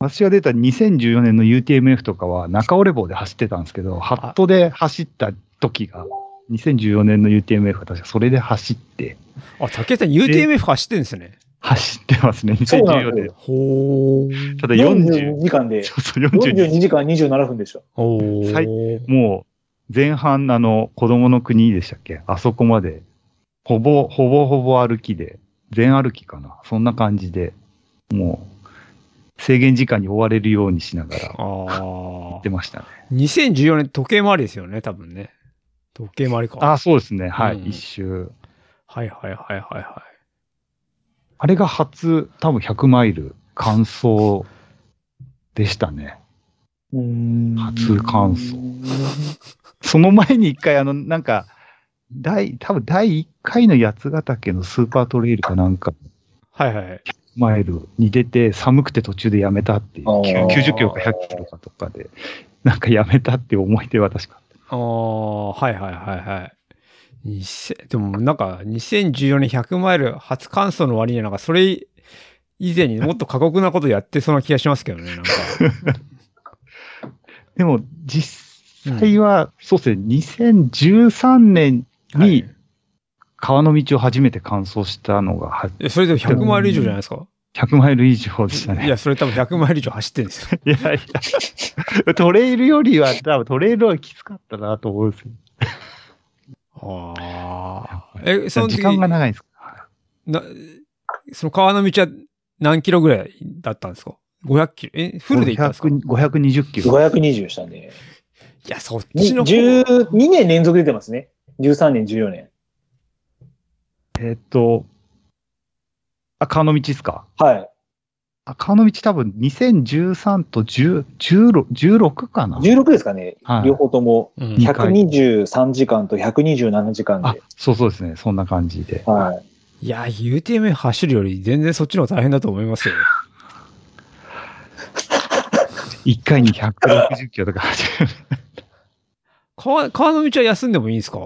私が出た2014年の UTMF とかは中折れ棒で走ってたんですけど、ハットで走った時が、2014年の UTMF は確かそれで走って。あ、竹内さん UTMF 走ってるんですね。走ってますね、2014で。ほー。ただ42時間で、42時間27分でした。おー。もう、前半、子供の国でしたっけ、あそこまで、ほぼ歩きで、全歩きかな。そんな感じで、もう、制限時間に追われるようにしながら、行ってましたね。2014年、時計回りですよね、多分ね。時計回りか。あ、そうですね、はい、うん、一周。はいはいはいはいはい。あれが初、多分100マイル完走でしたね。初完走。その前に一回、なんか、多分第1回の八ヶ岳のスーパートレイルかなんか、はいはい。100マイルに出て、寒くて途中でやめたっていう、90キロか100キロかとかで、なんかやめたっていう思い出は確かあった。ああ、はいはいはいはい。でもなんか2014年100マイル初完走の割にはなんかそれ以前にもっと過酷なことやってそうな気がしますけどね、なんか。でも実際は、そうですね、2013年に川の道を初めて完走したのが、はい、それでも100マイル以上じゃないですか。100マイル以上でしたね。いや、それ多分100マイル以上走ってるんですよ。いやいや、トレイルよりは多分トレイルはきつかったなと思うんですよ。ああ。その時間が長いんですか、その川の道は何キロぐらいだったんですか？ 500 キロ。フルで行ったんですか？520キロ。520でしたね。いや、そっちの方。12年連続出てますね。13年、14年。川の道ですか？はい。川の道多分2013と16かな。16ですかね、はい、両方とも123時間と127時間で。あ、そうですね、そんな感じで。はい、いや、UTM 走るより全然そっちの方が大変だと思いますよ。1回に160キロとか走る。川の道は休んでもいいんですか？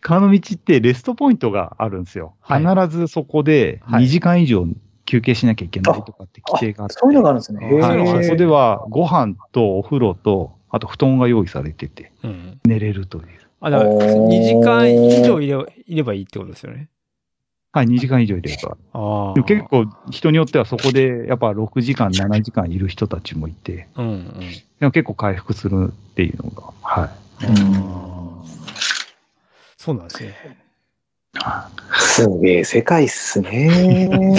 川の道ってレストポイントがあるんですよ。はい、必ずそこで2時間以上、はい、休憩しなきゃいけないとかって規定があって。そういうのがあるんですね。はい。そこでは、ご飯とお風呂と、あと布団が用意されてて、うん、寝れるという。あ、だから、2時間以上いればいいってことですよね。はい、2時間以上いれば。あ、でも結構、人によってはそこで、やっぱ6時間、7時間いる人たちもいて、うんうん、でも結構回復するっていうのが、はい。うん、そうなんですね。すげえ、世界っすね。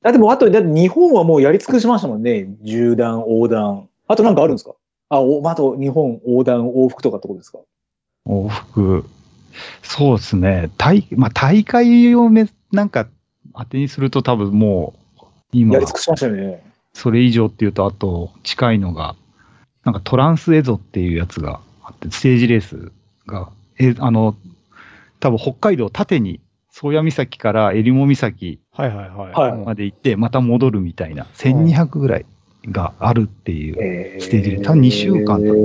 でもあと、日本はもうやり尽くしましたもんね。縦断、横断。あとなんかあるんですか？あと日本横断、往復とかってことですか？往復。そうですね。大会をなんか当てにすると多分もう今。やり尽くしましたよね。それ以上っていうと、あと近いのが、なんかトランスエゾっていうやつがあって、ステージレースが、多分北海道縦に、宗谷岬から襟裳岬まで行って、また戻るみたいな、1200ぐらいがあるっていうステージで、単2週間だと、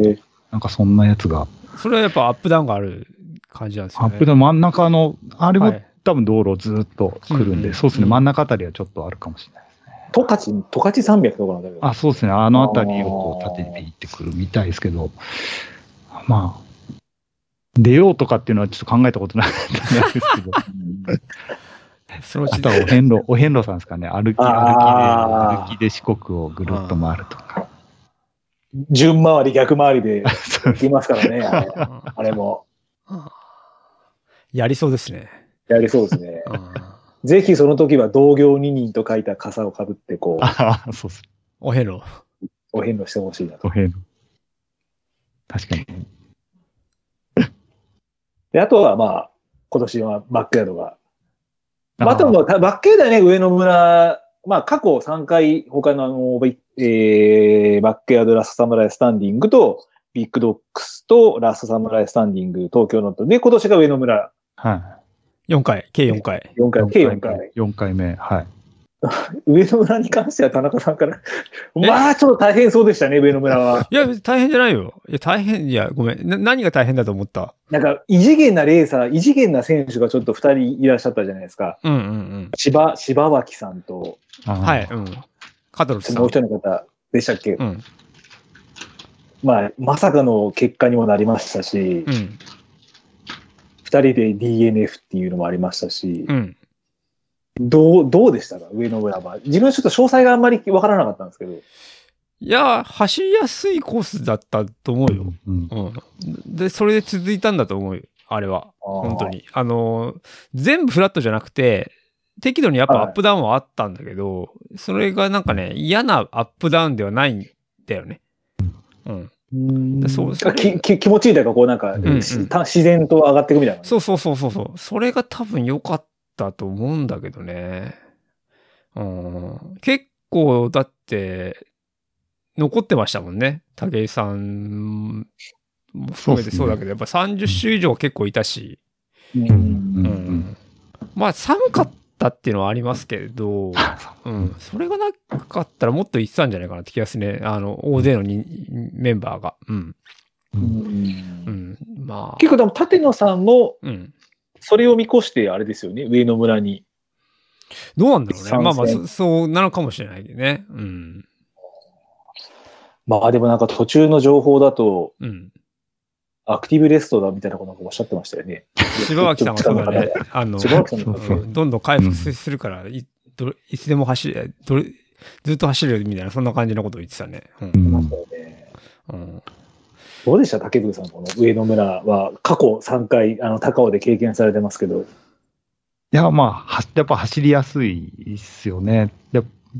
なんかそんなやつが。それはやっぱアップダウンがある感じなんですかね。アップダウン、真ん中の、あれも多分道路をずっと来るんで、はい、そうですね、真ん中あたりはちょっとあるかもしれない。十勝山脈とかなんだけど。あ、そうですね。あの辺りをこう縦に行ってくるみたいですけど、まあ、出ようとかっていうのはちょっと考えたことなかったんですけど、そのうちであとはお遍路さんですかね。歩きで四国をぐるっと回るとか。順回り、逆回りで行きますからね、あれも。やりそうですね。やりそうですね。ぜひその時は同業二人と書いた傘をかぶってこう。ああ、そうです。お遍路。お遍路してほしいなと。お遍路。確かに。で、あとはまあ、今年はバックヤードが。あとはバックヤードはね、上野村、まあ過去3回、他のバックヤードラストサムライスタンディングと、ビッグドックスとラストサムライスタンディング、東京のと。で、今年が上野村。はい、計4回目。はい。上野村に関しては田中さんから、まあちょっと大変そうでしたね、上野村は。いや、大変じゃないよ。いや、大変、いや、ごめん。何が大変だと思った？なんか、異次元なレーサー、異次元な選手がちょっと2人いらっしゃったじゃないですか。うんうんうん。柴脇さんと、はい、うん。カトロスさん。もう一人の方でしたっけ？うん。まあ、まさかの結果にもなりましたし、うん。2人で DNF っていうのもありましたし、うん、どうでしたか上野村は。自分はちょっと詳細があんまり分からなかったんですけど。いや、走りやすいコースだったと思うよ、うんうん、でそれで続いたんだと思うよ、あれは。本当に全部フラットじゃなくて適度にやっぱアップダウンはあったんだけど、はい、それがなんかね、嫌なアップダウンではないんだよね。うんそう気持ちいいというか、こうなんか、うんうん、自然と上がっていくみたいな。そう。それが多分良かったと思うんだけどね。うん、結構、だって、残ってましたもんね。武井さんも含めてそうだけど、ね、やっぱ30周以上結構いたし。うん、まあ、寒かったっていうのはありますけれど、うん、それがなかったらもっといってたんじゃないかなって気がするね。大勢のメンバーが。うん。うん。まあ。結構でも、舘野さんも、それを見越して、あれですよね、上野村に。どうなんだろうね。まあまあ、そうなのかもしれないね。うん。まあ、でもなんか途中の情報だと、アクティブレストだみたいなことをおっしゃってましたよね。柴脇さんはそうだね。どんどん回復するから、いつでも走れ、ずっと走れるみたいな、そんな感じのことを言ってたね。どうでした？竹部さん、この上野村は過去3回、高尾で経験されてますけど。いや、まあ、やっぱ走りやすいっすよね。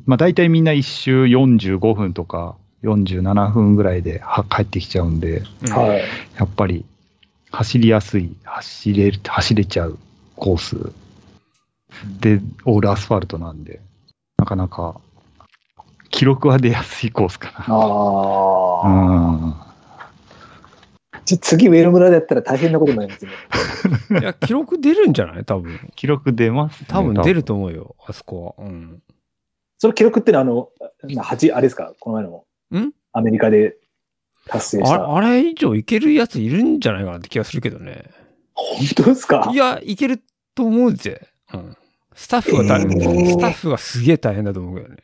まあ、大体みんな1周45分とか、47分ぐらいで帰ってきちゃうんで、はい、やっぱり走りやすい、走れちゃうコースで、オールアスファルトなんで、なかなか記録は出やすいコースかな。次、上野村でやったら大変なことになりますね。いや、記録出るんじゃない多分。記録出ます、ね、多分出ると思うよ、あそこは。うん、その記録ってのは、あれですか、この前の。アメリカで達成した。あれ以上いけるやついるんじゃないかなって気がするけどね。本当ですか？いや、いけると思うぜ。うん、スタッフがすげえ大変だと思うけどね。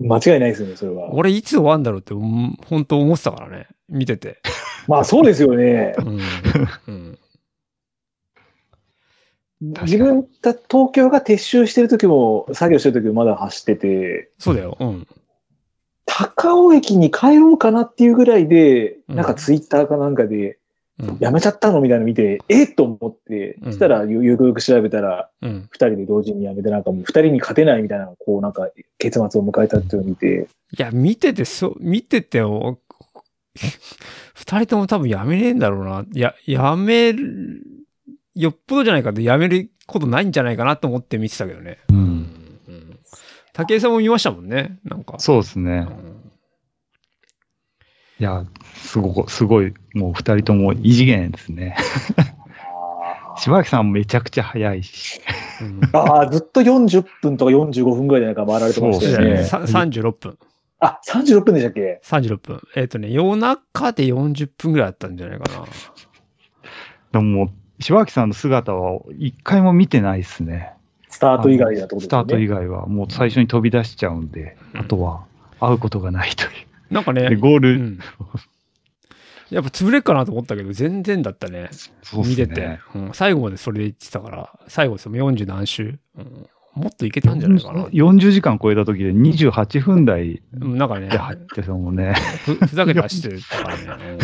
間違いないですよね、それは。俺いつ終わるんだろうって本当思ってたからね、見てて。まあそうですよね。うんうん、自分た東京が撤収してる時も作業してる時もまだ走ってて。そうだよ。うん。高尾駅に帰ろうかなっていうぐらいで、なんかツイッターかなんかで、やめちゃったのみたいなの見て、と思って、そしたらよく調べたら、2人で同時にやめて、なんかもう2人に勝てないみたいな、こうなんか結末を迎えたっていうのを見て。いや、見てて、2人とも多分やめねえんだろうな。やめる、よっぽどじゃないかとやめることないんじゃないかなと思って見てたけどね。武井さんも見ましたもんね、なんか。そうですね。うん、いや、すごい、もう二人とも異次元ですね。柴脇さんもめちゃくちゃ早いし。ずっと40分とか45分ぐらいじゃないか、回られてましたよね。36分。あ、36分でしたっけ ?36 分。夜中で40分ぐらいあったんじゃないかな。でも、柴脇さんの姿は一回も見てないですね。スタート以外だとですね。スタート以外は、もう最初に飛び出しちゃうんで、うん、あとは会うことがないという。なんかね。で、ゴール、うん。やっぱ潰れっかなと思ったけど、全然だったね。そうっすね。見てて、うん。最後までそれで言ってたから、最後ですよ、40何周。うんもっといけたんじゃないかな。40時間超えた時で28分台なんかね入ってたもんね。ふざけて走ってたからね。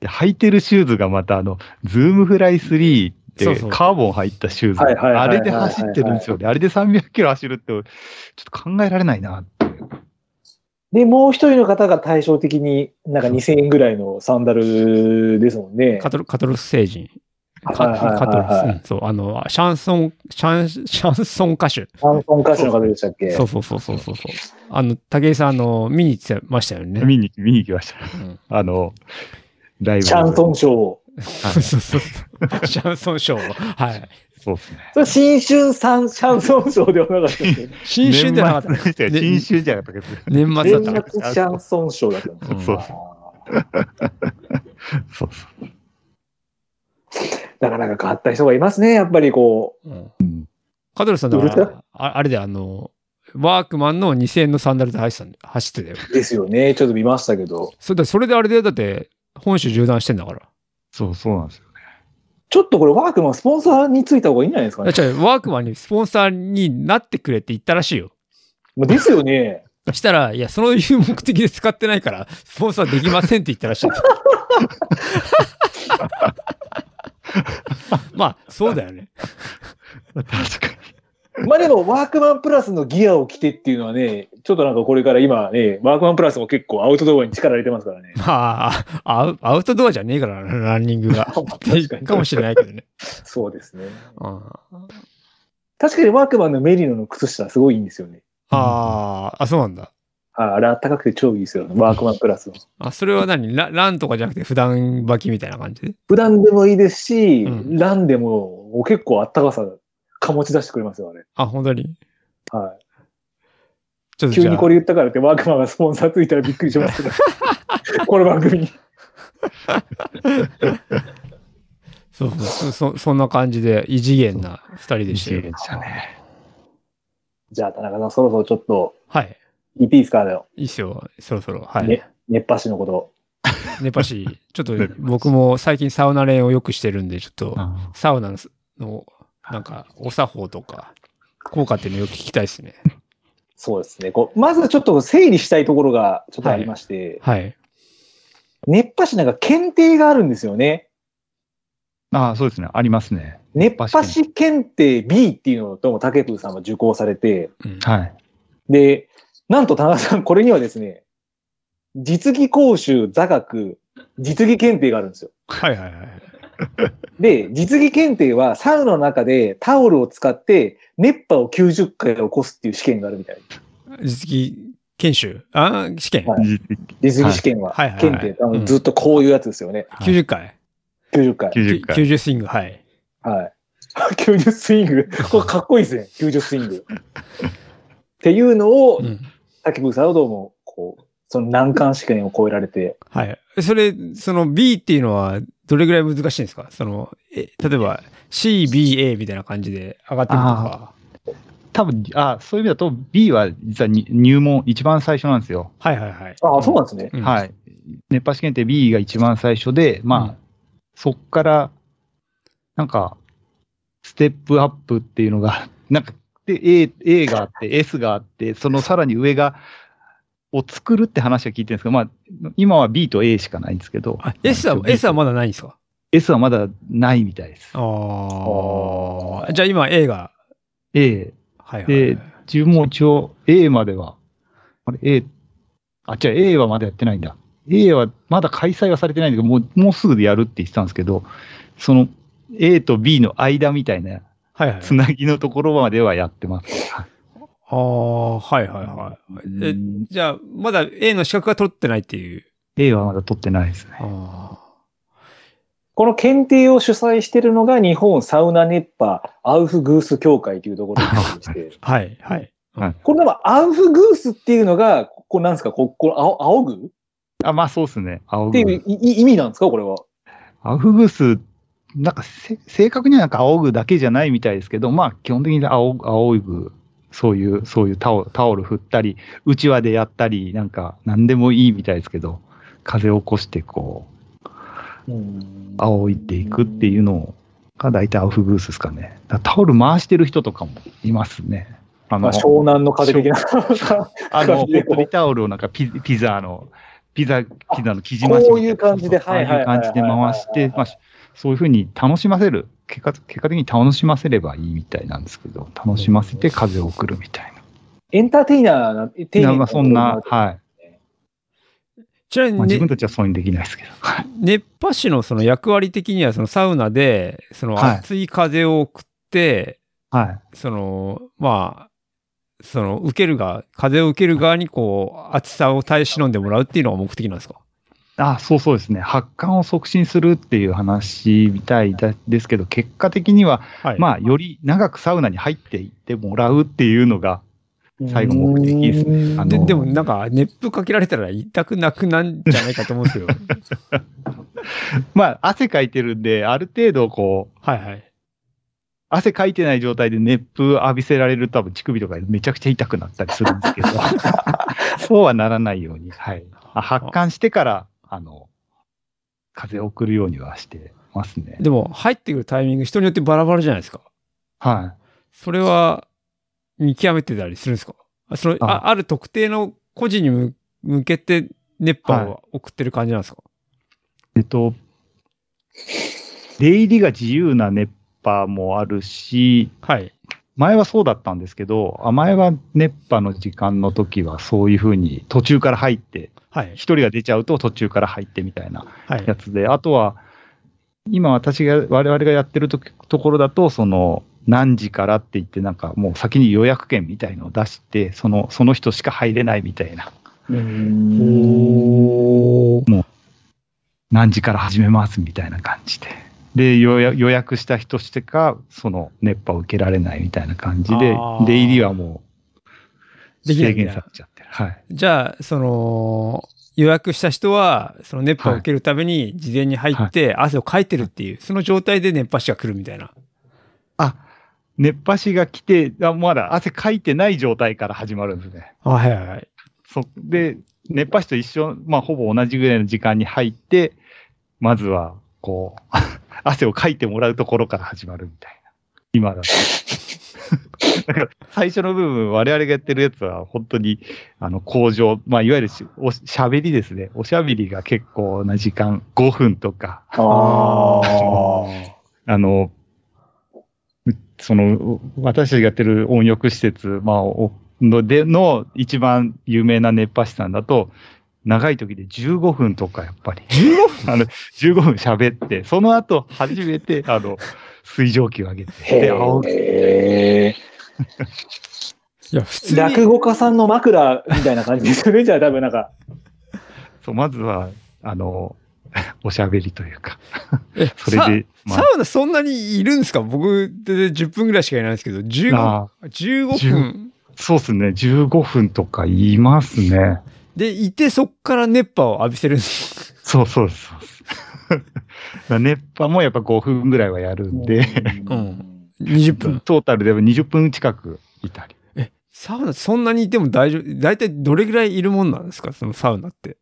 履いてるシューズがまたズームフライ3ってそうそうカーボン入ったシューズ、はいはいはい、あれで走ってるんですよね。あれで300キロ走るってちょっと考えられないなって。でもう一人の方が対照的になんか2000円ぐらいのサンダルですもんね。カトルス星人。シャンソン歌手の方でしたっけ。そうそう。武井さん見に行ってましたよね。見に行きました。うん、ライブシャンソンショーを。そうシャンソンショーを。はい。そうですね。それ新春シャンソンショーではなかったっけ。新春じゃなかった。新春じゃなかったけど。年末だった。年末シャンソンショーだったんです。そう。なかなか変わった人がいますね、やっぱりこう。うん、カトルさんだから、あれでワークマンの2000円のサンダルで走ってたよ。ですよね、ちょっと見ましたけど。それであれで、だって、本州縦断してんだから。そうなんですよね。ちょっとこれ、ワークマン、スポンサーについた方がいいんじゃないですかね。ワークマンにスポンサーになってくれって言ったらしいよ。ですよね。したら、いや、そういう目的で使ってないから、スポンサーできませんって言ったらしい。まあそうだよね。確かに。まあでもワークマンプラスのギアを着てっていうのはね、ちょっとなんかこれから今ね、ワークマンプラスも結構アウトドアに力入れてますからね。まあアウトドアじゃねえからランニングがかもしれないけどね。そうですね。確かにワークマンのメリノの靴下はすごいいいんですよね。あ、そうなんだ。あれあったかくて超いいですよ、ワークマンプラスの。あ、それは何ランとかじゃなくて普段履きみたいな感じで普段でもいいですし、うん、ランでも結構あったかさ、醸し出してくれますよ、あれ。あ、本当に？はい。ちょっと急にこれ言ったからってワークマンがスポンサーついたらびっくりしますけど、この番組に。そんな感じで異次元な2人でしたよ。異次元でしたね。じゃあ田中さん、そろそろちょっと。はい。いいですかよ。いいっすよ、そろそろ。はい。熱波師のこと。熱波師。ちょっと僕も最近サウナ練をよくしてるんで、ちょっとサウナのなんかお作法とか、効果っていうのをよく聞きたいですね。そうですね。まずちょっと整理したいところがちょっとありまして、はい。熱波師なんか検定があるんですよね。ああ、そうですね。ありますね。熱波師検定 B っていうのと、竹風さんは受講されて、うん、はい。で、なんと田中さん、これにはですね、実技講習、座学、実技検定があるんですよ。はい。で、実技検定はサウナの中でタオルを使って熱波を90回起こすっていう試験があるみたいな。実技研修試験、はい、実技試験は、はい、検定、ずっとこういうやつですよね。はい、90回。90回。90スイング、はい。はい。90スイング。これかっこいいですね、90スイング。っていうのを、うん、滝風さんはどうも、こう、その難関試験を超えられて。はい。それ、その B っていうのは、どれぐらい難しいんですか？例えば C、B、A みたいな感じで上がっていくとか。多分、そういう意味だと B は実は入門一番最初なんですよ。はい。ああ、そうなんですね。うん、はい。熱波試験って B が一番最初で、まあ、そっから、なんか、ステップアップっていうのが、なんか、で、A があって、S があって、そのさらに上が、を作るって話は聞いてるんですけど、まあ、今は B と A しかないんですけど。S はまだないんですか？ S はまだないみたいです。ああ。じゃあ今 A が。A。はい。で、自分も一応 A までは、あれ A、じゃあ A はまだやってないんだ。A はまだ開催はされてないんだけど、もうすぐでやるって言ってたんですけど、その A と B の間みたいな、はい。つなぎのところまではやってます。はい。じゃあ、まだ A の資格は取ってないっていう。A はまだ取ってないですね。この検定を主催しているのが日本サウナ熱波アウフグース協会というところでして、はい。はい、これでもアウフグースっていうのが、これなんですか、これ、あおぐあ、まあそうですね。あおぐ。っていう意味なんですか、これは。アウフグース、なんか正確にはなんかあおぐだけじゃないみたいですけど、まあ基本的にあおぐ、そういうタオル振ったり、うちわでやったり、なんか何でもいいみたいですけど、風を起こしてこう、あおいていくっていうのが大体アウフグースですかね。だからタオル回してる人とかもいますね。まあ、湘南の風的な釣りタオルをなんかピザの生地回しみたいな、こういう感じで回して、まあ、そういうふうに楽しませる、結果的に楽しませればいいみたいなんですけど、楽しませて風を送るみたいな、エンターテイナーなそんな、はい。ちなみに、まあ、自分たちはそういうのできないですけど、熱波師のその役割的には、そのサウナでその熱い風を送って、はいはい、そのまあその受ける側、風を受ける側にこう暑さを耐え忍んでもらうっていうのが目的なんですか？あ、そうですね。発汗を促進するっていう話みたいですけど、結果的には、はい、まあより長くサウナに入っていってもらうっていうのが最後目的ですね。でもなんか熱風かけられたら痛くなくなんじゃないかと思うんですよ。まあ汗かいてるんで、ある程度こう、はいはい、汗かいてない状態で熱風浴びせられると、多分乳首とかめちゃくちゃ痛くなったりするんですけど、そうはならないように、はい、発汗してから風を送るようにはしてますね。でも入ってくるタイミング、人によってバラバラじゃないですか。はい。それは見極めてたりするんですか？その ある特定の個人に向けて熱波を送ってる感じなんですか？はい、出入りが自由な熱波もあるし、はい、前はそうだったんですけど、前は熱波の時間の時はそういうふうに途中から入って、はい、1人が出ちゃうと途中から入ってみたいなやつで、はい、あとは今我々がやってるところだと、その何時からって言って、なんかもう先に予約券みたいのを出して、その人しか入れないみたいな、もう何時から始めますみたいな感じで。で、予約した人してか、その熱波を受けられないみたいな感じで、出入りはもう制限されちゃってる。はい。じゃあ、その、予約した人は、その熱波を受けるために事前に入って汗をかいてるっていう、はい、その状態で熱波師が来るみたいな。あ、熱波師が来て、まだ汗かいてない状態から始まるんですね。はいはいはい。で、熱波師と一緒、まあ、ほぼ同じぐらいの時間に入って、まずは、こう、汗をかいてもらうところから始まるみたいな。今だと。だから最初の部分、我々がやってるやつは本当に工場、まあ、いわゆるしゃべりですね。おしゃべりが結構な時間、5分とか。その、私たちがやってる温浴施設、まあ、の一番有名な熱波師さんだと、長い時で15分とかやっぱり15分喋って、その後初めて水蒸気を上げて青くていや普通に落語家さんの枕みたいな感じですよね。じゃあ多分なんかそう、まずはおしゃべりというかそれで、まあ、サウナそんなにいるんですか？僕で10分ぐらいしかいないんですけど、15分、そうですね、15分とかいますね。で、いて、そっから熱波を浴びせるんです。そうです。熱波もやっぱ5分ぐらいはやるんで、うん、20分。トータルでも20分近くいたり。サウナそんなにいても大丈夫？大体どれぐらいいるもんなんですか、そのサウナって。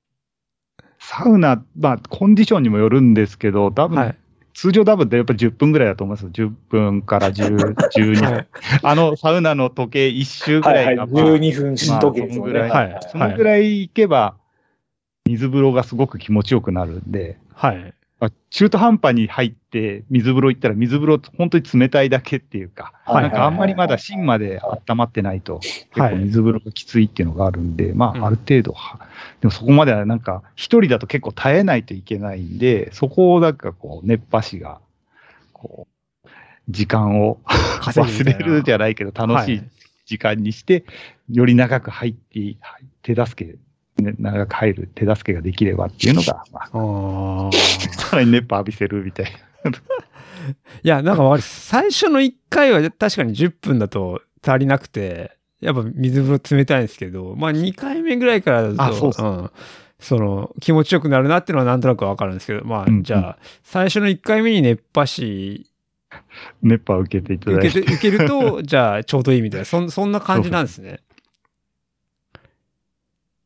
サウナ、まあ、コンディションにもよるんですけど、多分、はい、通常ダブルってやっぱり10分ぐらいだと思います。10分から12分、はい。サウナの時計1周ぐらいが、はいはい、12分時計ですよね。そのぐらいいけば、水風呂がすごく気持ちよくなるんで、はい、中途半端に入って水風呂行ったら、水風呂本当に冷たいだけっていうか、はい、なんかあんまりまだ芯まで温まってないと、はい、結構水風呂がきついっていうのがあるんで、はい、まあある程度は、でもそこまではなんか一人だと結構耐えないといけないんで、そこをなんかこう熱波師がこう時間を忘れるじゃないけど楽しい時間にして、はい、より長く入って長く入る手助けができればっていうのが、まあ、さらに熱波浴びせるみたいな。いや、なんか最初の1回は確かに10分だと足りなくて、やっぱ水風呂冷たいんですけど、まあ2回目ぐらいからだと、その気持ちよくなるなっていうのはなんとなくわかるんですけど、まあじゃあ最初の1回目に熱波受けていただいて受けるとじゃあちょうどいいみたいな、そんな感じなんですね。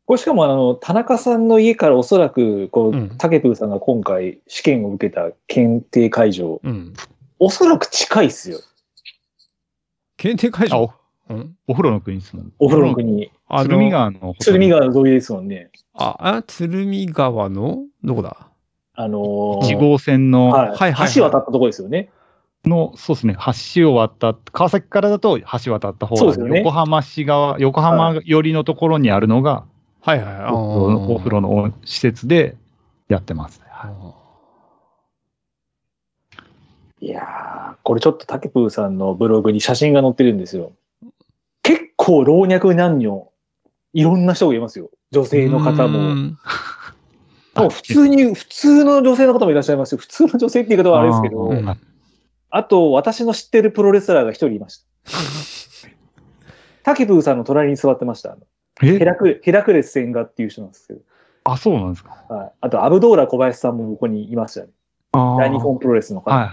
これしかも田中さんの家からおそらくタケプーさんが今回試験を受けた検定会場、うん、おそらく近いっすよ。検定会場、お風呂の国ですもん。お風呂の国。鶴見川の上流ですもんね。鶴見川のどこだ？1号線の、橋渡ったとこですよね。そうですね。橋を渡った、川崎からだと橋渡った方が、ね、横浜市側、横浜寄りのところにあるのが、お風呂の施設でやってます。いやー、これちょっとタケプーさんのブログに写真が載ってるんですよ。結構老若男女、いろんな人がいますよ。女性の方も。普通の女性の方もいらっしゃいますよ。普通の女性っていう方はあれですけど、あと私の知ってるプロレスラーが一人いました。タケプーさんの隣に座ってました。ヘラクレス千賀っていう人なんですけど。あ、そうなんですか。はい。あとアブドーラ小林さんもここにいましたね。大日本プロレスの方、っ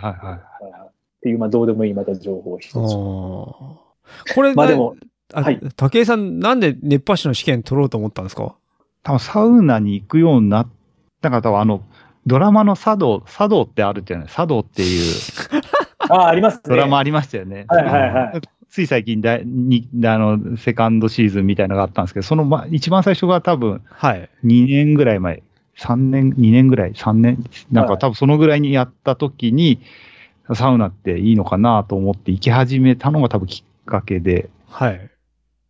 ていう、まあ、どうでもいいまた情報を一つ。これ、まあでも、武井さん、なんで熱波師の試験取ろうと思ったんですか？多分サウナに行くようになった方は、ドラマの茶道ってあるじゃない、茶道っていうありますね、ドラマありましたよね。つい最近セカンドシーズンみたいなのがあったんですけど、その、一番最初が多分、2年ぐらい前。3年ぐらい、なんか多分そのぐらいにやった時に、サウナっていいのかなと思って行き始めたのが多分きっかけで。はい。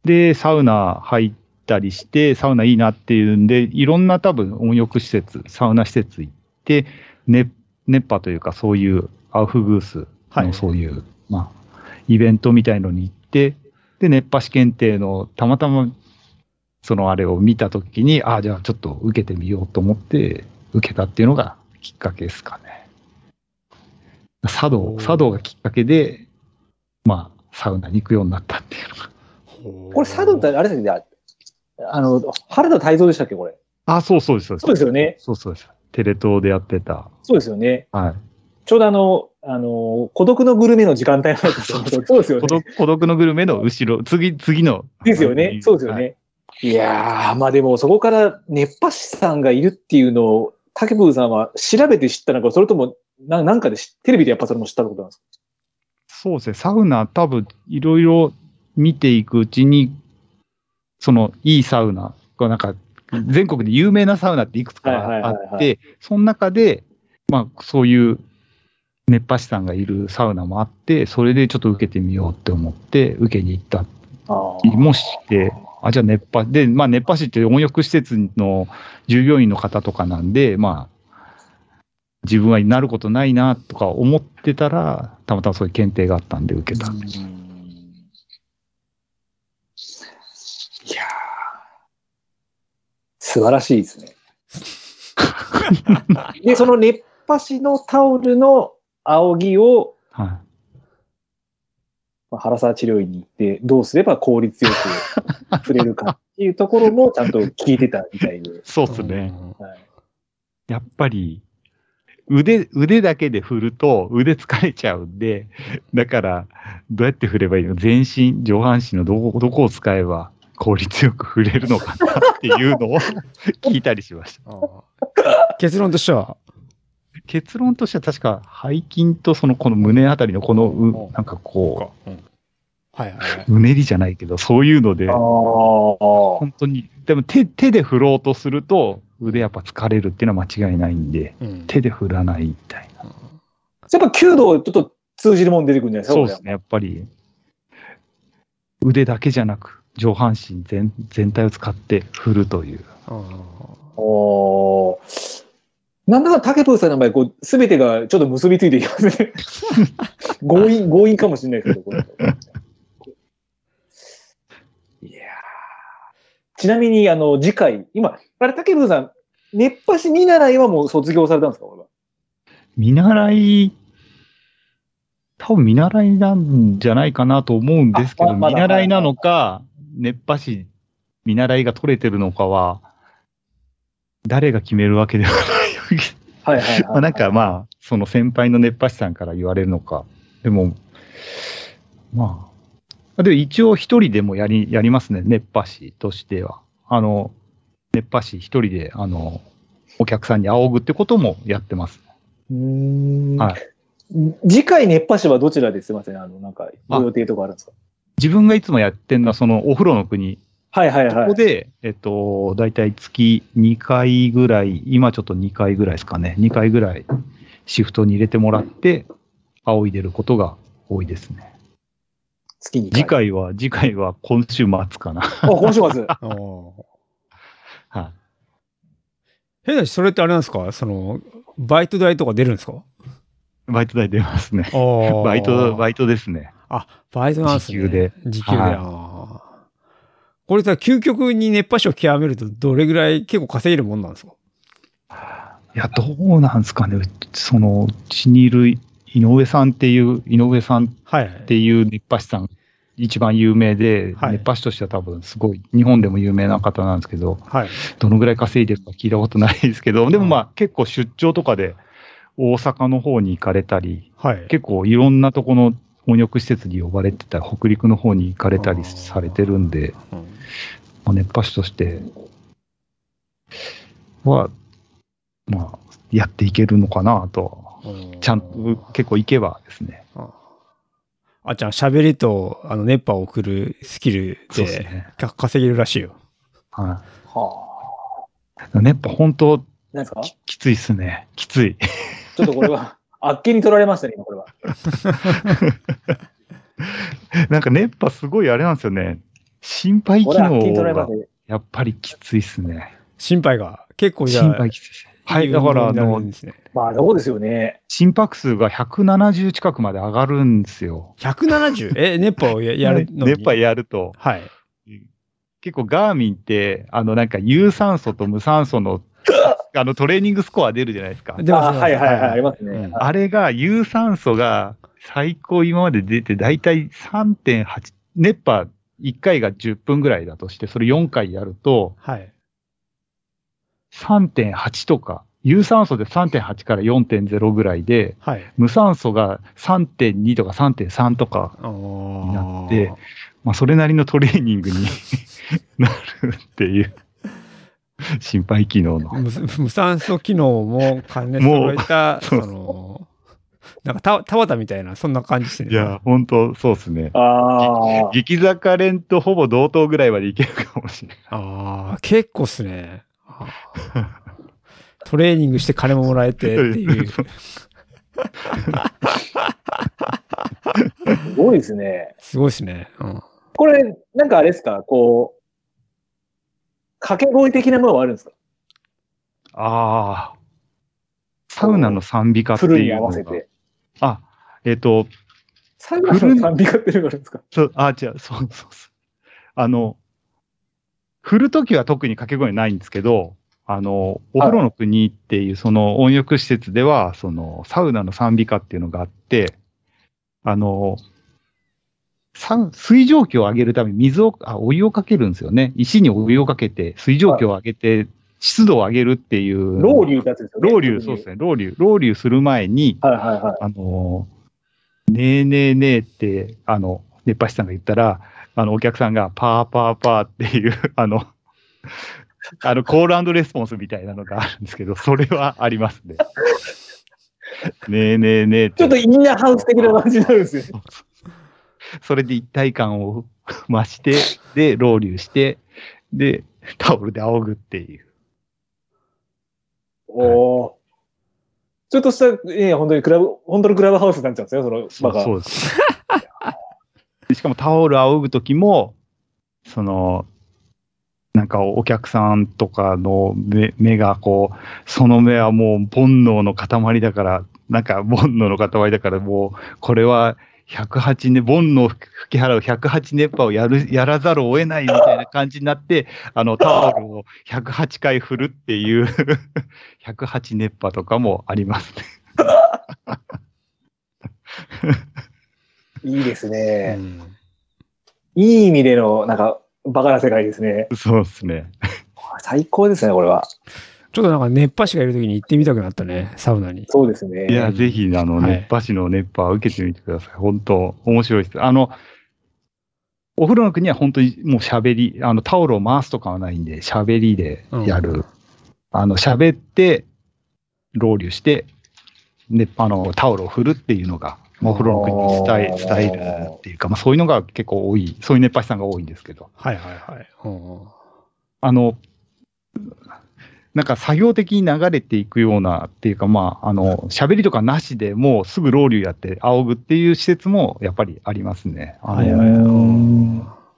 で、サウナ入ったりして、サウナいいなっていうんで、いろんな多分温浴施設、サウナ施設行って、熱波というかそういうアウフグースのそういう、まあ、イベントみたいのに行って、で、熱波師検定のたまたまそのあれを見たときに、じゃあちょっと受けてみようと思って受けたっていうのがきっかけですかね。茶道がきっかけで、まあ、サウナに行くようになったっていうのが。これ、茶道ってあれですね、原田泰造でしたっけ、これ。そうです。そうですよね。そうです。テレ東でやってた。そうですよね。はい。ちょうど孤独のグルメの時間帯なんですけど、そうですよね。孤独のグルメの後ろ、次の。ですよね。そうですよね。いやー、まあでもそこから熱波師さんがいるっていうのを、タケプーさんは調べて知ったのか、それともなんかでテレビでやっぱそれも知ったことなんですか？そうですね、サウナ多分いろいろ見ていくうちに、そのいいサウナ、なんか全国で有名なサウナっていくつかあって、その中で、まあそういう熱波師さんがいるサウナもあって、それでちょっと受けてみようって思って、受けに行ったりもして、じゃあ熱波で、まあ熱波師って温浴施設の従業員の方とかなんで、まあ自分はなることないなとか思ってたら、たまたまそういう検定があったんで受けた。いやー、素晴らしいですね。で、その熱波師のタオルの仰ぎを、原沢治療院に行ってどうすれば効率よく触れるかっていうところもちゃんと聞いてたみたいで。そうですね、やっぱり腕だけで振ると腕疲れちゃうんで、だからどうやって振ればいいの、全身上半身のどこを使えば効率よく振れるのかなっていうのを聞いたりしました。結論としては確か背筋とそのこの胸あたりのこのなんかこう、うねりじゃないけど、そういうので、本当に、でも手で振ろうとすると腕やっぱ疲れるっていうのは間違いないんで、手で振らないみたいな。やっぱ弓道ちょっと通じるもん出てくるんじゃないですか。そうですね、やっぱり腕だけじゃなく上半身全体を使って振るという。なんだかタケプーさんの場合、こう、すべてがちょっと結びついていきますね。強引かもしれないですけど、これ。いやー。ちなみに、次回、今、あれ、タケプーさん、熱波師見習いはもう卒業されたんですか？見習い、多分見習いなんじゃないかなと思うんですけど、見習いなのか、熱波師見習いが取れてるのかは誰が決めるわけではないわけ。なんかまあその先輩の熱波師さんから言われるのか。でもまあで一応一人でもやりますね、熱波師としては。熱波師一人でお客さんに仰ぐってこともやってます。はい。次回熱波師はどちらですいません、なんかご予定とかあるんですか？自分がいつもやってるのはそのお風呂の国。はいはいはい。ここでだいたい月2回ぐらい、今ちょっと2回ぐらいですかね。2回ぐらいシフトに入れてもらって仰いでることが多いですね。月に。次回は今週末かな。あ、今週末。はい。変だし、それってあれなんですか？バイト代とか出るんですか？バイト代出ますね。バイトですね。あ、バイトなんですね。時給で。はい、これさ、究極に熱波師を極めるとどれぐらい結構稼げるもんなんですか？いや、どうなんですかね。うちにいる井上さんっていう熱波師さん、一番有名で、はい、熱波師としては多分すごい、日本でも有名な方なんですけど、はい、どのぐらい稼いでるか聞いたことないですけど、でもまあ、結構出張とかで、大阪の方に行かれたり、はい、結構いろんなとこの温浴施設に呼ばれてたり、北陸の方に行かれたりされてるんで、まあ、熱波師としては、まあ、やっていけるのかなと、ちゃんと結構行けばですね。あちゃん、喋りと熱波を送るスキルで稼げるらしいよ。はい。はあ。熱波本当、なんですか？きついっすね。きつい。ちょっとこれは、あっけに取られましたね、今これは。なんか熱波すごいあれなんですよね。心肺機能がやっぱりきついっすね。心肺が結構じゃあ。心肺きついですね。はい、だからまあそうですよね。心拍数が170近くまで上がるんですよ。170？ 熱波をやるのに。熱波やると。はい。結構ガーミンって、なんか有酸素と無酸素のトレーニングスコア出るじゃないですか。はいはいはい、ありますね。あれが、有酸素が最高今まで出て、だいたい 3.8、熱波1回が10分ぐらいだとして、それ4回やると、はい、3.8 とか、有酸素で 3.8 から 4.0 ぐらいで、はい、無酸素が 3.2 とか 3.3 とかになって、まあ、それなりのトレーニングになるっていう。心肺機能の無酸素機能も関連されたなんか田畑みたいなそんな感じですね。いや本当そうですね。あ激坂連とほぼ同等ぐらいまでいけるかもしれない。あ結構っすね。トレーニングして金ももらえてっていう。すごいですね。すごいですね。うん、これなんかあれですかこう。掛け声的なものはあるんですか？ああ、サウナの賛美歌っていうのが。フルに合わせて。あ、サウナの賛美歌っていうのがあるんですか？そう、あ、違う、そう。振るときは特に掛け声ないんですけど、お風呂の国っていう、その温浴施設では、サウナの賛美歌っていうのがあって、水蒸気を上げるためにお湯をかけるんですよね。石にお湯をかけて、水蒸気を上げて、湿度を上げるっていう。ロウリュウだったんですよね。ロウリュウ、そうですね。ロウリュウする前に、はいはいはい、ねえねえねえって、熱波師さんが言ったら、お客さんがパーパーパーっていう、コールレスポンスみたいなのがあるんですけど、それはありますね。ねえねえねえって。ちょっとインナーハウス的な感じになるんですよ。それで一体感を増して、で、ロウリュして、で、タオルで仰ぐっていう。おお、はい。ちょっとした、本当にクラブハウスになっちゃうんですよ、そうです。しかもタオル仰ぐときも、なんかお客さんとかの目がこう、その目はもう煩悩の塊だから、もう、これは、108ね、煩悩を吹き払う108熱波をやらざるを得ないみたいな感じになって、タオルを108回振るっていう、108熱波とかもありますね。いいですね、うん。いい意味での、なんか、バカな世界ですね。そうですね。最高ですね、これは。ちょっとなんか熱波師がいるときに行ってみたくなったね、サウナに。そうですね。いや、ぜひ、熱波師の熱波を受けてみてください。はい、本当、面白いです。お風呂の国は本当にもう喋り、タオルを回すとかはないんで、喋りでやる。うん、喋って、ロウリュして、ね、タオルを振るっていうのが、お風呂の国のスタイルっていうか、まあ、そういうのが結構多い、そういう熱波師さんが多いんですけど。はいはいはい。うん、なんか作業的に流れていくようなっていうか、まあ、喋りとかなしでもうすぐロウリュやって仰ぐっていう施設もやっぱりありますね。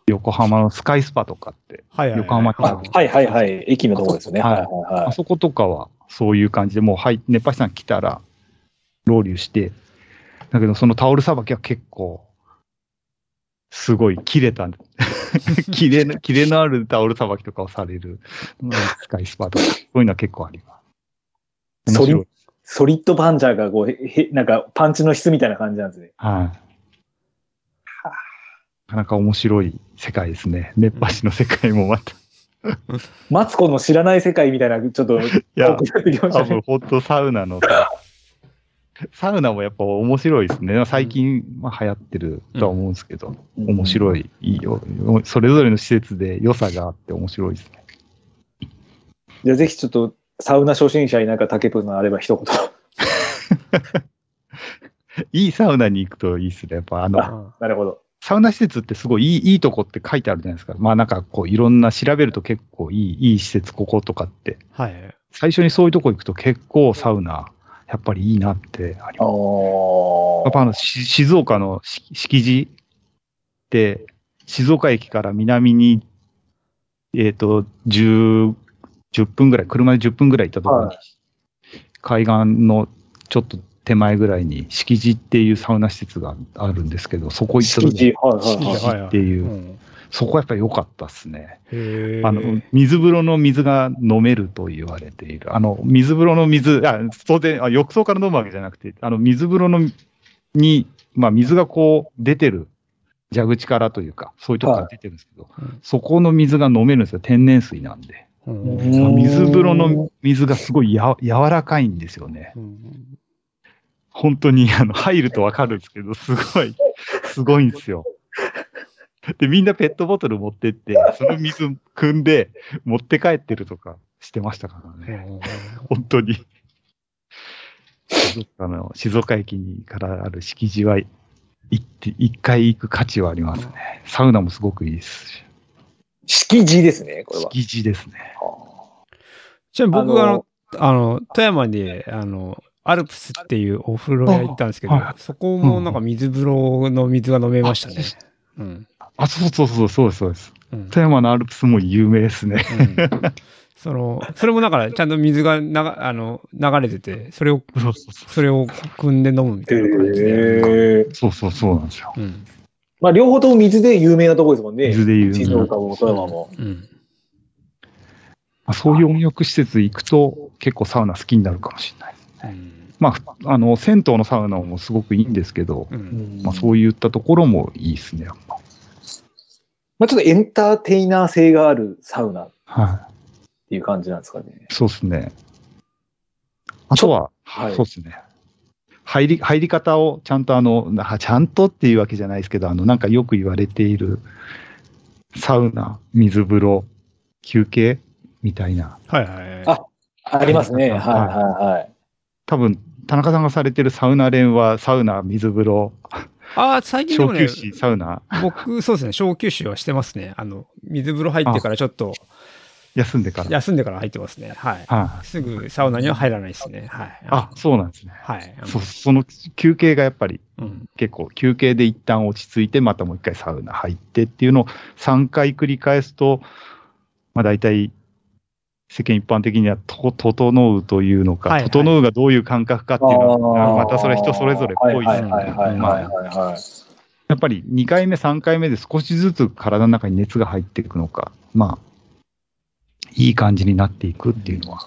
横浜のスカイスパとかって、はいはいはい、横浜とか、はいはいはい、駅のところですね。あそことかはそういう感じで、もう、はい、熱波師さん来たらロウリュして、だけどそのタオルさばきは結構、すごい切れたキレのあるタオルさばきとかをされるスカイスパとかそういうのは結構あります。ソリッドパンチャーがこうなんかパンチの質みたいな感じなんですね。はい。なかなか面白い世界ですね。熱波師の世界もまたマツコの知らない世界みたいなちょっといや多分ホットサウナの。サウナもやっぱ面白いですね。最近は流行ってるとは思うんですけど、うん、面白い、いいよ。それぞれの施設で良さがあって面白いですね。じゃあぜひちょっとサウナ初心者になんか竹プロがあれば一言。いいサウナに行くといいですね。やっぱなるほど。サウナ施設ってすごいいいとこって書いてあるじゃないですか。まあなんかこういろんな調べると結構いい施設こことかって。はい。最初にそういうとこ行くと結構サウナ。やっぱりいいなってあります。やっぱ静岡の敷地って、静岡駅から南に、10分ぐらい、車で10分ぐらい行ったところに、海岸のちょっと手前ぐらいに、敷地っていうサウナ施設があるんですけど、そこ行った時に、敷地っていう、そこはやっぱり良かったですね。へー。水風呂の水が飲めると言われている。水風呂の水、当然、浴槽から飲むわけじゃなくて、水風呂のに、まあ、水がこう出てる、蛇口からというか、そういうところから出てるんですけど、はい、そこの水が飲めるんですよ。天然水なんで。水風呂の水がすごい柔らかいんですよね。本当に入るとわかるんですけど、すごいんですよ。で、みんなペットボトル持ってって、その水汲んで持って帰ってるとかしてましたからね。本当に。静岡駅からある敷地は一回行く価値はありますね。サウナもすごくいいですし。敷地ですね、これは。敷地ですね。じゃあ僕は富山で、アルプスっていうお風呂屋行ったんですけど、そこもなんか水風呂の水が飲めましたね。うん。あ、そうです。うん、富山のアルプスも有名ですね。うん、それもだから、ちゃんと水が流れてて、それを汲んで飲むみたいな感じで。そうなんですよ。うん、まあ、両方とも水で有名なところですもんね。水で有名。静岡も富山も。うん。まあ、そういう温浴施設行くと、結構サウナ好きになるかもしれないですね。うん、まあ、銭湯のサウナもすごくいいんですけど、うん、まあ、そういったところもいいですね、やっぱ。まあ、ちょっとエンターテイナー性があるサウナっていう感じなんですかね。はい、そうですね。あとは、はい、そうですね。入り方をちゃんとちゃんとっていうわけじゃないですけど、なんかよく言われているサウナ、水風呂、休憩みたいな。はいはい。ありますね。はいはいはい。多分、田中さんがされてるサウナ連は、サウナ、水風呂。ああ、最近でもね、小休止、サウナ。僕、そうですね、小休止はしてますね。水風呂入ってからちょっと。休んでから入ってますね。はい。はい、すぐサウナには入らないですね。はい。あ、そうなんですね。はい。その休憩がやっぱり、結構、休憩で一旦落ち着いて、またもう一回サウナ入ってっていうのを3回繰り返すと、まあ大体、世間一般的には整うというのか、はいはい、整うがどういう感覚かっていうのは、またそれ人それぞれっぽいですね。やっぱり2回目、3回目で少しずつ体の中に熱が入っていくのか、まあ、いい感じになっていくっていうのは。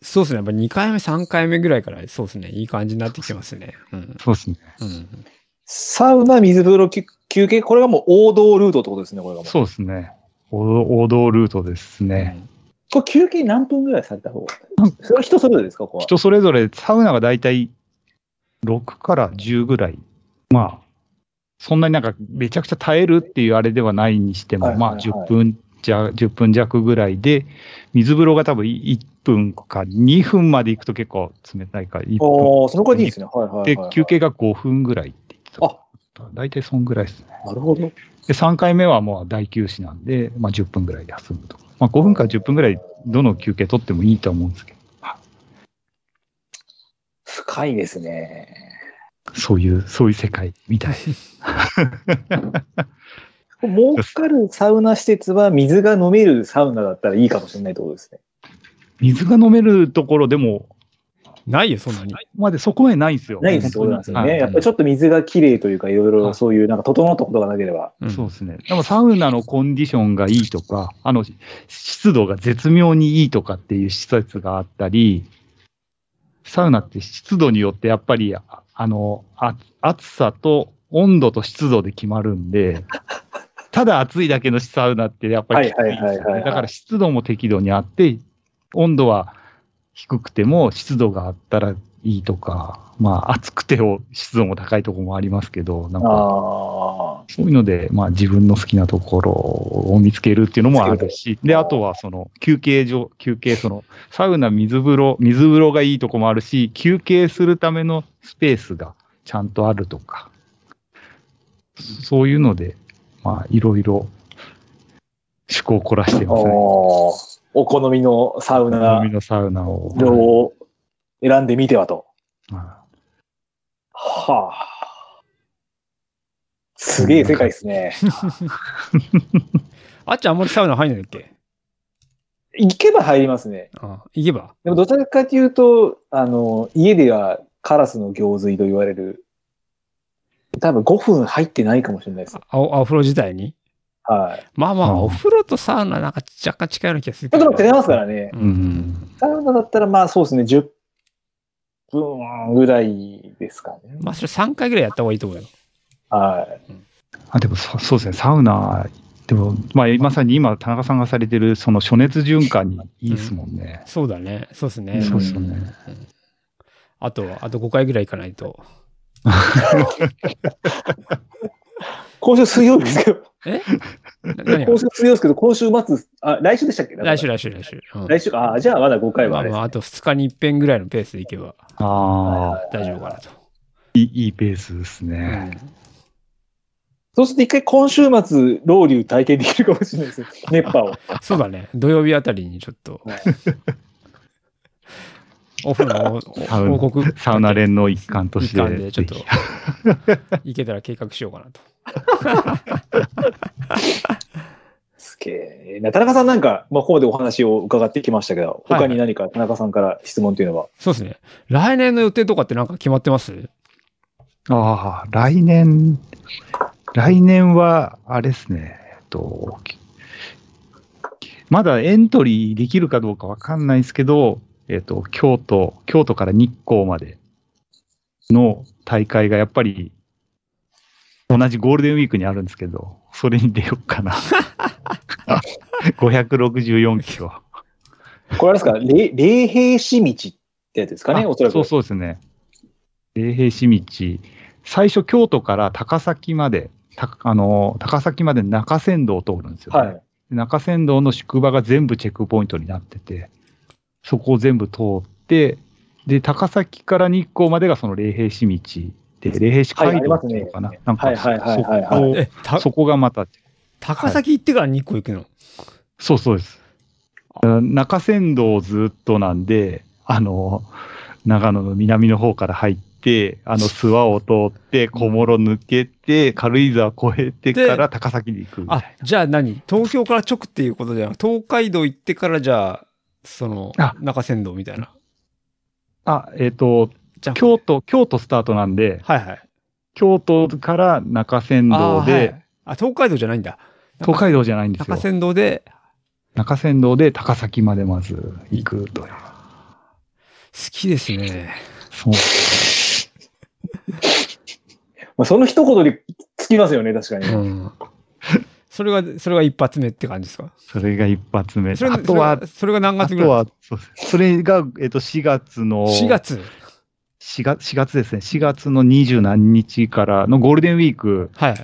そうですね。やっぱ2回目、3回目ぐらいから、そうですね。いい感じになってきてますね。うん、そうですね。うん、サウナ、水風呂、休憩、これがもう王道ルートってことですね、これがもう。そうですね。王道ルートですね。うん、これ休憩何分ぐらいされた方が、それは人それぞれですか、ここは。人それぞれ、サウナがだいたい6から10ぐらい。まあ、そんなになんかめちゃくちゃ耐えるっていうあれではないにしても、はいはいはい、まあ10分弱ぐらいで、水風呂が多分1分か2分まで行くと結構冷たいから、1分。おー、そのくらいでいいですね。はいはいはいはい。で、休憩が5分ぐらいって言ってた。あ、大体そんぐらいですね。なるほど。で、3回目はもう大休止なんで、まあ10分ぐらいで休むとか。まあ5分から10分ぐらい、どの休憩取ってもいいと思うんですけど。深いですね。そういう世界みたいです。儲かるサウナ施設は水が飲めるサウナだったらいいかもしれないところですね。水が飲めるところでもないよ、そんなに。そこまでないんですよ。ないですよね。はい、やっぱりちょっと水がきれいというか、いろいろそういう、なんか整ったことがなければ。うん、そうですね。でもサウナのコンディションがいいとか、湿度が絶妙にいいとかっていう施設があったり、サウナって湿度によってやっぱり、暑さと温度と湿度で決まるんで、ただ暑いだけのサウナってやっぱりきついですよね。はいはいはいはい。だから湿度も適度にあって、温度は低くても湿度があったらいいとか、まあ暑くても湿度も高いところもありますけど、なんかそういうので、まあ自分の好きなところを見つけるっていうのもあるし、で、あとはその休憩、そのサウナ、水風呂がいいとこもあるし、休憩するためのスペースがちゃんとあるとか、そういうので、まあいろいろ趣向を凝らしてますね。お好みのサウナを選んでみてはと。はあ。すげえ世界ですね。あっちゃんあんまりサウナ入んないっけ？行けば入りますね。行けば。でもどちらかというと、家ではカラスの行水と言われる、多分5分入ってないかもしれないです。お風呂自体に？はい、まあまあ、お風呂とサウナなんか若干近いような気がするけど。ちょっと違いますからね。うん、サウナだったらまあそうですね、10分ぐらいですかね。まあそれ3回ぐらいやった方がいいと思うよ。はい。でもそうですね、サウナ、でも、まあまさに今、田中さんがされてるその暑熱循環にいいですもんね。うん、そうだね、そうですね。そうですよね。うん、あと5回ぐらい行かないと。今週水曜日ですけど。今週水曜ですけど、今週末、来週でしたっけ？来週、うん。来週、じゃあまだ5回はあれですね。まあ、あと2日に1遍ぐらいのペースでいけば、大丈夫かなと。いいペースですね。うん、そうすると一回今週末、ロウリュ体験できるかもしれないですね。熱波を。そうだね。土曜日あたりにちょっと。オフの報告。サウナ連の一環として。一環でちょっと、行けたら計画しようかなと。すげえな。田中さんなんか、まあ、ここまでお話を伺ってきましたけど、他に何か田中さんから質問というのは、はいはい、そうですね。来年の予定とかってなんか決まってます？来年はあれですね、まだエントリーできるかどうかわかんないですけど、京都から日光までの大会がやっぱり同じゴールデンウィークにあるんですけど、それに出ようかな。564キロ。これあれですか、霊平市道ってやつですかね、おそらく。そうですね。霊平市道。最初、京都から高崎まで中山道を通るんですよ、ね。はい。中山道の宿場が全部チェックポイントになってて、そこを全部通って、で、高崎から日光までがその霊平市道。霊平市街道っていうのかな、はい、なんかそこがまた高崎行ってから日光行くの、はい、そうです。中山道をずっとなんで、長野の南の方から入って、諏訪を通って小諸抜けて軽井沢越えてから高崎に行く。じゃあ何、東京から直っていうことじゃなく、東海道行ってからじゃあその中山道みたいな。京都スタートなんで、はいはい、京都から中山道で、はい、東海道じゃないんだ。東海道じゃないんですよ。中山道で高崎までまず行くという。好きですね。そう。まあその一言につきますよね、確かに。うん、それが一発目って感じですか？それが一発目。あとはそれが何月ぐらい？あとはそれが4月ですね。4月の20何日からのゴールデンウィーク、はい、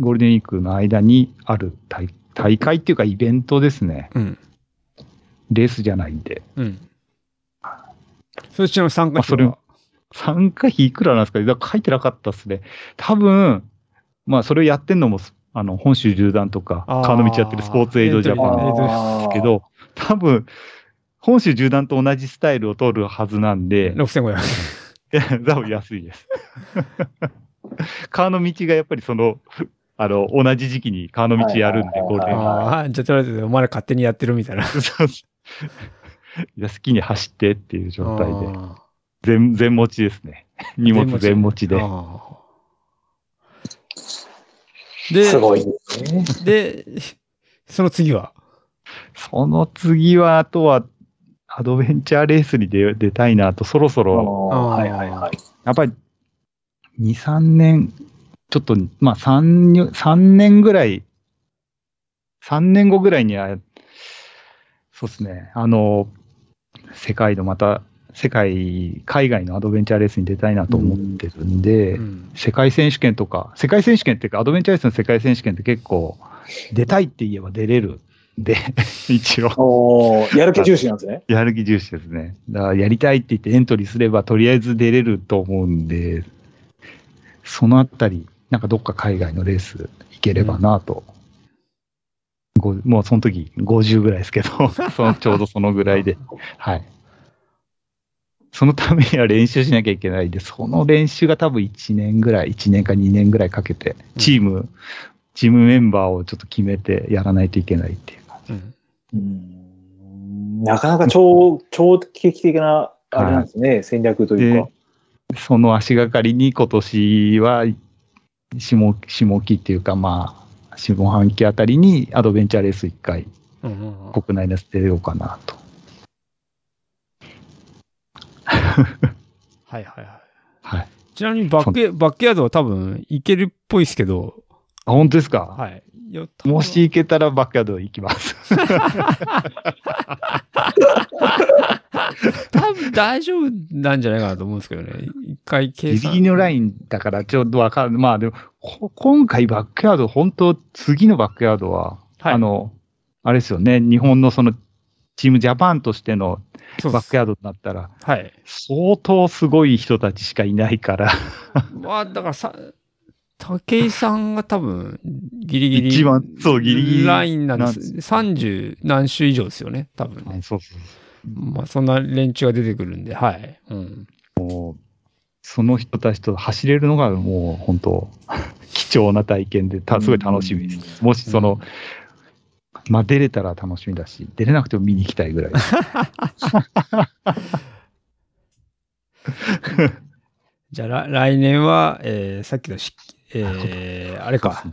ゴールデンウィークの間にある大会っていうかイベントですね。うん、レースじゃないんで。うん、それちなみに参加費は、参加費いくらなんですかね。だから書いてなかったですね。多分、まあそれをやってんのも本州縦断とか川の道やってるスポーツエイドジャパンなんですけど、多分本州縦断と同じスタイルを取るはずなんで6500円。多分安いです。川の道がやっぱり同じ時期に川の道やるんで、ゴールデンは。じゃあとりあえずお前ら勝手にやってるみたいな。好きに走ってっていう状態で。全持ちですね。荷物全持ちで。すごいですね。で、その次は？その次は、あとは、アドベンチャーレースに出たいなと、そろそろ、はいはいはい、やっぱり、2、3年、ちょっと、まあ3年後ぐらいには、そうですね、海外のアドベンチャーレースに出たいなと思ってるんで、世界選手権っていうか、アドベンチャーレースの世界選手権って結構、出たいって言えば出れるんで、一応。やる気重視なんですね。やる気重視ですね。だからやりたいって言ってエントリーすれば、とりあえず出れると思うんで、そのあたり、なんかどっか海外のレース行ければなと。もうその時50ぐらいですけど、ちょうどそのぐらいで。はい。そのためには練習しなきゃいけないで、その練習が多分1年か2年ぐらいかけて、チームメンバーをちょっと決めてやらないといけないっていう感じ。なかなか長期的な、あれなんですね、戦略というか。その足がかりに今年は、下期っていうか、まあ、下半期あたりにアドベンチャーレース1回、国内で出ようかなと。はいはいはい。はい、ちなみにバックヤードは多分行けるっぽいですけど。あ、本当ですか？はい。もし行けたらバックヤード行きます。多分大丈夫なんじゃないかなと思うんですけどね。一回計算。ギリギリのラインだからちょっとわかる。まあでも、今回バックヤード、本当次のバックヤードは、はい、あれですよね、日本のその、チームジャパンとしてのバックヤードになったら、はい、相当すごい人たちしかいないから。まあ、だから武井さんが多分、ギリギリ。一番、そう、ギリギリ。ラインなんです。30何種以上ですよね、多分ね。そうそう。まあ、そんな連中が出てくるんで、はい。うん、もう、その人たちと走れるのがもう、本当貴重な体験で、すごい楽しみです。もしまあ、出れたら楽しみだし、出れなくても見に行きたいぐらい。じゃあ来年は、さっきのあれか、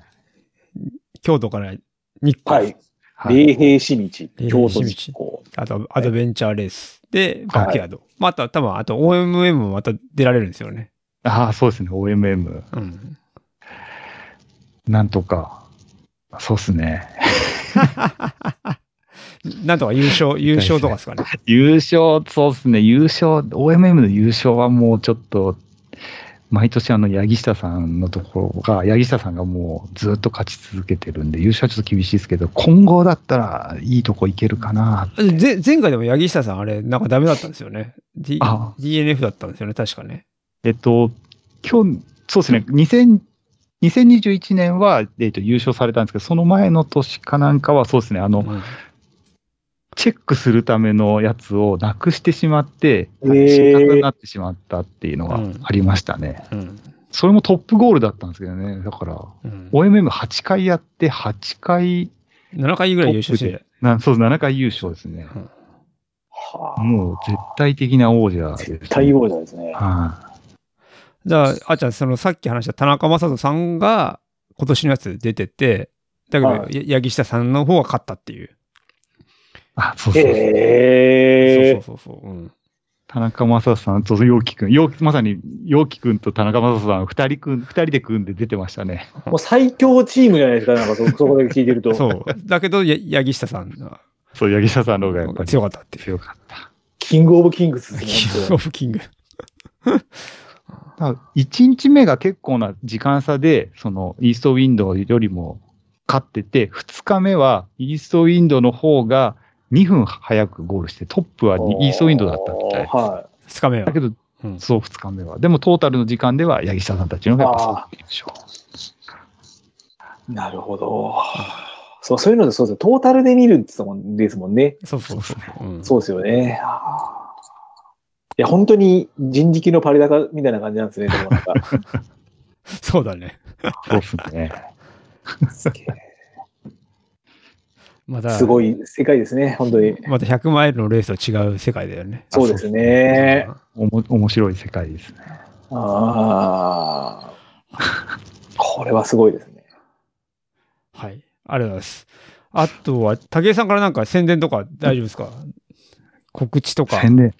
京都から日光、はいはい、平市道、京都日光、あとアドベンチャーレースでバックヤード、はい、また多分あと OMM もまた出られるんですよね。ああ、そうですね、 OMM、うん、なんとか。そうですね。なんとか優勝とかですかね。優勝、そうですね。OMM の優勝はもうちょっと、毎年八木下さんがもうずっと勝ち続けてるんで、優勝はちょっと厳しいですけど、今後だったらいいとこいけるかな。前回でも八木下さん、あれ、なんかダメだったんですよね。DNF だったんですよね、確かね。そうですね、2021年は、優勝されたんですけど、その前の年かなんかは、そうですね、うん、チェックするためのやつをなくしてしまって、失格になってしまったっていうのがありましたね。うん、それもトップゴールだったんですけどね、だから、うん、OMM8 回やって、8回、7回ぐらい優勝してる。そうです、7回優勝ですね。うん、はあ、もう絶対的な王者ですね。絶対王者ですね。はあ、じゃあ、ちゃん、さっき話した田中正人さんが今年のやつ出てて、だけど、八木下さんの方が勝ったっていう。あ、そうそうそう。そうそうそうそう。うん。田中正さんと陽樹くん、まさに陽樹くんと田中正さん2人で組んで出てましたね。もう最強チームじゃないですか、なんか そこだけ聞いてると。そうだけど柳下さんが、そう柳下さんの方がやっぱり強かったっていう。強かった。キングオブキングスですね。キングオブキング。1日目が結構な時間差でそのイーストウィンドウよりも勝ってて、2日目はイーストウィンドウの方が2分早くゴールしてトップはイーストウィンドウだったみたいです、はい、2日目はだけど、うん、そう2日目はでもトータルの時間では八木下さんたちの方がやっぱそうでしょう。なるほど、そういうので、そうですね、トータルで見るんですもんね。そうですよね。いや本当に人力のパリ高みたいな感じなんですね。でもなんかそうだね。そうですね。またすごい世界ですね、本当に。また100マイルのレースと違う世界だよね。そうですね。面白い世界ですね。ああ、これはすごいですね。はい、ありがとうございます。あとは武井さんからなんか宣伝とか大丈夫ですか？告知とか。宣伝。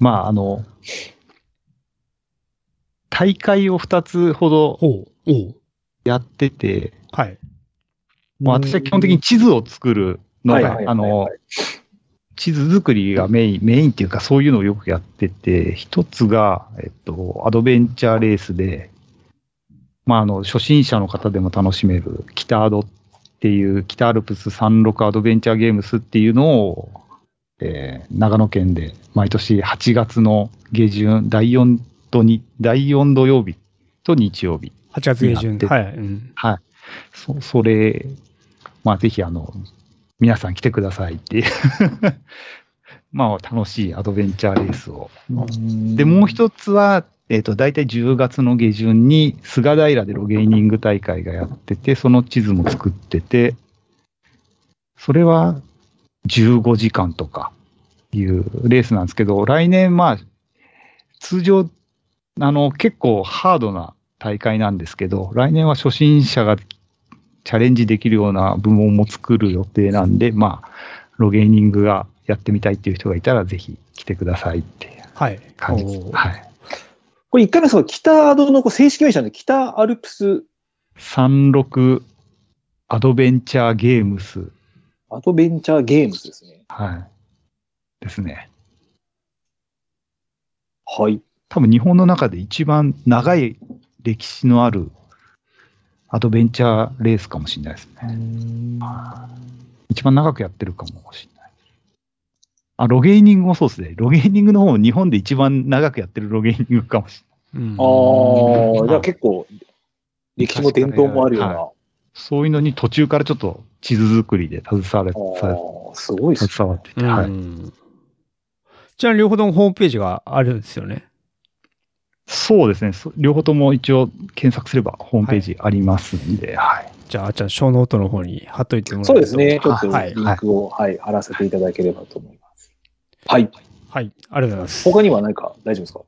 まあ、大会を2つほどやってて、はい、もう私は基本的に地図を作るのが、はい、地図作りがメインっていうか、そういうのをよくやってて、一つが、アドベンチャーレースで、まあ、初心者の方でも楽しめる、北アドっていう、北アルプス36アドベンチャーゲームスっていうのを、長野県で毎年8月の下旬、第4土曜日と日曜日。8月下旬。はい。うん、はい。それ、まあぜひ皆さん来てくださいっていう。まあ楽しいアドベンチャーレースを。で、もう一つは、大体10月の下旬に菅平でロゲーニング大会がやってて、その地図も作ってて、それは、15時間とかいうレースなんですけど、来年まあ通常結構ハードな大会なんですけど、来年は初心者がチャレンジできるような部門も作る予定なんで、まあロゲーニングがやってみたいっていう人がいたらぜひ来てくださいっていう感じです。はい。はい、これ一回目、その北アドの正式名称で北アルプス36アドベンチャーゲームス。アドベンチャーゲームズですね。はい。ですね。はい。多分日本の中で一番長い歴史のあるアドベンチャーレースかもしれないですね。一番長くやってるかもしれない。あ、ロゲーニングもそうですね。ロゲーニングの方も日本で一番長くやってるロゲーニングかもしれない。ああ、じゃあ結構歴史も伝統もあるような。はい、そういうのに途中からちょっと地図作りで携わっていて、はい、じゃあ両方ともホームページがあるんですよね。そうですね、両方とも一応検索すればホームページありますんで、はいはい、じゃあショーノートの方に貼っといてもらえると。そうですね、ちょっとリンクを、はいはい、貼らせていただければと思います。はい、はい、ありがとうございます。他には何か大丈夫ですか？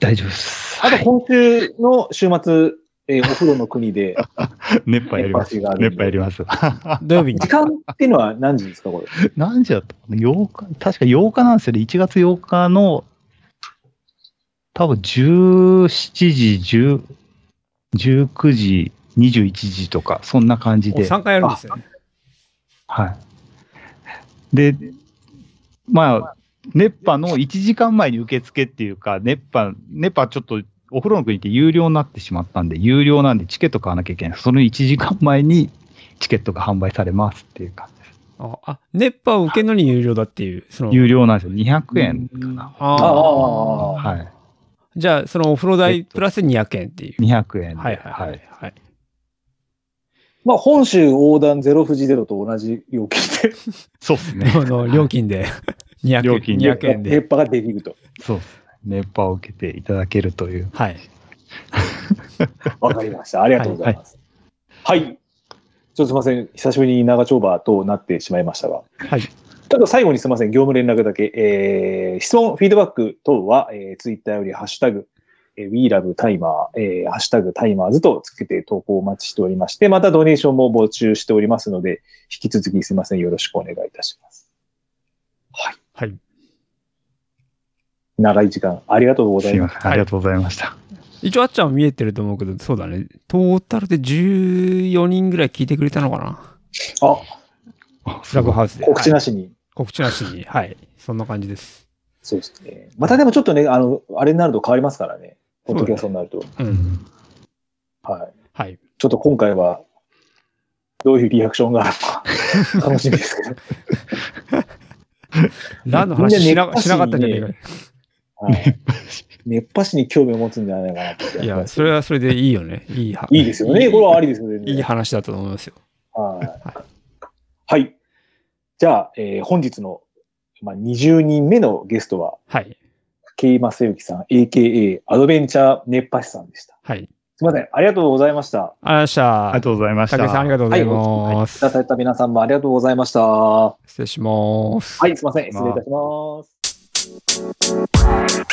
大丈夫です。あと今週の週末お風呂の国で熱波やります。熱波やります。土曜日に。時間っていうのは何時ですか、これ？何時だったかな？確か8日なんですよね。1月8日の、多分19時、21時とか、そんな感じで。3回やるんですよね。はい。で、まあ、熱波の1時間前に受付っていうか、熱波ちょっと、お風呂の国って有料になってしまったんで、有料なんでチケット買わなきゃいけない。その1時間前にチケットが販売されますっていう感じです。あ、熱波を受けるのに有料だっていう。有料なんですよ。200円かな。はい。じゃあ、そのお風呂代プラス200円っていう。200円。はいはいはい、はい。まあ、本州横断ゼロ富士ゼロと同じ料金で。そうですね。料金で200円で。熱波ができると。そう。熱波を受けていただけるという。はい。わかりました。ありがとうございます。はい。はい、ちょっとすみません。久しぶりに長丁場となってしまいましたが。はい。ちょっと最後にすみません。業務連絡だけ。質問、フィードバック等は、ツイッターよりハッシュタグ、WeLoveTimer、ハッシュタグタイマーズとつけて投稿をお待ちしておりまして、またドネーションも募集しておりますので、引き続きすみません。よろしくお願いいたします。はい。はい。長い時間ありがとうございます。ありがとうございました。一応あっちゃんも見えてると思うけど、そうだね、トータルで14人ぐらい聞いてくれたのかな。あ、フラグハウスで告知なしに、はい、告知なしに、はい、そんな感じです。そうですね。またでもちょっとね、あれになると変わりますからね、ポッドキャストになると、うん、はい、はい、ちょっと今回はどういうリアクションがあるのか楽しみですけどランの話しなかったんじゃないか、ね、熱波師に興味を持つんじゃないかなって。いや、それはそれでいいよね。いいですよね。これはありですよね。いい話だと思いますよ。はい。はい。じゃあ、本日の、20人目のゲストは、はい。筧正幸さん、AKA アドベンチャー熱波師さんでした。はい。すみません。ありがとうございました。ありがとうございました。筧さん、ありがとうございます。はい。くださった皆さんもありがとうございました。失礼します。はい、すみません。失礼いたします。